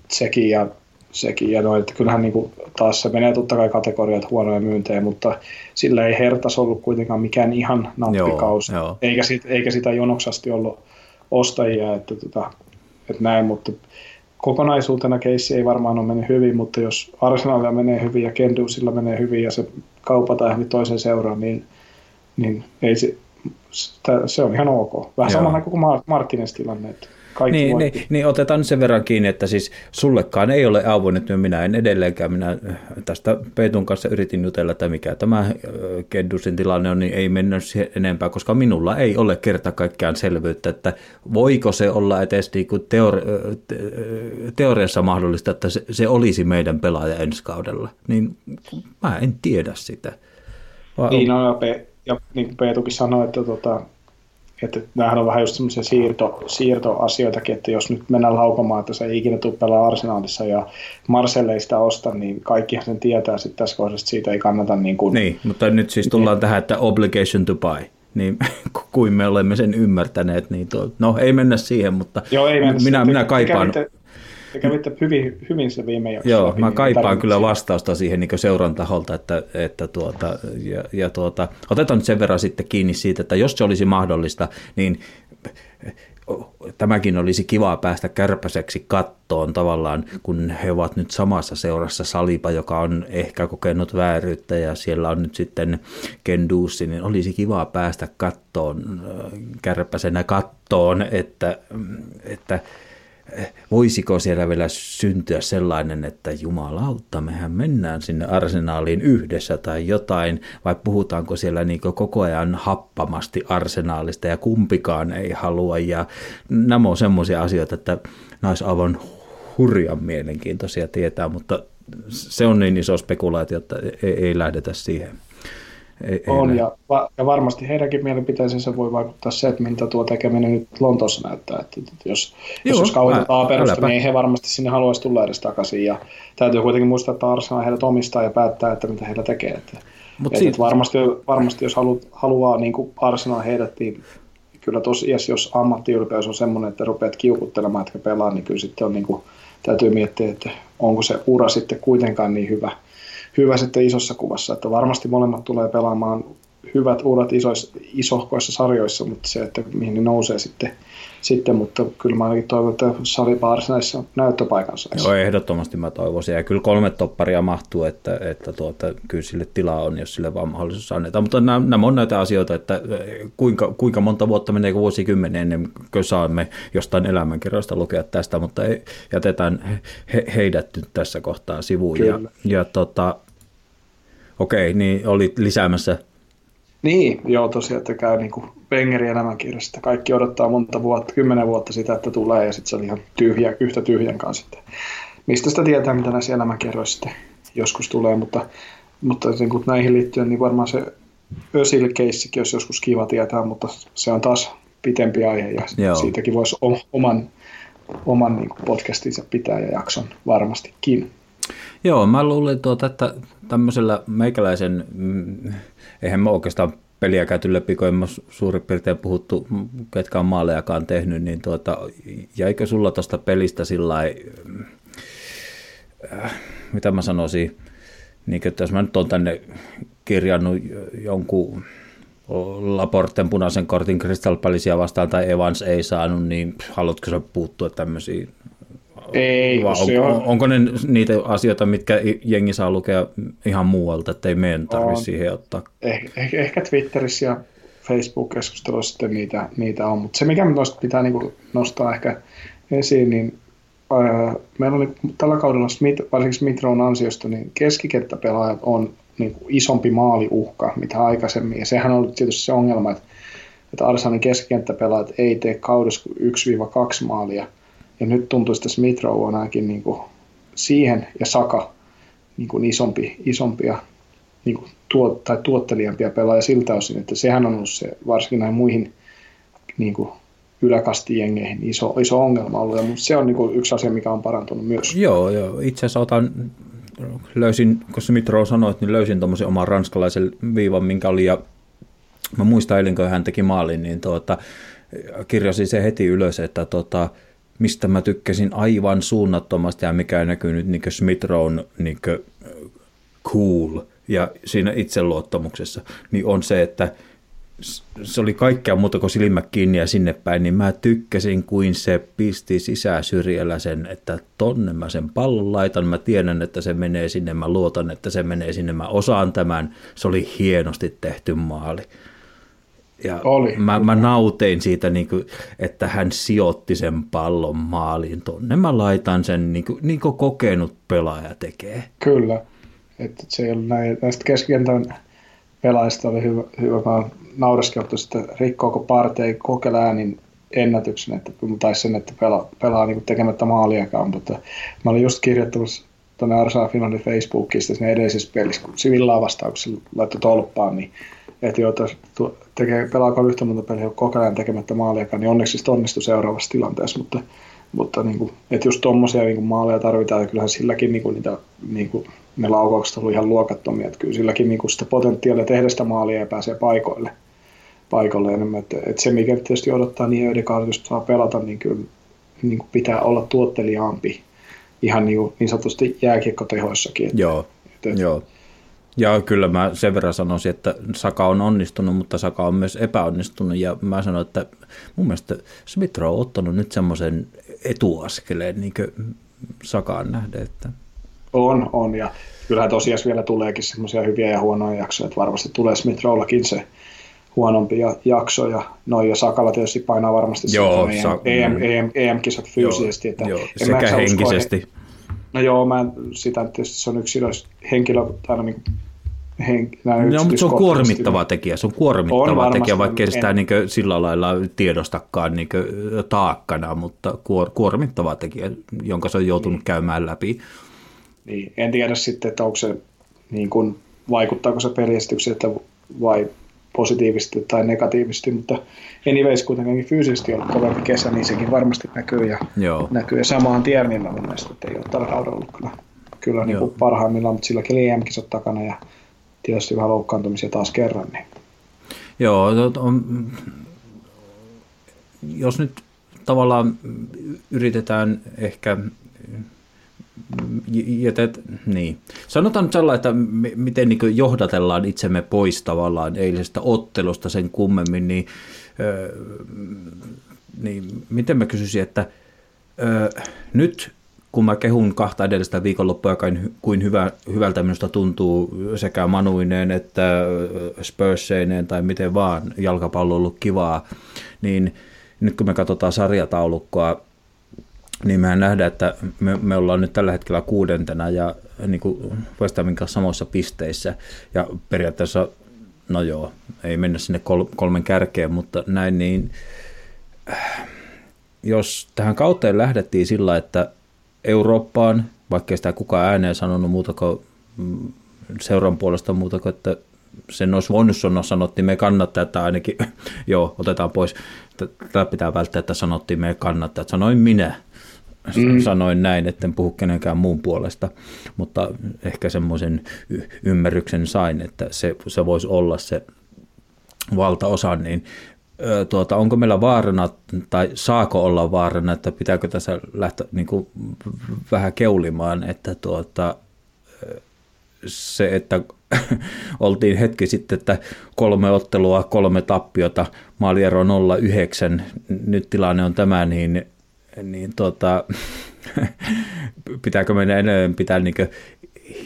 sekin ja sekin ja noin, että kyllähän niin kuin taas se menee totta kai kategoriat huonoja myyntejä, mutta sillä ei Hertas ollut kuitenkaan mikään ihan nappikaus, joo, joo. Eikä, sit, eikä sitä jonoksasti ollut ostajia, että, tota, että näin, mutta kokonaisuutena keissi ei varmaan ole mennyt hyvin, mutta jos Arsenalilla menee hyvin ja Kendusilla menee hyvin ja se kaupataan toisen seuraan, niin, niin ei se, se on ihan ok. Vähän samalla kuin Martines tilanne, että Niin, niin, niin otetaan sen verran kiinni, että siis sullekaan ei ole auvoinnut, minä en edelleenkään, minä tästä Peetun kanssa yritin jutella, että mikä tämä Kendusin tilanne on, niin ei mennä siihen enempää, koska minulla ei ole kerta kaikkiaan selvyyttä, että voiko se olla edes niin kuin teori- teoriassa mahdollista, että se, se olisi meidän pelaaja ensi kaudella, niin mä en tiedä sitä. Vai niin on, ja, Pe- ja niin kuin Peetukin sanoi, että tuota... Että nämähän on vähän just semmoisia siirto, siirtoasioitakin, että jos nyt mennään laukomaan, että se ei ikinä tule pelaa Arsenalissa ja Marseille ei sitä osta, niin kaikkihan sen tietää sitten tässä kohdassa, että siitä ei kannata niin kuin... Niin, mutta nyt siis tullaan niin. Tähän, että obligation to buy, niin kuin me olemme sen ymmärtäneet, niin tuo... no ei mennä siihen, mutta Joo, ei mennä minä, minä kaipaan... Te kävitte hyvin, hyvin se viime jaksossa. Joo, mä kaipaan tarvitsen. Kyllä vastausta siihen niin seuran taholta, että, että tuota, ja, ja tuota, otetaan nyt sen verran sitten kiinni siitä, että jos se olisi mahdollista, niin tämäkin olisi kivaa päästä Kärpäseksi kattoon tavallaan, kun he ovat nyt samassa seurassa Salipa, joka on ehkä kokenut vääryyttä ja siellä on nyt sitten Kendusi, niin olisi kivaa päästä kattoon, Kärpäsenä kattoon, että... että voisiko siellä vielä syntyä sellainen, että jumalauta, mehän mennään sinne Arsenaaliin yhdessä tai jotain, vai puhutaanko siellä niin koko ajan happamasti Arsenaalista ja kumpikaan ei halua. Ja nämä on semmoisia asioita, että nais aivan hurjan mielenkiintoisia tietää, mutta se on niin iso spekulaatio, että ei, ei lähdetä siihen. Ei, on, ei ja, va- ja varmasti heidänkin mielipiteensä voi vaikuttaa se, että mitä tuo tekeminen nyt Lontoossa näyttää. Että, että jos Joo, jos kautetaan perusta, niin he varmasti sinne haluaisi tulla edes takaisin. Ja täytyy kuitenkin muistaa, että Arsenal heidät omistaa ja päättää, että mitä heillä tekee. Että, Mut et, siitä... et varmasti, varmasti jos halu- haluaa niin kuin Arsenal heidät, niin kyllä tosiaan, jos ammattiylpeys on semmoinen, että rupeat kiukuttelemaan, etkä pelaa, niin kyllä sitten on, niin kuin, täytyy miettiä, että onko se ura sitten kuitenkaan niin hyvä. Hyvä sitten isossa kuvassa, että varmasti molemmat tulee pelaamaan hyvät uudet isoissa, isohkoissa sarjoissa, mutta se, että mihin ne nousee sitten, sitten mutta kyllä mä ainakin toivon, että Saliba Arsenalissa näyttöpaikansa. Joo, ehdottomasti mä toivoisin, ja kyllä kolme topparia mahtuu, että, että tuota, kyllä sille tilaa on, jos sille vaan mahdollisuus annetaan, mutta nämä, nämä on näitä asioita, että kuinka, kuinka monta vuotta menee vuosikymmenen ennen kuin saamme jostain elämänkerrasta lukea tästä, mutta ei, jätetään he, heidät nyt tässä kohtaa sivuun. Kyllä. Ja, ja tota, okei, niin olit lisäämässä. Niin, joo tosiaan, että käy niin kuin Wengerin elämänkirjasta. Kaikki odottaa monta vuotta, kymmenen vuotta sitä, että tulee ja sitten se on ihan tyhjä, yhtä tyhjän kanssa. Mistä sitä tietää, mitä näissä elämänkirjoissa sitten joskus tulee, mutta, mutta niin kuin näihin liittyen niin varmaan se Özil-keissikin olisi joskus kiva tietää, mutta se on taas pitempi aihe ja joo. Siitäkin voisi oman, oman niin kuin podcastinsa pitää ja jakson varmastikin. Joo, mä luulin, tuota, että tämmöisellä meikäläisen, mm, eihän mä oikeastaan peliä käyty läpi, kun en mä suurin piirtein puhuttu, ketkä on maalejakaan tehnyt, niin tuota, jäikö sulla tuosta pelistä sillai, äh, mitä mä sanoisin, niin, että jos mä nyt oon tänne kirjannut jonkun Laporten punaisen kortin Crystal Palacea vastaan tai Evans ei saanut, niin haluatko sä puuttua tämmöisiin? Ei, on, se on. Onko ne niitä asioita, mitkä jengi saa lukea ihan muualta, ettei meidän tarvitse siihen ottaa? Eh, eh, ehkä Twitterissä ja Facebook-keskustelussa sitten niitä, niitä on. Mutta se, mikä me pitää niinku nostaa ehkä esiin, niin ää, meillä oli tällä kaudella, varsinkin Smith Rowen ansiosta, niin keskikenttäpelaajat on niinku isompi maaliuhka, mitä aikaisemmin. Ja sehän on ollut tietysti se ongelma, että, että Arsenalin keskikenttäpelaajat ei tee kaudessa kuin yksi kaksi maalia. Ja nyt tuntuu, että Smith Rowe on ainakin niinku siihen ja Saka niinku isompi, isompia niinku tuot, tai tuottelijampia pelaajia siltä osin, että sehän on ollut se varsinkin näihin muihin niinku yläkastijengeihin iso, iso ongelma ollut. Ja se on niinku yksi asia, mikä on parantunut myös. Joo, joo. Itse asiassa otan, löysin, kun Smith Rowe sanoit, niin löysin tuommoisen oman ranskalaisen viivan, minkä oli, ja mä muistan eilen, kun hän teki maalin, niin tuota, kirjasin se heti ylös, että tuota, mistä mä tykkäsin aivan suunnattomasti ja mikä näkyy nyt niin Smith Rowen niin cool ja siinä itseluottamuksessa, niin on se, että se oli kaikkea muuta kuin silmä kiinni ja sinne päin, niin mä tykkäsin, kuin se pisti sisäsyrjällä sen, että tonne mä sen pallon laitan, mä tiedän, että se menee sinne, mä luotan, että se menee sinne, mä osaan tämän, se oli hienosti tehty maali. Ja mä, mä nautein siitä, niin kuin, että hän sijoitti sen pallon maaliin tuonne. Mä laitan sen, niin kuin, niin kuin kokenut pelaaja tekee. Kyllä. Että se ei ollut näin. Näistä keskikentän pelaajista oli hyvä. hyvä. Mä naureskeltu sitä, rikkoako Partey Kokeläänin ennätyksen, että, tai sen, että pelaa, pelaa niin kuin tekemättä maaliakaan. Mutta mä olin just kirjoittamassa tuonne Arsenal Finlandin Facebookista sinne edellisessä pelissä, kun Villaa vastauksessa laittoi tolppaan, niin että joo, tekee pelaako yhtä monta peliä koko ajan tekemättä maaliakaan, niin onneksi se onnistui seuraavassa tilanteessa, mutta, mutta niin kuin, että just tuommoisia niin maaleja tarvitaan, ja kyllähän silläkin niin kuin niitä, niin kuin, ne laukaukset on ollut ihan luokattomia, että kyllä silläkin niin kuin sitä potentiaalia tehdä sitä maalia ja pääsee paikoille, paikoille enemmän, että, että se mikä tietysti odottaa niin Ødegaard, jos saa pelata, niin kyllä niin kuin pitää olla tuotteliaampi ihan niin, kuin, niin sanotusti jääkiekkotehoissakin. Että, joo, että, joo. Ja kyllä mä sen verran sanoisin, että Saka on onnistunut, mutta Saka on myös epäonnistunut, ja mä sanoin, että mun mielestä Smith Rowe on ottanut nyt semmoisen etuaskeleen niin kuin Sakaan nähden. Että... On, on, ja kyllähän tosiaan vielä tuleekin semmoisia hyviä ja huonoja jaksoja, että varmasti tulee Smith Rowellakin se huonompi jakso, ja noin, ja Sakalla tietysti painaa varmasti joo, sa- E M-kisat E M, E M, fyysisesti. Joo, että joo, sekä henkisesti. Usko, no joo, mä en, sitä tietysti se on yksilöis henkilö, aina niin Hen, no, mutta se on kuormittava tekijä, se on kuormittava on tekijä, vaikka en... sitä niin kuin sillä lailla tiedostakaan niin kuin taakkana, mutta kuor, kuormittava tekijä, jonka se on joutunut niin käymään läpi. Niin. En tiedä sitten, että onko se, niin kuin, vaikuttaako se peliesitykseen vai positiivisesti tai negatiivisesti, mutta anyways kuitenkin fyysisesti ollut kovempi kesä, niin sekin varmasti näkyy ja, näkyy. Ja samaan Tierneyllä mun mielestä, että ei ole tällä kaudella ollut kyllä, kyllä niin kuin parhaimmillaan, mutta silläkin E M-kisat takana ja tietysti vähän loukkaantumisia taas kerran. Niin. Joo, on, jos nyt tavallaan yritetään ehkä, jätet, niin. Sanotaan nyt sellainen, että miten niin johdatellaan itsemme pois tavallaan eilisestä ottelusta sen kummemmin, niin, niin miten mä kysyisin, että nyt kun mä kehun kahta edellistä viikonloppua, kuin hyvä, hyvältä minusta tuntuu sekä Manuineen että Spursseineen tai miten vaan, jalkapallo on ollut kivaa, niin nyt kun me katsotaan sarjataulukkoa, niin mehän nähdään, että me, me ollaan nyt tällä hetkellä kuudentena ja niin kuin West Hamin kanssa samoissa pisteissä ja periaatteessa, no joo, ei mennä sinne kol, kolmen kärkeen, mutta näin niin, jos tähän kauteen lähdettiin sillä, että Eurooppaan, vaikkei sitä kukaan ääneen sanonut muuta kuin seuran puolesta muuta kuin, että sen olisi voinut sanoa, sanottiin me kannattaa, että ainakin, joo, otetaan pois, tätä pitää välttää, että sanottiin me kannattaa, että sanoin minä, mm. sanoin näin, etten puhu kenenkään muun puolesta, mutta ehkä semmoisen y- ymmärryksen sain, että se, se voisi olla se valtaosa, niin Tuota, onko meillä vaarana, tai saako olla vaarana, että pitääkö tässä lähteä niin kuin vähän keulimaan, että tuota, se, että oltiin hetki sitten, että kolme ottelua, kolme tappiota, maaliero nolla yhdeksän, nyt tilanne on tämä, niin, niin tuota, pitääkö meidän enemmän pitää niin kuin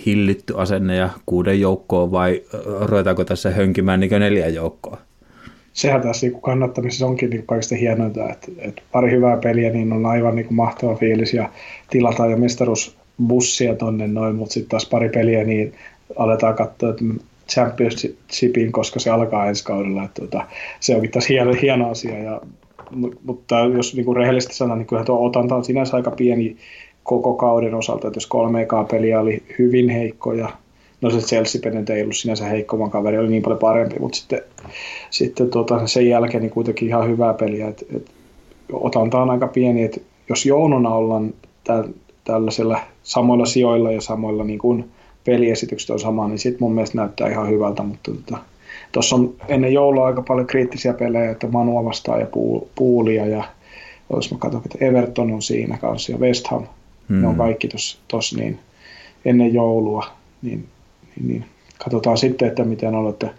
hillitty asenne ja kuuden joukkoon vai ruvetaanko tässä hönkimään niin kuin neljä joukkoa? sehän tässä niin kannattamisessa onkin niin kaikista hienointa, että, että pari hyvää peliä niin on aivan niin mahtava fiilis ja tilataan jo mestaruusbussia tonne noin, mutta sitten taas pari peliä niin aletaan katsoa, että Championshipin, koska se alkaa ensi kaudella. Että tuota, se onkin taas hieno, hieno asia. Ja, mutta jos niin kuin rehellisesti sanon, niin kyllähän tuo otanta on sinänsä aika pieni koko kauden osalta. Että jos kolme ekaa peliä oli hyvin heikkoja, no se Chelsea-peli ei ollut sinänsä heikko, vaan kaveri oli niin paljon parempi. Mutta sitten, sitten tuota, sen jälkeen niin kuitenkin ihan hyvää peliä. Et, et, otanta on aika pieni. Et jos jouluna ollaan tä, tällaisella samoilla sijoilla ja samoilla niin kuin peliesitykset on sama, niin sitten mun mielestä näyttää ihan hyvältä, mutta tuossa on ennen joulua aika paljon kriittisiä pelejä, että Manua vastaan ja Puulia ja jos mä katson, että Everton on siinä kanssa ja West Ham, mm-hmm. ne on kaikki tuossa niin ennen joulua, niin, niin, niin katsotaan sitten, että miten on, että,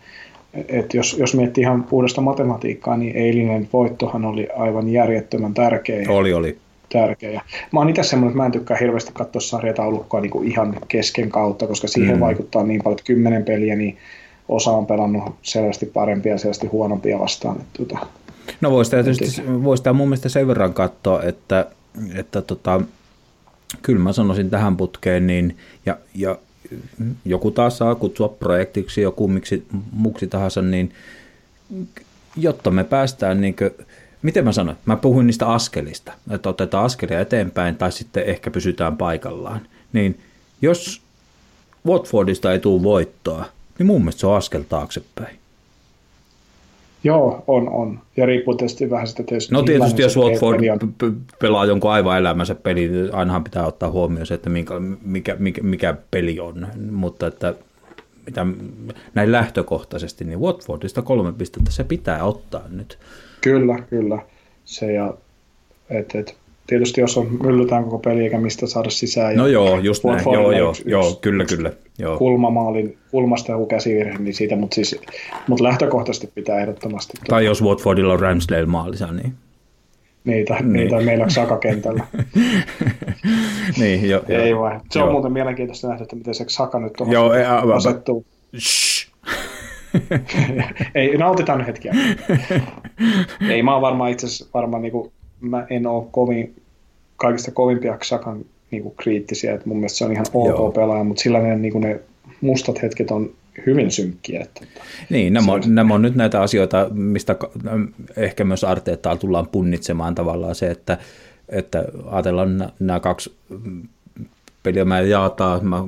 että jos, jos miettii ihan puhdasta matematiikkaa, niin eilinen voittohan oli aivan järjettömän tärkeä. Oli, oli. Tärkeä. Mä oon itse semmoinen, että mä en tykkää hirveästi katsoa sarjataulukkoa niin kuin ihan kesken kautta, koska siihen mm. vaikuttaa niin paljon, että kymmenen peliä, niin osa on pelannut selvästi parempia ja selvästi huonompia vastaan. Että, tuota, no voisi tämä mun mielestä sen verran katsoa, että, että tota, kyllä mä sanoisin tähän putkeen, niin, ja, ja joku taas saa kutsua projektiksi, joku miksi muksi tahansa, niin jotta me päästään niin kuin, miten mä sanoin? Mä puhuin niistä askelista, että otetaan askelia eteenpäin tai sitten ehkä pysytään paikallaan. Niin jos Watfordista ei tule voittoa, niin mun mielestä se on askel taaksepäin. Joo, on, on. Ja riippuu tietysti vähän sitä tietysti. No tietysti jos Watford pelaa jonkun aivan elämänsä peli, niin ainahan pitää ottaa huomioon se, että minkä, mikä, mikä, mikä peli on. Mutta että mitä, näin lähtökohtaisesti, niin Watfordista kolme pistettä se pitää ottaa nyt. Kyllä, kyllä. Se ja, et, et, tietysti jos on myllytään koko peli eikä mistä saada sisään. No joo, just näin. Joo, joo, yks, joo yks, kyllä, yks kyllä. Joo. Kulmamaalin, kulmasta joku käsivirhe, niin siitä, mutta siis, mut lähtökohtaisesti pitää ehdottomasti. Tai tulla. Jos Watfordilla on Ramsdale maalissa, niin. Niitä, niin. niitä meillä on Xhaka kentällä. niin, jo, Ei jo, vai. Se jo. On muuten mielenkiintoista nähdä, että miten se Xhaka nyt tuohon joo, ei, asettuu. Ei, nautitaan nyt hetkiä. Ei, mä oon varmaan itse asiassa, varmaan niinku, mä en oo kovin, kaikista kovimpia Xhakan niinku kriittisiä, että mun mielestä se on ihan ok Joo. pelaaja, mutta sillä ne, niinku ne mustat hetket on hyvin synkkiä. Että niin, nämä on, on, nämä on nyt näitä asioita, mistä ehkä myös Arteetaa tullaan punnitsemaan tavallaan se, että, että ajatellaan nämä kaksi peliä, mä jaataan, mä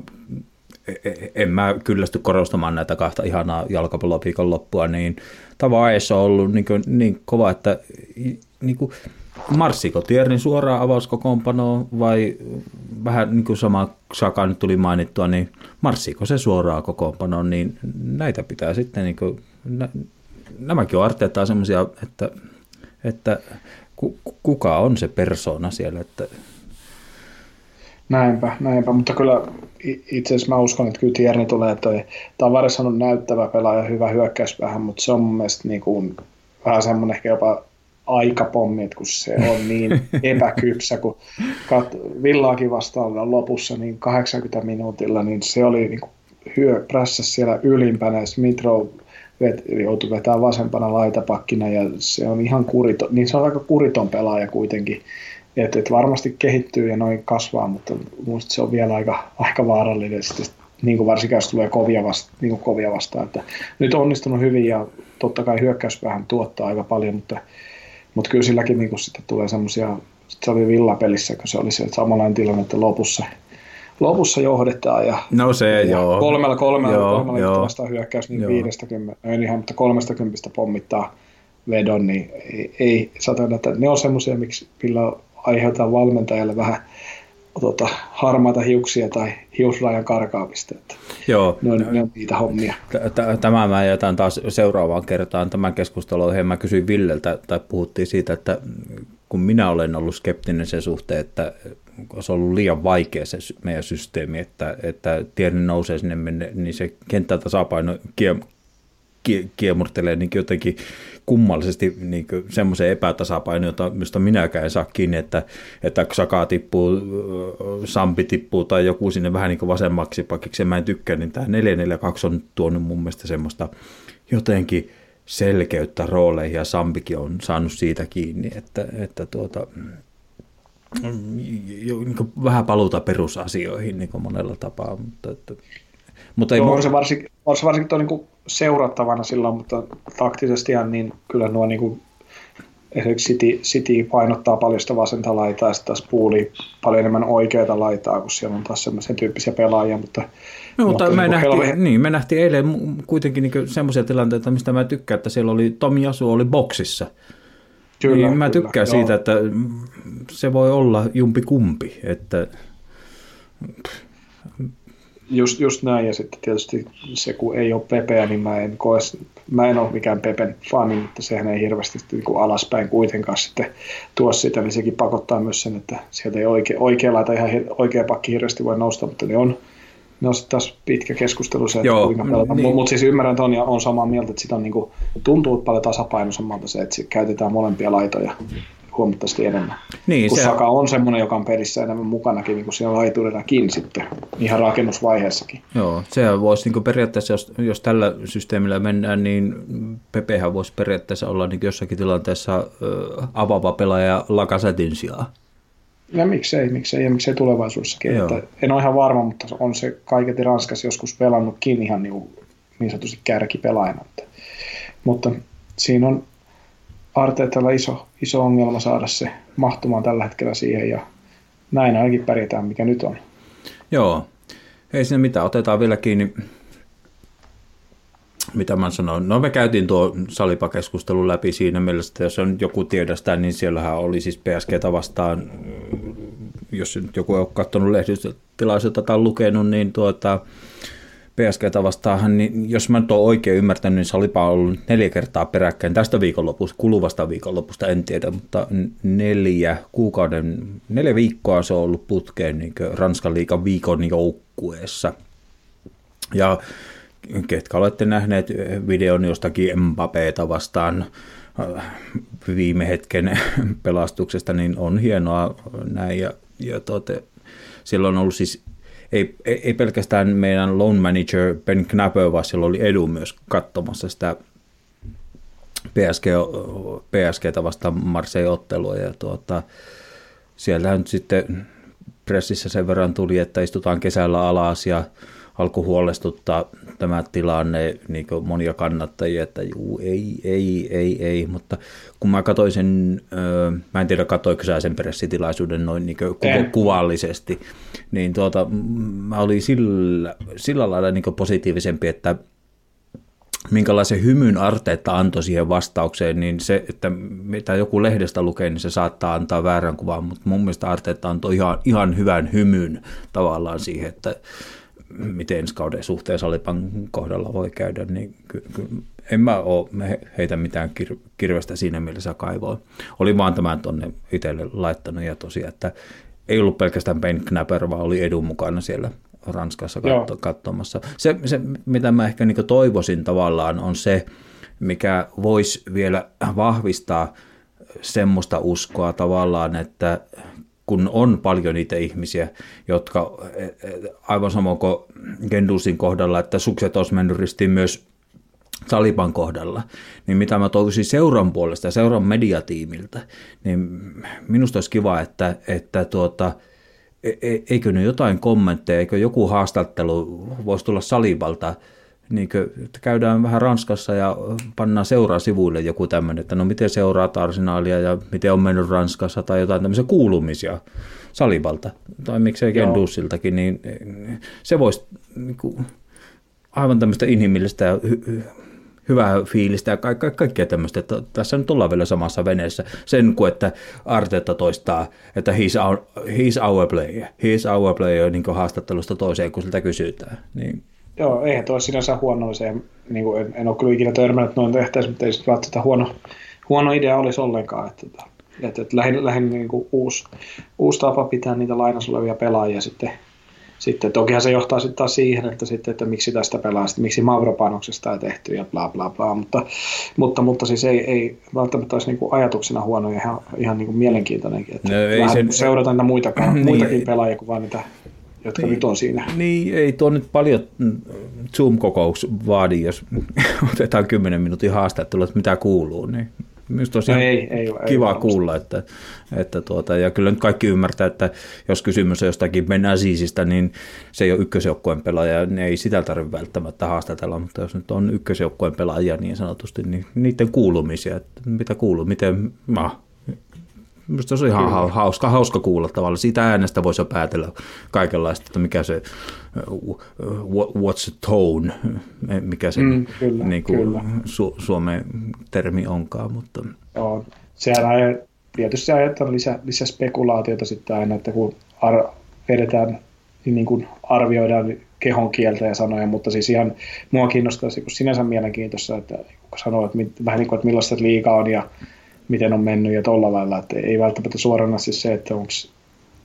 en mä kyllästy korostamaan näitä kahta ihanaa jalkapalloviikon loppua, niin tavaessa on ollut niin, kuin, niin kova, että niin kuin, marssiko Tiernin suoraan avauskokoonpanoon vai vähän niin kuin sama Xhaka nyt tuli mainittua, niin marssiko se suoraan kokoonpanoon, niin näitä pitää sitten, niin kuin, nä, nämäkin on Arteetaa semmoisia, että, että kuka on se persoona siellä, että Näinpä, näinpä, mutta kyllä itse asiassa mä uskon, että kyllä Tierney tulee, että Tavareshan on näyttävä pelaaja, hyvä hyökkäys vähän, mutta se on mun mielestä niin kuin vähän semmoinen ehkä jopa aikapommi, että kun se on niin epäkypsä, kun kat- Villaakin vastaan lopussa niin kahdeksankymmentä minuutilla, niin se oli niin kuin hyö, prässäs siellä ylimpänä, Smith Rowe vet, joutui vetämään vasempana laitapakkina ja se on ihan kuriton, niin se on aika kuriton pelaaja kuitenkin. Että et varmasti kehittyy ja noin kasvaa, mutta musta se on vielä aika, aika vaarallinen, sitten, niin kuin varsinkin jos tulee kovia, vasta, niin kovia vastaan. Että nyt on onnistunut hyvin ja totta kai hyökkäys vähän tuottaa aika paljon, mutta, mutta kyllä silläkin niin sitten tulee semmoisia, se oli Villapelissä, kun se oli se samanlainen tilanne, että lopussa, lopussa johdetaan ja, no se, ja joo. kolmella kolmella, joo, kolmella joo. vastaan hyökkäys, niin joo. viidestäkymmenestä, ei ihan, mutta kolmesta kymmenestä pommittaa vedon, niin ei, ei satana, että ne on semmoisia, miksi Villa aiheutetaan valmentajalle vähän tuota, harmaita hiuksia tai hiusrajan karkaamista. Joo. Ne on, ne on niitä hommia. Tämä mä jätän taas seuraavaan kertaan tämän keskustelun. Hei, mä kysyin Villeltä, tai puhuttiin siitä, että kun minä olen ollut skeptinen sen suhteen, että se on ollut liian vaikea se meidän systeemi, että, että Tierney nousee sinne menne, niin se kenttä tasapaino kiem, kie, kiemurtelee niin jotenkin kummallisesti niin semmoisen epätasapaino, josta minäkään en saa kiinni, että, että Xhaka tippuu, Sambi tippuu tai joku sinne vähän niin vasemmaksi pakiksi, ja mä en tykkää, niin tämä neljä neljä kaksi on tuonut mun mielestä semmoista jotenkin selkeyttä rooleihin, ja Sambikin on saanut siitä kiinni, että, että tuota, niin vähän paluuta perusasioihin niin monella tapaa. Mutta, että, mutta ei no, on se varsinkin, on se varsinkin niin kuin seurattavana silloin, mutta taktisestihan niin kyllä nuo niin kuin, esimerkiksi City, City painottaa paljon sitä vasenta laitaa, ja sitten taas Puuli paljon enemmän oikeaa laitaa, kun siellä on taas semmoisen tyyppisiä pelaajia. Mutta, no, mutta me, nähtiin, niin, me nähtiin eilen kuitenkin niin semmoisia tilanteita, mistä mä tykkään, että siellä oli Tom Jasu oli boksissa. Kyllä, niin mä tykkään kyllä, siitä, joo. Että se voi olla jumpikumpi. Että... Just, just näin, ja sitten tietysti se, kun ei ole Pepeä, niin mä en, koe, mä en ole mikään Pepen fani, mutta sehän ei hirveästi niin kuin alaspäin kuitenkaan sitten tuo sitä, niin sekin pakottaa myös sen, että sieltä ei oikea, oikea laita ihan oikea pakki hirveästi voi nousta, mutta ne on, ne on sitten taas pitkä keskustelu se, että joo, kuinka pelataan. Niin. Mutta siis ymmärrän ton ja on samaa mieltä, että sitä on, niin kuin, tuntuu paljon tasapainoisemmalta se, että käytetään molempia laitoja huomattavasti enemmän. Niin, kun se... Saka on semmoinen, joka on pelissä enemmän mukanakin, niin kuin siinä laituudenakin sitten, ihan rakennusvaiheessakin. Joo, se voisi niin periaatteessa, jos, jos tällä systeemillä mennään, niin Pepehän voisi periaatteessa olla niin jossakin tilanteessa ö, avaava pelaaja Lacazettein sijaan. Ja miksei, miksei, ja miksei tulevaisuudessakin. Että en ole ihan varma, mutta on se kaiketi Ranskassa joskus pelannutkin ihan niin, niin sanotusti kärkipelaajana. Mutta siinä on Arteetalla iso, iso ongelma saada se mahtumaan tällä hetkellä siihen, ja näin ainakin pärjätään, mikä nyt on. Joo, ei siinä mitään. Otetaan vielä kiinni, mitä mä sanoin. No me käytiin tuo salipakeskustelu läpi siinä mielessä, että jos on joku tiedästä, niin siellähän oli siis P S G:tä vastaan, jos nyt joku ei ole katsonut lehdistötilaisuutta tai lukenut, niin tuota... P S G:tä vastaanhan, niin jos mä nyt oon oikein ymmärtänyt, niin salipa on ollut neljä kertaa peräkkäin tästä viikonlopusta, kuluvasta viikonlopusta, en tiedä, mutta neljä kuukauden, neljä viikkoa se on ollut putkeen niin Ranskan liigan viikon joukkueessa. Ja ketkä olette nähneet videon jostakin Mbappéta vastaan viime hetken pelastuksesta, niin on hienoa näin. Ja, ja tuote, siellä on ollut siis... Ei, ei, ei pelkästään meidän loan manager Ben Knapper, vaan siellä oli Edu myös katsomassa sitä P S G, P S G:tä vastaan Marseille-ottelua. Ja tuota, siellähän nyt sitten pressissä sen verran tuli, että istutaan kesällä alas ja alkoi huolestuttaa tämä tilanne niin kuin monia kannattajia, että juu, ei, ei, ei, ei. Mutta kun mä katsoin sen, öö, mä en tiedä katsoinko sä sen pressitilaisuuden noin niin kuv- kuvallisesti, niin tuota, mä olin sillä, sillä lailla niin positiivisempi, että minkälaisen hymyn Arteetta antoi siihen vastaukseen, niin se, että mitä joku lehdestä lukee, niin se saattaa antaa väärän kuvan, mutta mun mielestä Arteetta antoi ihan, ihan hyvän hymyn tavallaan siihen, että miten ensi kauden suhteen salipan kohdalla voi käydä, niin ky- ky- en mä oo heitä mitään kir- kirvestä siinä mielessä kaivoon. Olin vaan tämän tuonne itselle laittanut, ja tosiaan, että ei ollut pelkästään Ben Knapper, vaan oli Edun mukana siellä Ranskassa katso- katsomassa. Se, se, mitä mä ehkä niin toivoisin tavallaan, on se, mikä voisi vielä vahvistaa semmoista uskoa tavallaan, että kun on paljon niitä ihmisiä, jotka aivan samoin kuin Gendusin kohdalla, että sukset olisi mennyt ristiin myös Saliban kohdalla, niin mitä mä toivoisin seuran puolesta, seuran mediatiimiltä, niin minusta olisi kiva, että, että tuota, e- eikö ne jotain kommentteja, eikö joku haastattelu voisi tulla Salibalta, niin kuin, että käydään vähän Ranskassa ja pannaan seuraa sivuille joku tämmöinen, että no miten seuraat Arsenalia ja miten on mennyt Ranskassa tai jotain tämmöisiä kuulumisia Salibalta tai miksei Gendusiltakin, niin se voisi niin kuin, aivan tämmöistä inhimillistä ja hy- hyvää fiilistä ja ka- ka- kaikkea tämmöistä, että tässä nyt ollaan vielä samassa veneessä sen kuin, että Arteta toistaa, että he's our, he's our player, he's our player niin kuin haastattelusta toiseen, kun siltä kysytään, niin joo, eihän tuo sinänsä huono, se, niin kuin en, en ole kyllä ikinä törmännyt noin tehtäisiin, mutta ei sitten välttämättä huono, huono idea olisi ollenkaan. Että, että, että, että lähinnä lähin, niin uusi, uusi tapa pitää niitä lainassa olevia pelaajia sitten. sitten tokihan se johtaa sitten taas siihen, että, sitten, että miksi tästä pelaa, sitten, miksi Mavropanoksesta ei tehty ja bla bla bla, mutta, mutta, mutta siis ei, ei välttämättä olisi niin kuin ajatuksena huono ja ihan, ihan niin kuin mielenkiintoinenkin. Että no, ei sen... seurata niitä muitakin, muitakin pelaajia kuin vaan niitä... jotka niin, nyt on siinä. Niin, ei tuo nyt paljon Zoom-kokous vaadi, jos otetaan kymmenen minuutin haastattelu, että mitä kuuluu. Niin. Minusta on no ei, ei, kiva ei, kuulla, että, että tuota, ja kyllä nyt kaikki ymmärtää, että jos kysymys on jostakin Ben Azizista, niin se ei ole ykkösjoukkueen pelaaja, niin ei sitä tarvitse välttämättä haastatella, mutta jos nyt on ykkösjoukkueen pelaaja niin sanotusti, niin niiden kuulumisia, että mitä kuuluu, miten mä... Minusta se on ihan hauska, hauska kuulla tavallaan. Siitä äänestä voisi jo päätellä kaikenlaista, että mikä se, what's the tone, mikä se mm, kyllä, niin kuin kyllä. Su- Suomen termi onkaan. Mutta... Joo, sehän aje, tietysti aiheuttaa lisä, lisä spekulaatiota sitten aina, että kun ar- vedetään, niin kuin arvioidaan kehon kieltä ja sanoja, mutta siis ihan mua kiinnostaisi sinänsä mielenkiintoista, että sanoo, että mit, vähän niin kuin, että millaista liiga on ja miten on mennyt ja tuolla lailla, että ei välttämättä suorana siis se, että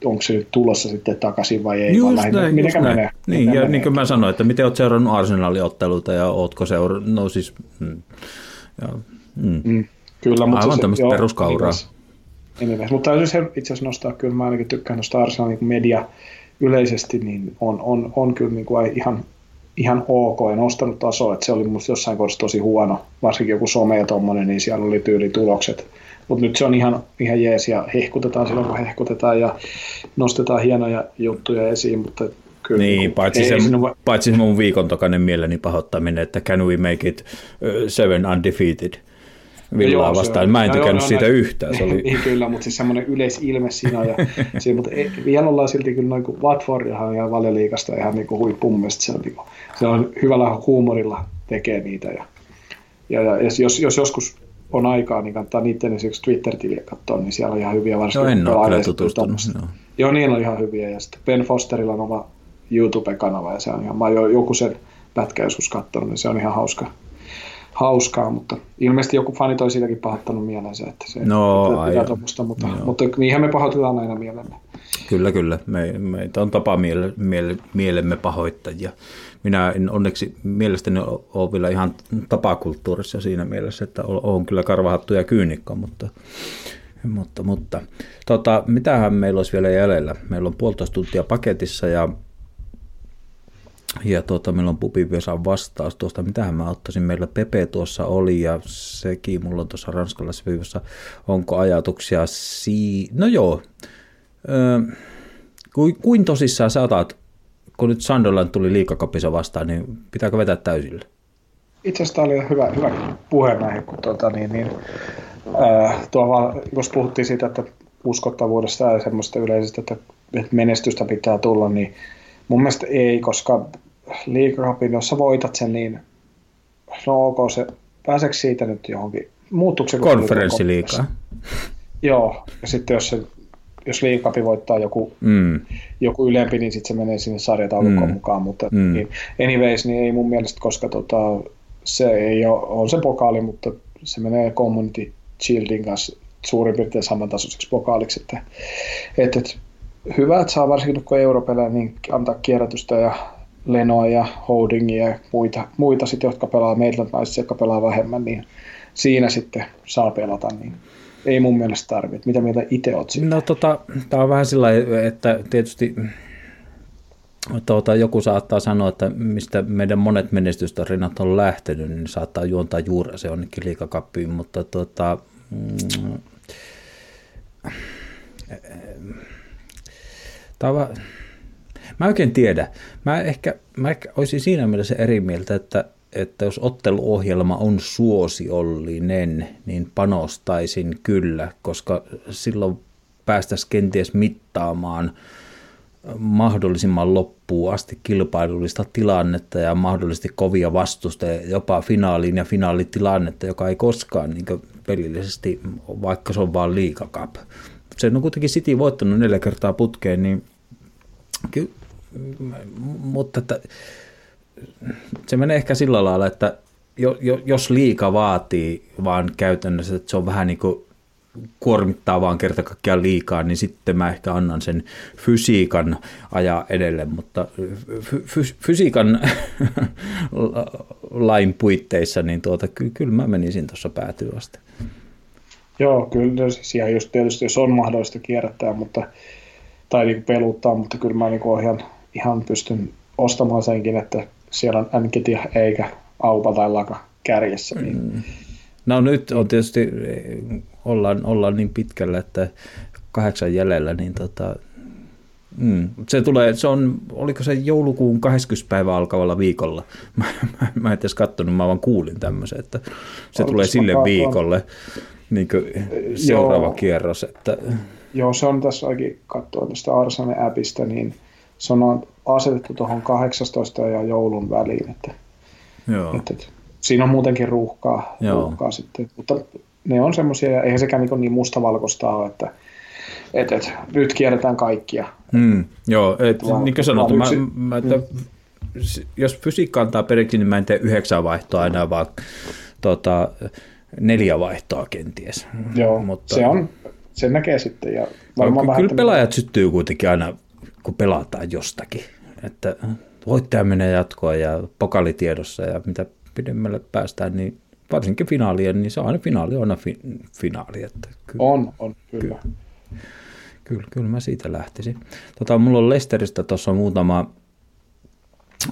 onko se nyt tulossa sitten takaisin vai ei, just vaan näin, miten menee. Niin, ja menee. Niin kuin mä sanoin, että miten oot seurannut Arsenalin otteluita ja ootko seurannut, no siis, mm, ja, mm. Mm, kyllä, mutta aivan tämmöistä peruskauraa. Mutta jos itse asiassa nostaa, kyllä mä ainakin tykkään nostaa Arsenalin niin media yleisesti, niin on, on, on kyllä niin kuin ihan... ihan ok, en ostanut tasoa, että se oli musta jossain kohdassa tosi huono, varsinkin joku some ja tommonen, niin siellä oli tyylitulokset. Mutta nyt se on ihan, ihan jees ja hehkutetaan silloin, kun hehkutetaan ja nostetaan hienoja juttuja esiin, mutta kyllä. Niin, paitsi se, sinun... paitsi se mun viikon takainen mieleni pahoittaminen, että can we make it seven undefeated Villaa joo, vastaan. Mä en no, tykännyt joo, no, siitä no, yhtään. Se oli... niin kyllä, mutta siis semmoinen yleisilme siinä on. Ja siinä, mutta ei, vielä ollaan silti kyllä noin kuin Watford ja Valioliigasta ihan niin kuin huippu mielestä. Se on, niin kuin, se on hyvällä huumorilla tekee niitä. Ja, ja, ja jos, jos joskus on aikaa, niin kannattaa niiden esimerkiksi Twitter-tiliä katsoa, niin siellä on ihan hyviä varsinkin. No en ole kyllä tutustunut. No. Joo, niillä on ihan hyviä. Ja sitten Ben Fosterilla on oma YouTube-kanava ja se on ihan, mä oon joku sen pätkä joskus katsonut, niin se on ihan hauska. Hauskaa, mutta ilmeisesti joku fanit on siitäkin pahoittanut mieleensä, että se no, pitää tuommoista, mutta, mutta niinhän me pahoitetaan aina mielemme. Kyllä, kyllä. Me, meitä on tapa miele, miele, mielemme pahoittajia. Minä en onneksi mielestäni ole vielä ihan tapakulttuurissa siinä mielessä, että olen kyllä karvahattu ja kyynikko, mutta, mutta, mutta. Tota, mitähän meillä olisi vielä jäljellä? Meillä on puolitoista tuntia paketissa ja Ja tuota, meillä on Pupivesan vastaus tuosta, mitähän mä ottaisin, meillä Pépé tuossa oli ja sekin mulla on tuossa ranskalaisviivassa, onko ajatuksia si... No joo, öö, kuin, kuin tosissaan sä otat, kun nyt Sunderland tuli liigacupissa vastaan, niin pitääkö vetää täysillä? Itse asiassa tämä oli hyvä, hyvä puheenaihe, kun tuota, niin, niin, ää, tuolla, jos puhuttiin siitä, että uskottavuudesta ja semmoista yleisistä, että menestystä pitää tulla, niin mun mielestä ei, koska liigacupin, jos sä voitat sen, niin no ok, se, pääseekö siitä nyt johonkin? Muuttuuko se? Konferenssiliigaa. Joo, ja sitten jos, jos liigacupi voittaa joku, mm. joku ylempi, niin sitten se menee sinne sarjataulukkoon mm. mukaan, mutta mm. niin, anyways, niin ei mun mielestä, koska tota, se ei ole, on se pokaali, mutta se menee Community Shieldin kanssa suurin piirtein samantasoiseksi pokaaliksi, että, että hyvä, että saa varsinkin kun europelejä, niin antaa kierrätystä ja lenoa ja holdingia ja muita, muita sit, jotka pelaa Maitland-Niles, jotka pelaa vähemmän, niin siinä sitten saa pelata, niin ei mun mielestä tarvitse. Mitä mieltä itse olet siitä? No tota, tää on vähän sillä lailla, että tietysti tuota, joku saattaa sanoa, että mistä meidän monet menestystarinat on lähtenyt, niin saattaa juontaa juurensa se onnekin liigacuppiin, mutta tuota... Mm, Tava... Mä oikein tiedä. Mä ehkä, mä ehkä olisin siinä mielessä eri mieltä, että, että jos otteluohjelma on suosiollinen, niin panostaisin kyllä, koska silloin päästäisiin kenties mittaamaan mahdollisimman loppuun asti kilpailullista tilannetta ja mahdollisesti kovia vastustajia, jopa finaaliin ja finaalitilannetta, joka ei koskaan niin kuin pelillisesti, vaikka se on vaan liigacup. Se on kuitenkin City voittanut neljä kertaa putkeen, niin ky- mutta että se menee ehkä sillä lailla, että jo, jo, jos liiga vaatii vaan käytännössä, että se on vähän niin kuin kuormittaa vaan kerta kaikkiaan liikaa, niin sitten mä ehkä annan sen fysiikan ajaa edelle, mutta fys- fysiikan lain puitteissa, niin tuota, ky- kyllä mä menisin tuossa päätyyn asti. Joo, kyllä siis ihan just tietysti, jos on mahdollista kierrättää, mutta, tai niin peluuttaa, mutta kyllä mä niin ohjaan ihan pystyn ostamaan senkin, että siellä on Enketia eikä Aupa tai Laka kärjessä. Niin. No nyt on tietysti, ollaan, ollaan niin pitkällä, että kahdeksan jäljellä, niin tota, mm, se tulee, se on, oliko se joulukuun kahdeskymmenes päivä alkavalla viikolla? Mä, mä, mä en edes katsonut, mä vaan kuulin tämmöisen, että se oliko tulee sille viikolle niin seuraava joo. kierros. Että... Joo, se on tässä oikein katsoa tästä Arsenalin appista, niin se on asetettu tuohon kahdeksastoista ja joulun väliin, että, joo. että, että siinä on muutenkin ruuhkaa, ruuhkaa sitten, mutta ne on semmoisia, ja eihän sekään niin, niin mustavalkoista ole, että et, et, nyt kierretään kaikkia. Mm, joo, et, vaan, niin kuin sanottu, mä, mä, että jos fysiikka antaa periksi, niin mä en tee yhdeksän vaihtoa aina, vaan tota, neljä vaihtoa kenties. Joo, mutta, se on, sen näkee sitten. Ja varmaan kyllä vähemmän... pelaajat syttyy kuitenkin aina, kun pelataan jostakin, että voittaja menee jatkoa ja pokaalitiedossa ja mitä pidemmälle päästään, niin varsinkin finaalien, niin se on aina finaali, on aina fi- finaali. Että kyllä, on, on, kyllä. Kyllä, kyllä, kyllä mä siitä lähtisin. Tota, mulla on Leicesteristä tuossa muutama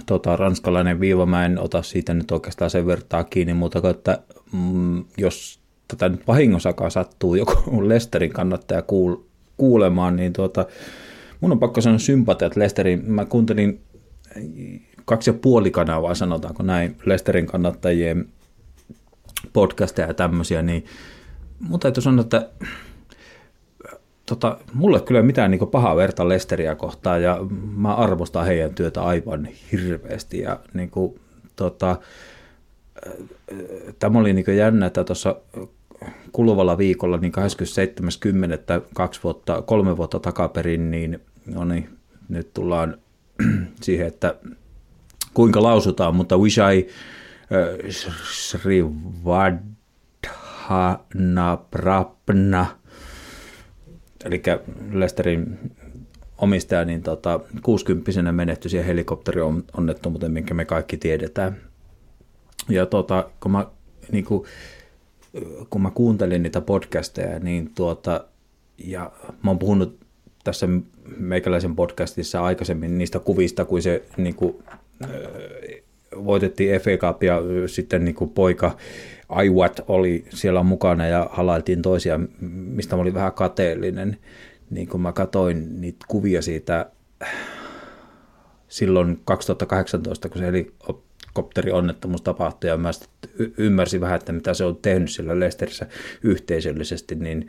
tota, ranskalainen viiva, mä en ota siitä nyt oikeastaan sen vertaa kiinni, mutta että mm, jos tätä nyt vahingossakaan sattuu joku Leicesterin kannattaja kuul- kuulemaan, niin tuota, mun on pakko sanoa sympatiat Leicesterin, mä kuuntelin kaksi ja puoli kanavaa, sanotaanko näin, Leicesterin kannattajien podcasteja ja tämmöisiä, niin mun täytyy sanoa, että tota, mulle kyllä mitään niin pahaa verta Leicesteria kohtaan, ja mä arvostan heidän työtä aivan hirveästi, ja niin kuin, tota, tämä oli niin jännä, että tuossa kuluvalla viikolla, niin kahdeskymmenesseitsemäs kymmenettä kaksi vuotta, kolme vuotta takaperin, niin no niin, nyt tullaan siihen, että kuinka lausutaan, mutta Wishai Srivadhanaprapna, eli Leicesterin omistaja, niin tota, kuusikymppisenä menehtyi siihen helikopterionnettomuuteen, minkä me kaikki tiedetään. Ja tota, kun mä niin kuin, kun mä kuuntelin niitä podcasteja, niin tuota, ja mä oon puhunut tässä meikäläisen podcastissa aikaisemmin niistä kuvista, kun se niin kuin, voitettiin F A Cup ja sitten niin kuin poika Iwat oli siellä mukana ja halailtiin toisia, mistä mä olin vähän kateellinen, niin kun mä katsoin niitä kuvia siitä silloin kaksituhattakahdeksantoista, kun se eli kopterionnettomuus tapahtui, ja mä ymmärsin vähän, että mitä se on tehnyt siellä Leicesterissä yhteisöllisesti, niin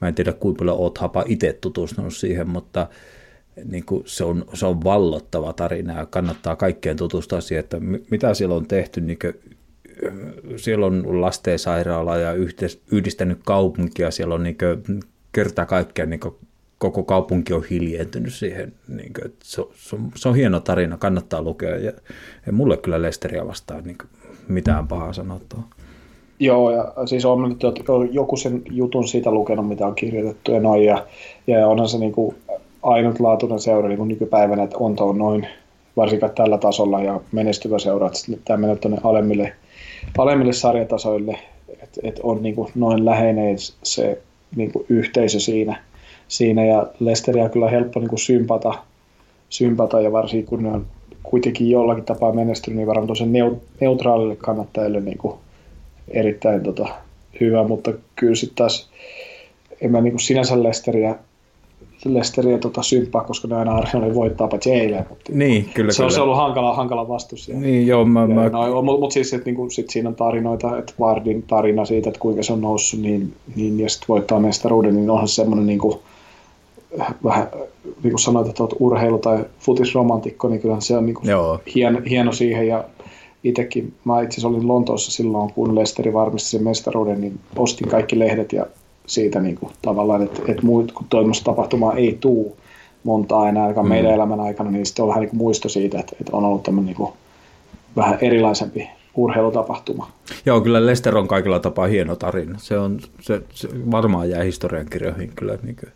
mä en tiedä kuinka paljon oot Hapa itse tutustunut siihen, mutta niin kuin se, on, se on vallottava tarina ja kannattaa kaikkeen tutustua siihen, että mitä siellä on tehty. Niin kuin, siellä on lastensairaala ja yhdistänyt kaupunkia, siellä on niin kuin, kerta kaikkiaan niin kuin, koko kaupunki on hiljentynyt siihen. Niin kuin, se, se, on, se on hieno tarina, kannattaa lukea. Ja, ja mulle kyllä Leicesteria vastaan niin kuin, mitään pahaa sanottua. Joo, ja siis on nyt joku sen jutun siitä lukenut, mitä on kirjoitettu ja noin. Ja, ja onhan se niin kuin, ainutlaatuinen seura niin kuin nykypäivänä, että on tuo noin, varsinkaan tällä tasolla ja menestyvä seura, että tämä menee tuonne alemmille, alemmille sarjatasoille, että et on niin kuin, noin läheinen se niin kuin, yhteisö siinä. Siinä ja Leicesteria on kyllä helppo niin kuin sympata, sympata ja varsinkin kun ne on kuitenkin jollakin tapaa menestynyt, niin varmaan tosi neutraalille kannattajille niin kuin erittäin tota, hyvä, mutta kyllä sitten taas en mä niin kuin sinänsä Leicesteria, Leicesteria tota, symppaa, koska ne aina Arsenalin voittaa, paitsi eilen. Niin, kyllä, kyllä. Se on ollut hankala, hankala vastus. Ja, niin, joo, mä... mä... No, mutta mut siis, että niin kuin, sit siinä on tarinoita, että Vardin tarina siitä, että kuinka se on noussut, niin, niin, ja sitten voittaa mestaruuden, niin onhan semmoinen niin kuin vähän, niin kuin sanoit, että olet urheilu- tai futisromantikko, niin kyllähän se on niin hieno, hieno siihen. Ja itsekin, mä itse asiassa olin Lontoossa silloin, kun Leicesteri varmisti sen mestaruuden, niin ostin kaikki lehdet ja siitä niin kuin, tavallaan, että, että muut, kun toivomusta tapahtumaa ei tule montaa enää, ainakaan mm. meidän elämän aikana, niin sitten on vähän niin kuin muisto siitä, että, että on ollut tämmöinen niin kuin, vähän erilaisempi urheilutapahtuma. Joo, kyllä Leicester on kaikilla tapaa hieno tarina. Se, on, se, se varmaan jää historiankirjoihin kyllä niin kuin.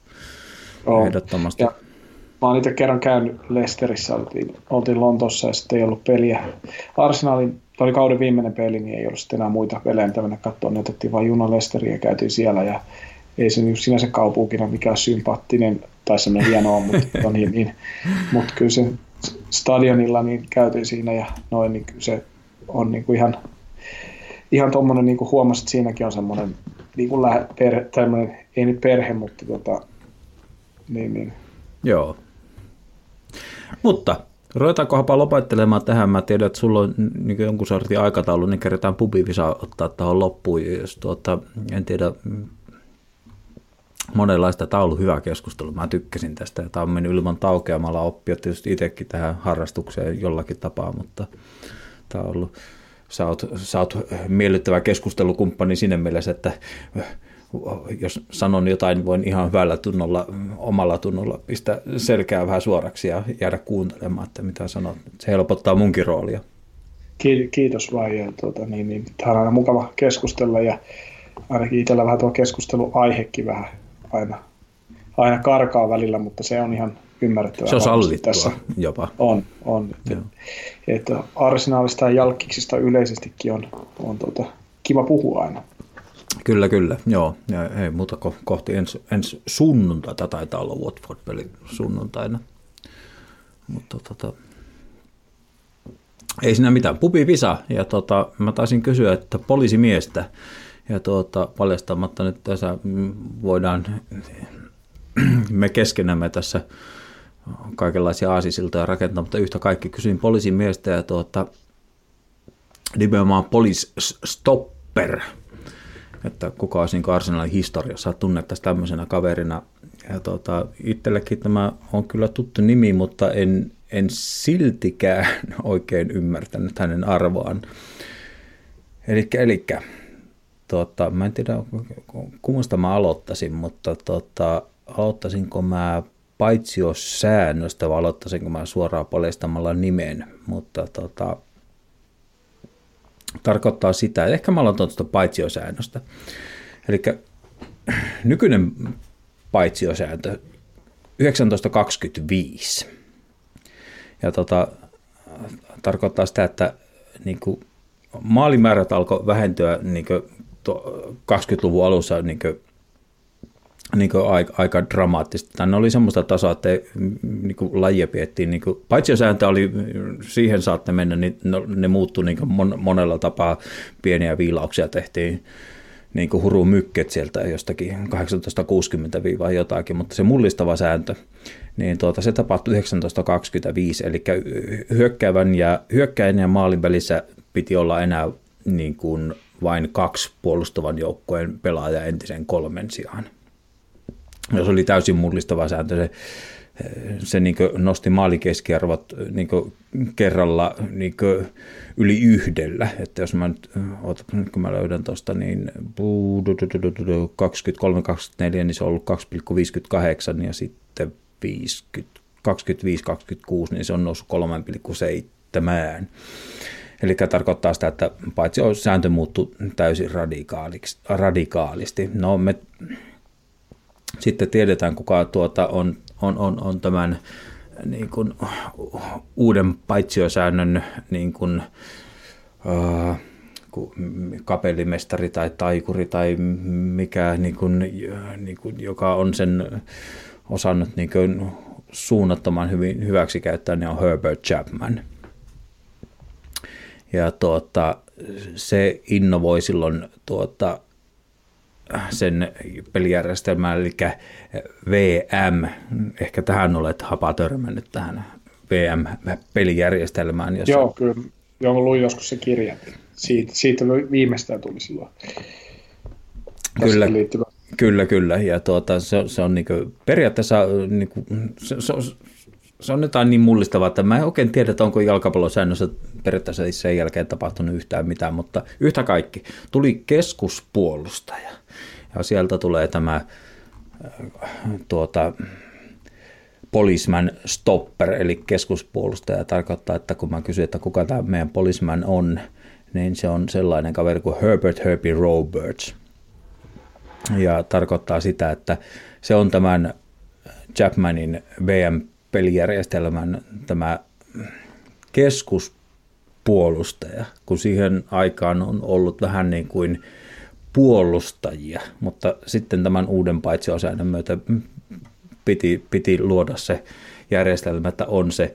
Joo. Ehdottomasti. Ja mä oon itse kerran käynyt Leicesterissä, oltiin, oltiin Lontoossa ja sitten ei ollut peliä. Arsenalin, tämä oli kauden viimeinen peli, niin ei ollut sitten enää muita pelejä, mitä mennä katsomaan. Ne otettiin vain juna Leicesteriä ja käytiin siellä ja ei se niin sinänsä kaupunkina mikään sympaattinen tai semmoinen hienoa, mutta, niin, niin. mutta kyllä se, stadionilla niin käytiin siinä ja noin, niin se on niin kuin ihan, ihan tuommoinen, niin kuin huomasit, siinäkin on semmoinen, niin kuin lähe, perhe, tämmöinen, ei nyt perhe, mutta tota, niin, niin. Joo. Mutta ruvetaankohan lopettelemaan tähän. Mä tiedän, että sulla on niin jonkun sortin aikataulu, niin kerrotaan pubivisa ottaa tuohon loppuun. Jos tuota, en tiedä, monenlaista. Tämä on ollut hyvä keskustelu. Mä tykkäsin tästä. Tämä on mennyt ilman taukeamalla oppia tietysti itsekin tähän harrastukseen jollakin tapaa, mutta tämä on ollut, sä oot, sä oot miellyttävä keskustelukumppani siinä mielessä, että jos sanon jotain, niin voin ihan hyvällä tunnolla, omalla tunnolla pistää selkää vähän suoraksi ja jäädä kuuntelemaan, että mitä sanot. Se helpottaa munkin roolia. Kiitos vaan. Tuota, niin, niin. Tämä on aina mukava keskustella ja ainakin itsellä vähän tuo keskusteluaihekin vähän aina, aina karkaa välillä, mutta se on ihan ymmärrettävää. Se on sallittua tässä jopa. On, on. Että Arsenalista ja Jalkiksista yleisestikin on, on tuota, kiva puhua aina. Kyllä, kyllä. Joo. Ja hei, muuta ko- kohti ensi ens sunnuntaita taitaa olla Watford-peli sunnuntaina. Mutta tota, ei siinä mitään. Pubi visa. Ja tota, mä taisin kysyä, että poliisimiestä ja tuota, paljastamatta nyt tässä voidaan, me keskenämme tässä kaikenlaisia aasisiltoja rakentaa, mutta yhtä kaikki kysyin poliisimiestä ja tuota, nimenomaan poliisstopper. Että kuka olisi niin Arsenalin historiassa tunnettaisiin tämmöisenä kaverina. Ja tuota, itsellekin tämä on kyllä tuttu nimi, mutta en, en siltikään oikein ymmärtänyt hänen arvoaan. Elikkä, elikkä tuota, mä en tiedä, kummasta mä aloittaisin, mutta tuota, aloittaisinko mä paitsiossäännöstä vai aloittaisinko mä suoraan paljastamalla nimen, mutta tuota, tarkoittaa sitä, että ehkä mä aloitan tuosta paitsiosäännöstä. Eli nykyinen paitsiosääntö yhdeksäntoista kaksikymmentäviisi. Ja tota, tarkoittaa sitä, että niin kuin maalimäärät alkoi vähentyä niin kuin kaksikymmentäluvun alussa niin kuin, niin kuin aika, aika dramaattisesti. Tämä oli semmoista tasoa, että niin kuin lajia piettiin. Niin kuin, paitsi jos ääntä oli, siihen saatte mennä, niin ne muuttui niin kuin mon, monella tapaa. Pieniä viilauksia tehtiin, niin kuin hurun mykket sieltä jostakin tuhatyhdeksänsataakuusikymmentä-jotakin, mutta se mullistava sääntö, niin tuota, se tapahtui yhdeksäntoista kaksikymmentäviisi, eli hyökkäävän ja, hyökkäin ja maalin välissä piti olla enää niin kuin vain kaksi puolustavan joukkojen pelaajaa entisen kolmen sijaan. Jos oli täysin mullistava sääntö, se, se niin kuin nosti maalikeskiarvot niin kuin kerralla niin kuin yli yhdellä. Että jos mä nyt, oota, kun mä löydän tuosta, niin kaksikymmentäkolme kaksikymmentäneljä, niin se on ollut kaksi pilkku viisikymmentäkahdeksan ja sitten kaksikymmentäviisi kaksikymmentäkuusi, niin se on noussut kolme pilkku seitsemän. Eli tarkoittaa sitä, että paitsi sääntö muuttui täysin radikaalisti. No me... Sitten tiedetään, kuka tuota on, on, on, on tämän niin kuin, uuden paitsiosäännön niin kuin, äh, kapellimestari tai taikuri tai mikä, niin kuin, niin kuin, joka on sen osannut niin kuin, suunnattoman hyvin hyväksi käyttää, niin on Herbert Chapman. Ja tuota, se innovoi silloin... Tuota, sen pelijärjestelmään, eli V M, ehkä tähän olet hapa törmännyt tähän V M-pelijärjestelmään. Jossa... Joo, kyllä. Joo, luin joskus se kirja. Siitä, siitä viimeistään tuli silloin. Kyllä, kyllä, kyllä. Ja tuota, se, se on niin kuin, periaatteessa niin kuin, se, se, on, se on jotain niin mullistavaa, että mä en oikein tiedä, että onko jalkapallosäännössä periaatteessa sen jälkeen tapahtunut yhtään mitään, mutta yhtä kaikki. Tuli keskuspuolustaja. Ja sieltä tulee tämä tuota, policeman stopper, eli keskuspuolustaja. Tarkoittaa, että kun mä kysyn, että kuka tämä meidän policeman on, niin se on sellainen kaveri kuin Herbert Herbie Roberts. Ja tarkoittaa sitä, että se on tämän Chapmanin V M-pelijärjestelmän tämä keskuspuolustaja, kun siihen aikaan on ollut vähän niin kuin puolustajia, mutta sitten tämän uuden paitsiosäännön myötä piti, piti luoda se järjestelmä, että on se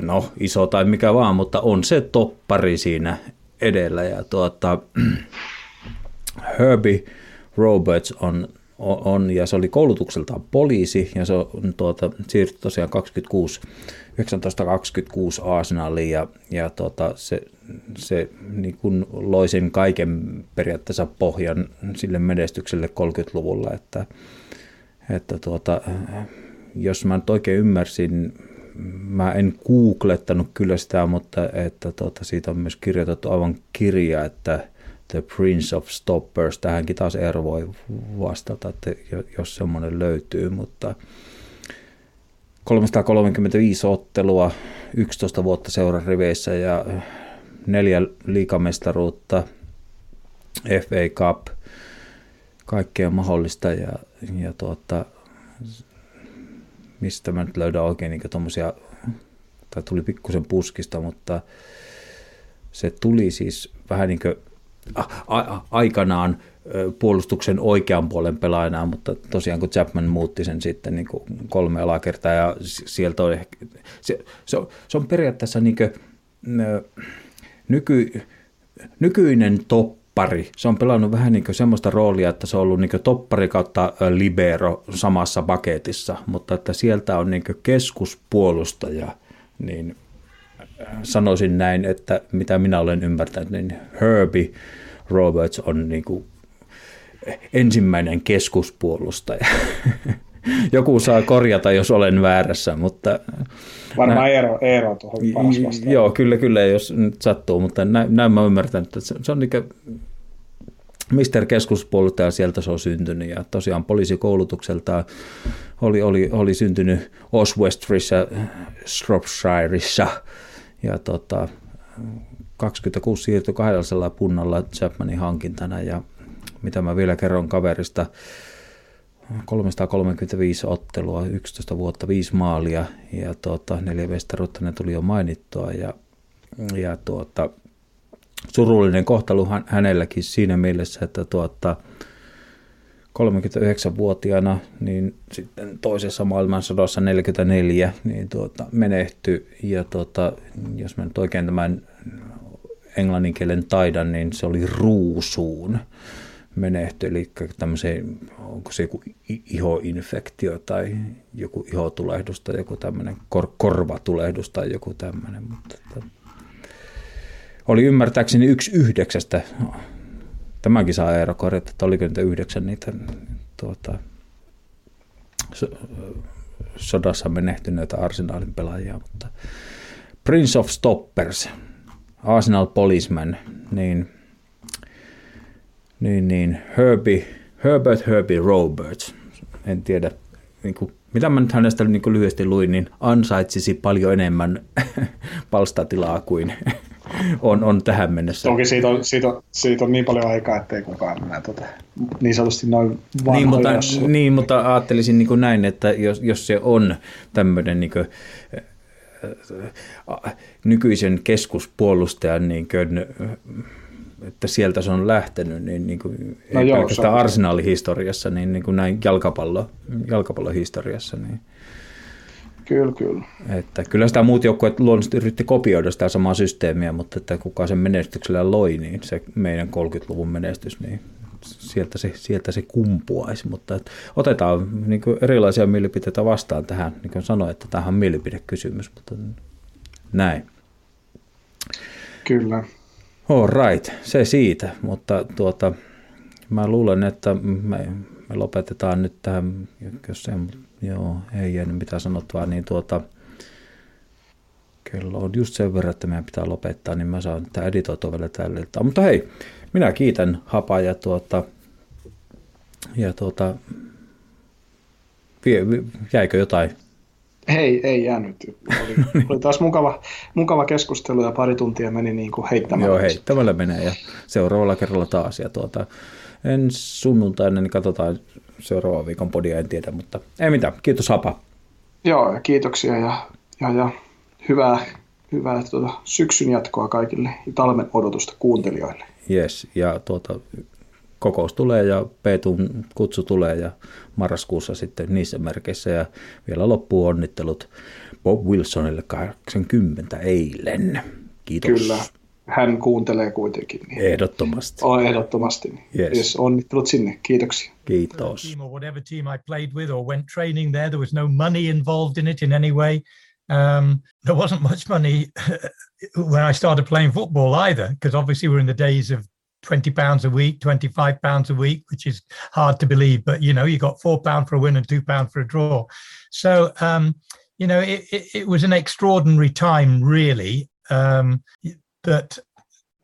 no iso tai mikä vaan, mutta on se toppari siinä edellä. Ja tuota, Herbie Roberts on, on, ja se oli koulutukseltaan poliisi, ja se on tuota, siirtyi tosiaan kaksikymmentäkuusi, yhdeksäntoista kaksikymmentäkuusi Arsenaliin, ja, ja tuota, se, se niin kuin loi sen kaiken periaatteessa pohjan sille menestykselle kolmekymmentäluvulla, että, että tuota, jos mä nyt oikein ymmärsin, mä en googlettanut kyllä sitä, mutta että tuota, siitä on myös kirjoitettu aivan kirja, että The Prince of Stoppers, tähänkin taas Eero voi vastata, että jos semmoinen löytyy, mutta kolmesataakolmekymmentäviisi ottelua, yksitoista vuotta seuran riveissä ja neljä liigamestaruutta, F A Cup, kaikkea mahdollista ja, ja tuota, mistä mä nyt löydän oikein niin tuommoisia, tai tuli pikkusen puskista, mutta se tuli siis vähän niin kuin A- aikanaan puolustuksen oikean puolen pelaajana, mutta tosiaan kun Chapman muutti sen sitten niin kuin kolme alakertaa ja sieltä on ehkä, se, se, on, se on periaatteessa niin kuin, nyky, nykyinen toppari, se on pelannut vähän niin kuin semmoista roolia, että se on ollut niin kuin toppari kautta libero samassa paketissa, mutta että sieltä on niin kuin keskuspuolustaja, niin sanoisin näin, että mitä minä olen ymmärtänyt, niin Herbie Roberts on niin kuin ensimmäinen keskuspuolustaja. Joku saa korjata, jos olen väärässä, mutta... Varmaan Eero, Eero tuohon paras vastaan. Joo, kyllä, kyllä, jos nyt sattuu, mutta näin, näin mä ymmärtänyt, että se on niin kuin mister keskuspuolustaja, sieltä se on syntynyt ja tosiaan poliisikoulutukseltaan oli, oli, oli syntynyt Oswestrissa, Shropshiressa. Ja tota, kaksikymmentäkuusi siirtyi kahdella punnalla Chapmanin hankintana ja mitä mä vielä kerron kaverista, kolmesataakolmekymmentäviisi ottelua, yksitoista vuotta, viisi maalia ja tota, neljä mestaruutta, ne tuli jo mainittua ja, ja tuota, surullinen kohtelu hänelläkin siinä mielessä, että tuota, kolmekymmentäyhdeksänvuotiaana niin sitten toisessa maailmansodassa neljäkymmentäneljä niin tuota, menehtyi ja tuota, jos mä nyt oikein tämän englannin kielen taidan, niin se oli ruusuun menehtyi, eli tämmöiseen, onko se joku ihoinfektio tai joku ihotulehdus tai joku tämmöinen kor- korvatulehdus tai joku tämmöinen, mutta että oli ymmärtääkseni yksi yhdeksästä. Tämäkin saa Eero korjata, että oliko niitä yhdeksän niitä tuota, so, sodassa menehtyneitä Arsenalin pelaajia. Mutta Prince of Stoppers, Arsenal Policeman, niin, niin, niin Herbie, Herbert Herbie Roberts, en tiedä, niin kuin, mitä mä nyt hänestä niin kuin lyhyesti luin, niin ansaitsisi paljon enemmän palstatilaa kuin... On, on tähän mennessä. Toki siitä on, siitä, on, siitä on niin paljon aikaa, ettei kukaan mennä tuota, niin sanotusti noin vanhoja. Niin, mutta, niin, mutta ajattelisin niin kuin näin, että jos, jos se on tämmöinen niin kuin, äh, nykyisen keskuspuolustajan, niin kuin, että sieltä se on lähtenyt, niin, niin kuin, no ei joo, pelkästään Arsenal-historiassa, niin, niin kuin näin jalkapallo, jalkapallohistoriassa, niin... Kyllä, kyllä. Että kyllä sitä muut joukkueet luonnollisesti yritti kopioida sitä samaa systeemiä, mutta että kuka sen menestyksellä loi, niin se meidän kolmekymmentäluvun menestys, niin sieltä se, sieltä se kumpuaisi. Mutta että otetaan niin kuin erilaisia mielipiteitä vastaan tähän, niin kuin sanoin, että tämähän on mielipidekysymys, mutta näin. Kyllä. All right, se siitä, mutta tuota, mä luulen, että me, me lopetetaan nyt tähän, jos se joo, ei jäänyt mitään sanottavaa, niin tuota, kello on just sen verran, että meidän pitää lopettaa, niin mä saan tämä editoitua vielä tällä iltaa. Mutta hei, minä kiitän Hapaa ja, tuota, ja tuota, vie, jäikö jotain? Ei, ei jäänyt. Oli, no niin. Oli taas mukava, mukava keskustelu ja pari tuntia meni niin kuin heittämällä. Joo, heittämällä menee ja seuraavalla kerralla taas. Ja tuota, ensi sunnuntaina niin katsotaan seuraavan viikon podia, en tiedä, mutta ei mitään. Kiitos Hapa. Joo, kiitoksia ja, ja, ja hyvää, hyvää tuota, syksyn jatkoa kaikille ja talven odotusta kuuntelijoille. Jes, ja tuota, kokous tulee ja Peetun kutsu tulee ja marraskuussa sitten niissä merkeissä ja vielä loppuun onnittelut Bob Wilsonille kahdeksankymmentä eilen. Kiitos. Kyllä, hän kuuntelee kuitenkin. Niin. Ehdottomasti. Oh, ehdottomasti. Niin. Yes. Yes, onnittelut sinne. Kiitoksia. Kiitos. Whatever team I played with or went training there, there was no money involved in it in any way. Um, there wasn't much money when I started playing football either, because obviously we're in the days of twenty pounds a week, twenty-five pounds a week, which is hard to believe. But, you know, you got four pounds for a win and two pounds for a draw. So, um, you know, it, it, it was an extraordinary time, really. Um, but,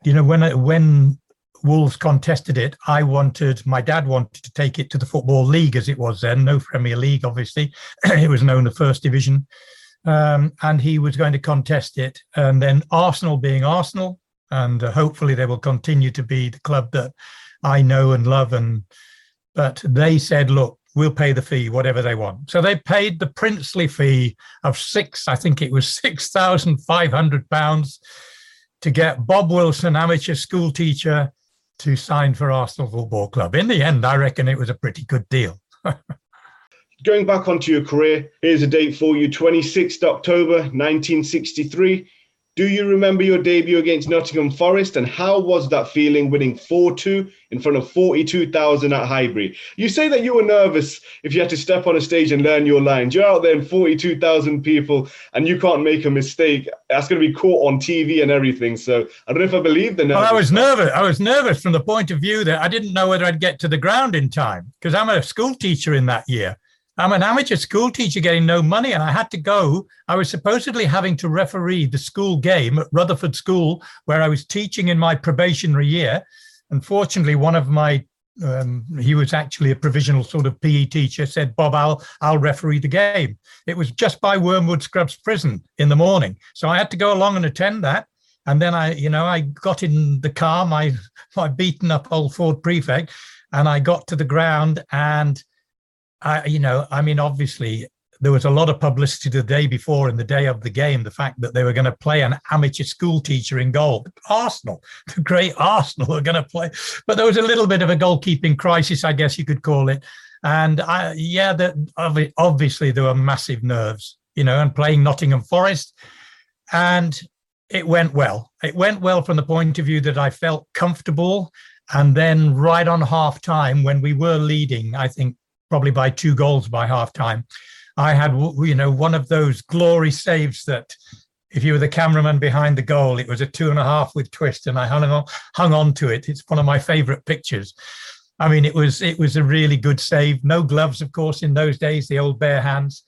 you know, when I, when Wolves contested it, I wanted, my dad wanted to take it to the Football League, as it was then, no Premier League, obviously. It was known as First Division. Um, and he was going to contest it. And then Arsenal being Arsenal, and uh, hopefully they will continue to be the club that I know and love. And but they said, look, we'll pay the fee, whatever they want. So they paid the princely fee of six, I think it was six thousand five hundred pounds to get Bob Wilson, amateur school teacher, to sign for Arsenal Football Club. In the end, I reckon it was a pretty good deal. Going back onto your career, here's a date for you, twenty-sixth of October nineteen sixty-three. Do you remember your debut against Nottingham Forest, and how was that feeling winning four two in front of forty-two thousand at Highbury? You say that you were nervous if you had to step on a stage and learn your lines. You're out there in forty-two thousand people and you can't make a mistake. That's going to be caught on T V and everything. So I don't know if I believe the nervous. Well, I was nervous. I was nervous from the point of view that I didn't know whether I'd get to the ground in time, because I'm a school teacher in that year. I'm an amateur school teacher getting no money, and I had to go. I was supposedly having to referee the school game at Rutherford School, where I was teaching in my probationary year. Unfortunately, one of my, um, he was actually a provisional sort of P E teacher, said, Bob, I'll, I'll referee the game. It was just by Wormwood Scrubs Prison in the morning. So I had to go along and attend that. And then I, you know, I got in the car, my, my beaten up old Ford Prefect, and I got to the ground and... I, you know, I mean, obviously, there was a lot of publicity the day before and the day of the game, the fact that they were going to play an amateur school teacher in goal. Arsenal, the great Arsenal were going to play. But there was a little bit of a goalkeeping crisis, I guess you could call it. And, I, yeah, the, obviously, there were massive nerves, you know, and playing Nottingham Forest. And it went well. It went well from the point of view that I felt comfortable. And then right on half time, when we were leading, I think, probably by two goals by half-time. I had, you know, one of those glory saves that if you were the cameraman behind the goal, it was a two and a half with twist, and I hung on, hung on to it. It's one of my favourite pictures. I mean, it was it was a really good save. No gloves, of course, in those days, the old bare hands.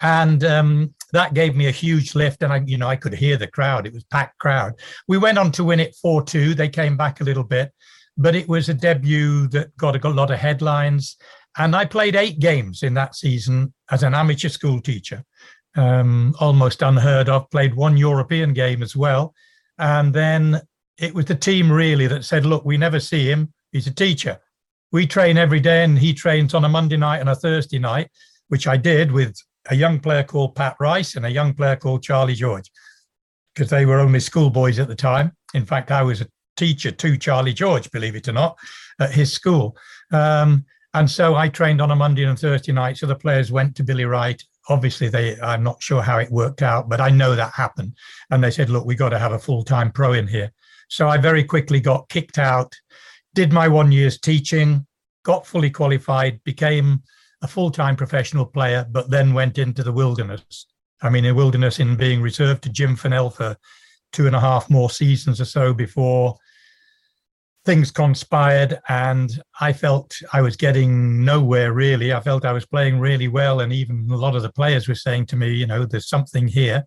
And um, that gave me a huge lift, and, I, you know, I could hear the crowd. It was packed crowd. We went on to win it four two. They came back a little bit, but it was a debut that got a, got a lot of headlines. And I played eight games in that season as an amateur school teacher, um, almost unheard of, played one European game as well. And then it was the team really that said, look, we never see him. He's a teacher. We train every day and he trains on a Monday night and a Thursday night, which I did with a young player called Pat Rice and a young player called Charlie George, because they were only schoolboys at the time. In fact, I was a teacher to Charlie George, believe it or not, at his school. Um, And so I trained on a Monday and Thursday night. So the players went to Billy Wright. Obviously, they I'm not sure how it worked out, but I know that happened. And they said, look, we got to have a full-time pro in here. So I very quickly got kicked out, did my one year's teaching, got fully qualified, became a full-time professional player, but then went into the wilderness. I mean, the wilderness in being reserved to Jim Fennell for two and a half more seasons or so before things conspired, and I felt I was getting nowhere, really. I felt I was playing really well, and even a lot of the players were saying to me, you know, there's something here.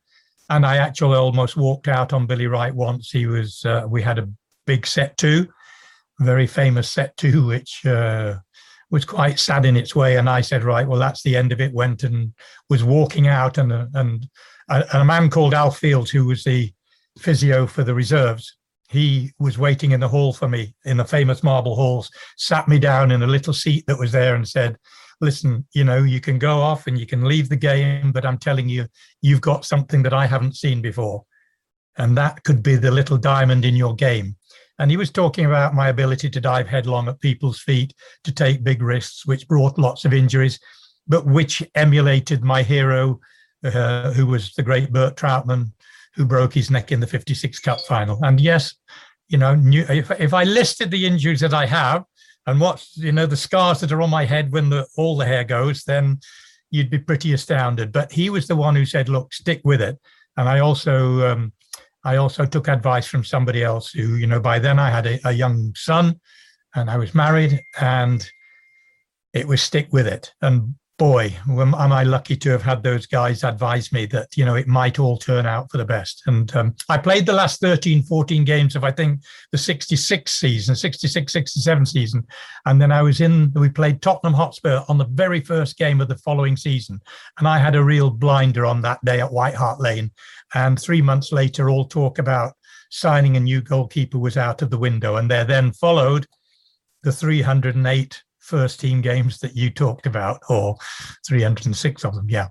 And I actually almost walked out on Billy Wright once. He was, uh, we had a big set two, very famous set two, which uh, was quite sad in its way. And I said, right, well, that's the end of it. Went and was walking out, and, and, and a man called Al Fields, who was the physio for the reserves, he was waiting in the hall for me, in the famous marble halls, sat me down in a little seat that was there and said, listen, you know, you can go off and you can leave the game, but I'm telling you, you've got something that I haven't seen before. And that could be the little diamond in your game. And he was talking about my ability to dive headlong at people's feet, to take big risks, which brought lots of injuries, but which emulated my hero, uh, who was the great Bert Troutman, who broke his neck in the fifty-six Cup final. And yes, you know, new, if, if I listed the injuries that I have and what, you know, the scars that are on my head when the, all the hair goes, then you'd be pretty astounded. But he was the one who said, look, stick with it. And I also um, I also took advice from somebody else who, you know, by then I had a, a young son and I was married, and it was stick with it. And boy, am I lucky to have had those guys advise me that, you know, it might all turn out for the best. And um, I played the last thirteen, fourteen games of, I think, the sixty-six season, sixty-six, sixty-seven season. And then I was in, we played Tottenham Hotspur on the very first game of the following season. And I had a real blinder on that day at White Hart Lane. And three months later, all talk about signing a new goalkeeper was out of the window. And there then followed the three hundred and eight first team games that you talked about, or three hundred and six of them. Yeah.